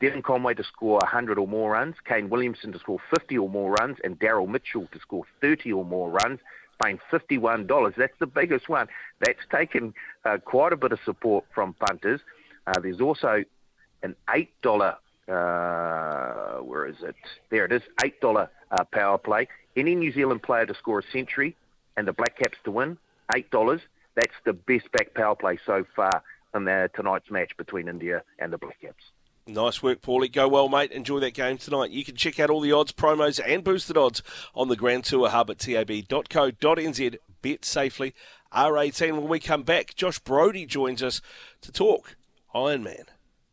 Devon Conway to score one hundred or more runs, Kane Williamson to score fifty or more runs, and Daryl Mitchell to score thirty or more runs, paying fifty-one dollars. That's the biggest one. That's taken uh, quite a bit of support from punters. Uh, there's also an eight dollars, uh, where is it? There it is, eight dollars uh, power play. Any New Zealand player to score a century and the Black Caps to win, eight dollars. That's the best back power play so far in the, tonight's match between India and the Black Caps. Nice work, Paulie. Go well, mate. Enjoy that game tonight. You can check out all the odds, promos and boosted odds on the Grand Tour Hub at tab dot co dot n z. Bet safely. R eighteen, when we come back, Josh Brody joins us to talk Ironman.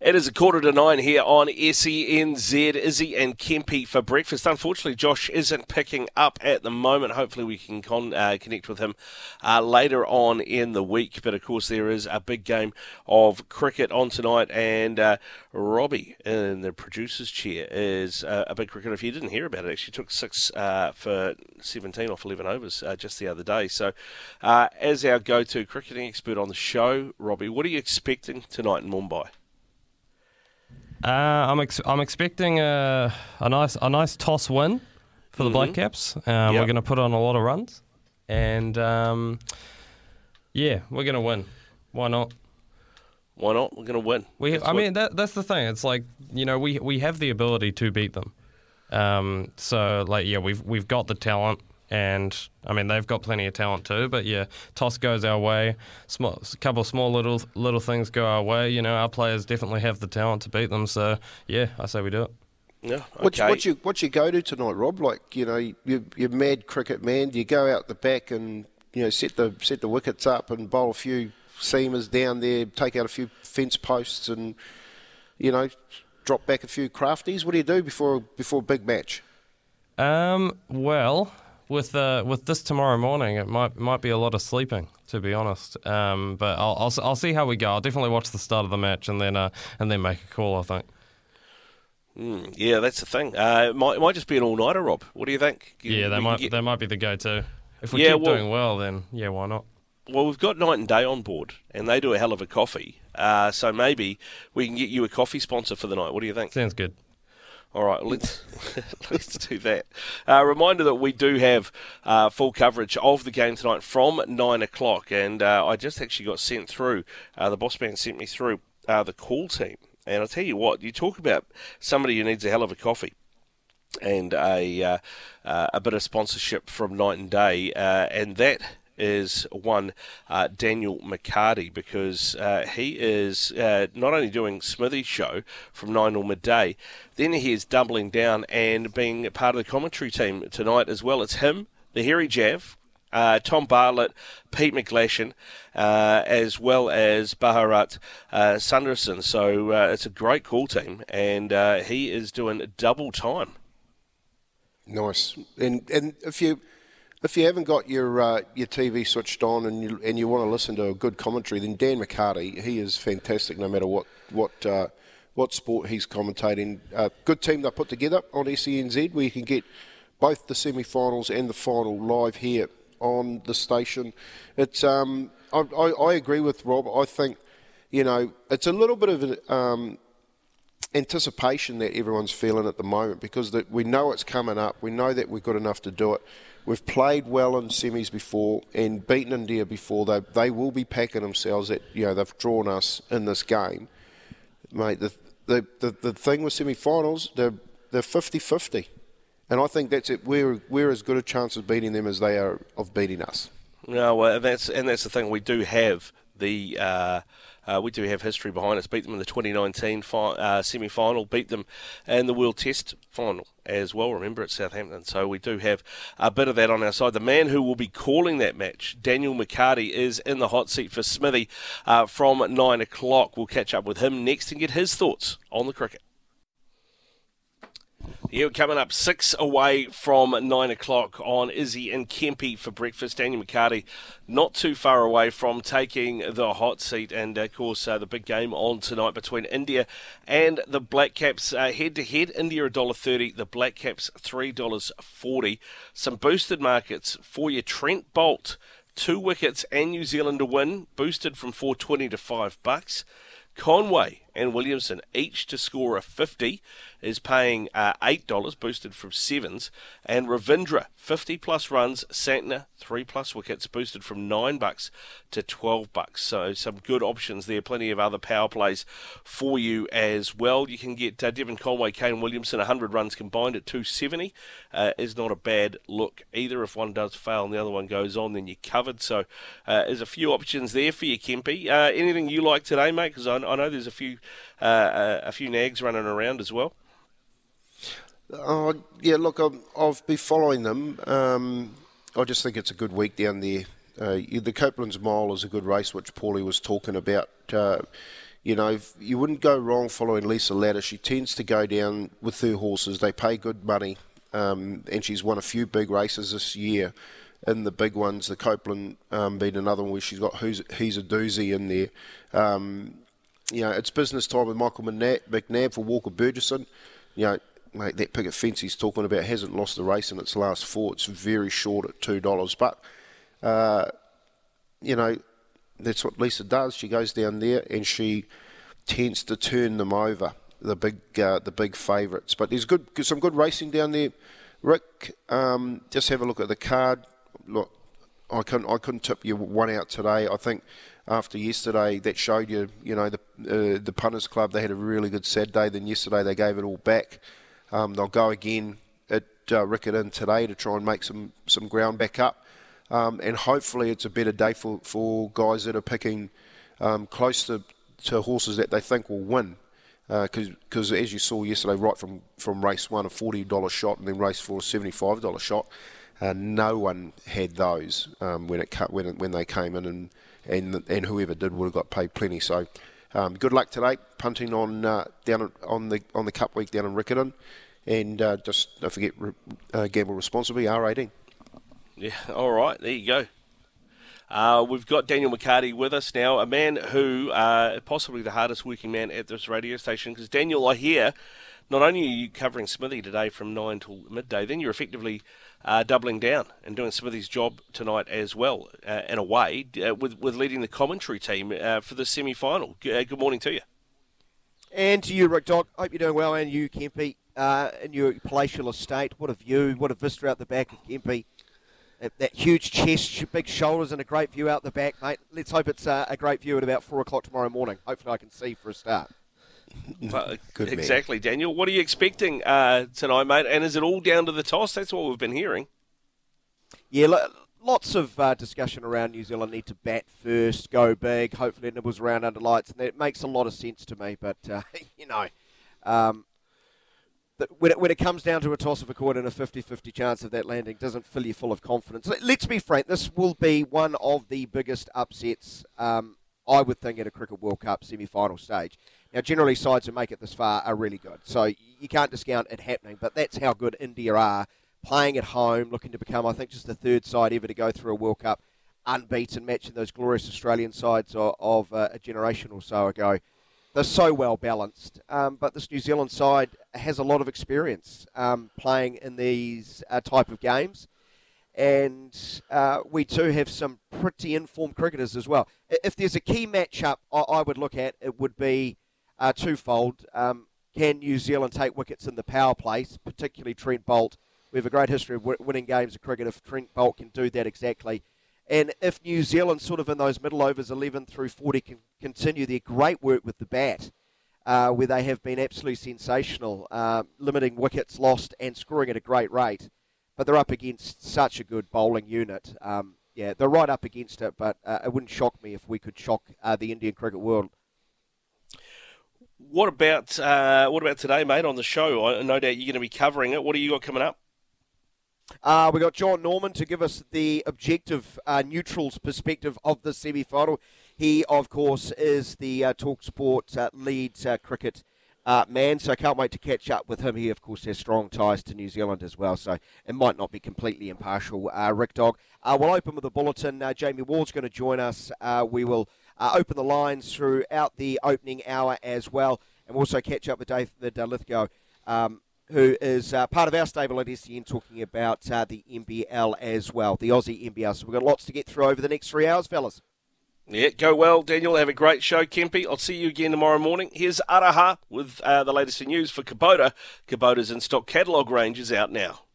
It is a quarter to nine here on S E N Z. Izzy and Kempe for breakfast. Unfortunately, Josh isn't picking up at the moment. Hopefully we can con- uh, connect with him uh, later on in the week. But, of course, there is a big game of cricket on tonight. And uh, Robbie in the producer's chair is uh, a big cricketer. If you didn't hear about it, actually took six uh, for seventeen off eleven overs uh, just the other day. So, uh, as our go-to cricketing expert on the show, Robbie, what are you expecting tonight in Mumbai? Uh, I'm ex- I'm expecting a a nice a nice toss win for the mm-hmm. Black Caps. Um, yep. We're going to put on a lot of runs, and um, yeah, we're going to win. Why not? Why not? We're going to win. We, I what... mean, that that's the thing. It's like, you know, we we have the ability to beat them. Um, so like yeah, we've we've got the talent, and I mean they've got plenty of talent too. But yeah, toss goes our way. Small, a couple of small little little things go our way. You know, our players definitely have the talent to beat them. So yeah, I say we do it. Yeah. Okay. What's, what's you what's you go to tonight, Rob? Like, you know, you you're mad cricket man. You go out the back and, you know, set the set the wickets up and bowl a few seamers down there. Take out a few fence posts and, you know, drop back a few crafties. What do you do before before a big match? Um. Well. With uh, with this tomorrow morning, it might might be a lot of sleeping, to be honest. Um, but I'll, I'll I'll see how we go. I'll definitely watch the start of the match and then uh, and then make a call, I think. Mm, yeah, that's the thing. Uh, it might it might just be an all nighter, Rob. What do you think? You, yeah, they might get... they might be the go to. If we yeah, keep well, doing well, then yeah, why not? Well, we've got Night and Day on board, and they do a hell of a coffee. Uh, so maybe we can get you a coffee sponsor for the night. What do you think? Sounds good. All right, let's let's do that. Uh, reminder that we do have uh, full coverage of the game tonight from nine o'clock, and uh, I just actually got sent through, uh, the boss man sent me through uh, the call team. And I'll tell you what, you talk about somebody who needs a hell of a coffee and a, uh, uh, a bit of sponsorship from Night and Day, uh, and that... is one uh, Daniel McCarty, because uh, he is uh, not only doing Smithy's show from nine till midday, then he is doubling down and being part of the commentary team tonight as well. It's him, the Hairy Jav, uh, Tom Bartlett, Pete McGlashan, uh, as well as Bharat uh, Sunderson. So uh, it's a great call team, and uh, he is doing double time. Nice. And and if you... If you haven't got your uh, your T V switched on and you and you want to listen to a good commentary, then Dan McCarty, he is fantastic no matter what what uh, what sport he's commentating. Uh, good team they put together on S E N Z, where you can get both the semi-finals and the final live here on the station. It's um, I, I, I agree with Rob. I think, you know, it's a little bit of um, anticipation that everyone's feeling at the moment, because that we know it's coming up. We know that we've got enough to do it. We've played well in semis before and beaten India before. They they will be packing themselves that, you know, they've drawn us in this game. Mate, the the, the, the thing with semi-finals, they're, they're fifty-fifty. And I think that's it. We're, we're as good a chance of beating them as they are of beating us. No, well, that's, and that's the thing. We do have the... Uh, Uh, we do have history behind us. Beat them in the twenty nineteen fi- uh, semi-final, beat them in the World Test final as well, remember, at Southampton. So we do have a bit of that on our side. The man who will be calling that match, Daniel McCarty, is in the hot seat for Smithy uh, from nine o'clock. We'll catch up with him next and get his thoughts on the cricket. Yeah, coming up six away from nine o'clock on Izzy and Kempi for breakfast. Daniel McCarty not too far away from taking the hot seat. And, of course, uh, the big game on tonight between India and the Black Caps. Uh, head-to-head, India one dollar thirty, the Black Caps three dollars forty. Some boosted markets for you. Trent Bolt, two wickets and New Zealand to win, boosted from four twenty to five bucks. Conway and Williamson, each to score a fifty, is paying uh, eight dollars, boosted from sevens. And Ravindra, fifty-plus runs. Santner, three-plus wickets, boosted from nine bucks to twelve bucks. So some good options there. Plenty of other power plays for you as well. You can get uh, Devon Conway, Kane Williamson, one hundred runs combined at two seventy. Uh, is not a bad look either. If one does fail and the other one goes on, then you're covered. So uh, there's a few options there for you, Kempi. Uh, anything you like today, mate? Because I, I know there's a few... Uh, a, a few nags running around as well. Oh, yeah, look, I'm, I'll be following them. Um, I just think it's a good week down there. Uh, you, the Copeland's Mile is a good race, which Paulie was talking about. Uh, you know, you wouldn't go wrong following Lisa Ladder. She tends to go down with her horses. They pay good money, um, and she's won a few big races this year. In the big ones, the Copeland um, being another one where she's got Who's, He's a Doozy in there. Um You know, it's business time with Michael McNabb for Walker Burgesson. You know, mate, that picket fence he's talking about hasn't lost the race in its last four. It's very short at two dollars. But, uh, you know, that's what Lisa does. She goes down there and she tends to turn them over, the big uh, the big favourites. But there's good some good racing down there. Rick, um, just have a look at the card. Look, I couldn't, I couldn't tip you one out today. I think... After yesterday, that showed you, you know, the uh, the Punters Club, they had a really good Saturday. Then yesterday they gave it all back. Um, they'll go again at uh, Rickett Inn today to try and make some, some ground back up. Um, and hopefully it's a better day for, for guys that are picking um, close to, to horses that they think will win. Because uh, as you saw yesterday, right from, from race one, a forty dollars shot, and then race four, a seventy-five dollars shot. Uh, no one had those um, when it cut, when it, when they came in, and and and whoever did would have got paid plenty. So, um, good luck today punting on uh, down on the on the Cup week down in Riccarton, and uh, just don't forget uh, gamble responsibly. R eighteen. Yeah. All right. There you go. Uh, we've got Daniel McCarty with us now, a man who uh, possibly the hardest working man at this radio station. Because Daniel, I hear. Not only are you covering Smithy today from nine till midday, then you're effectively uh, doubling down and doing Smithy's job tonight as well, uh, in a way, uh, with, with leading the commentary team uh, for the semi-final. G- uh, good morning to you. And to you, Rick Dodd. Hope you're doing well, and you, Kempi, uh, in your palatial estate. What a view, what a vista out the back of Kempi. That, that huge chest, big shoulders, and a great view out the back, mate. Let's hope it's uh, a great view at about four o'clock tomorrow morning. Hopefully I can see for a start. Well, exactly, Daniel. What are you expecting uh, tonight, mate? And is it all down to the toss? That's what we've been hearing. Yeah, lo- lots of uh, discussion around New Zealand need to bat first, go big, hopefully it nibbles around under lights, and that makes a lot of sense to me. But, uh, you know, um, when, it, when it comes down to a toss of a coin and a fifty-fifty chance of that landing, doesn't fill you full of confidence. Let's be frank, this will be one of the biggest upsets, um, I would think, at a Cricket World Cup semi-final stage. Now, generally, sides who make it this far are really good. So you can't discount it happening, but that's how good India are, playing at home, looking to become, I think, just the third side ever to go through a World Cup unbeaten, matching those glorious Australian sides of, of uh, a generation or so ago. They're so well balanced. Um, but this New Zealand side has a lot of experience um, playing in these uh, type of games. and uh, we do have some pretty informed cricketers as well. If there's a key matchup I, I would look at, it would be uh, twofold. Um, can New Zealand take wickets in the power play, particularly Trent Bolt? We have a great history of w- winning games of cricket if Trent Bolt can do that exactly. And if New Zealand sort of in those middle overs, eleven through forty, can continue their great work with the bat, uh, where they have been absolutely sensational, uh, limiting wickets lost and scoring at a great rate. But they're up against such a good bowling unit. Um, yeah, they're right up against it, but uh, it wouldn't shock me if we could shock uh, the Indian cricket world. What about uh, what about today, mate, on the show? I, no doubt you're going to be covering it. What do you got coming up? Uh, we got John Norman to give us the objective uh, neutrals perspective of the semi-final. He, of course, is the uh, TalkSport uh, lead uh, cricket uh, man, so I can't wait to catch up with him. He, of course, has strong ties to New Zealand as well, so it might not be completely impartial, uh, Rick Dog. Uh, we'll open with a bulletin. Uh, Jamie Ward's going to join us. Uh, we will uh, open the lines throughout the opening hour as well, and we'll also catch up with David uh, Lithgow, um, who is uh, part of our stable at S C N, talking about uh, the N B L as well, the Aussie N B L. So we've got lots to get through over the next three hours, fellas. Yeah, go well, Daniel. Have a great show, Kempe. I'll see you again tomorrow morning. Here's Araha with uh, the latest in news for Kubota. Kubota's in-stock catalogue range is out now.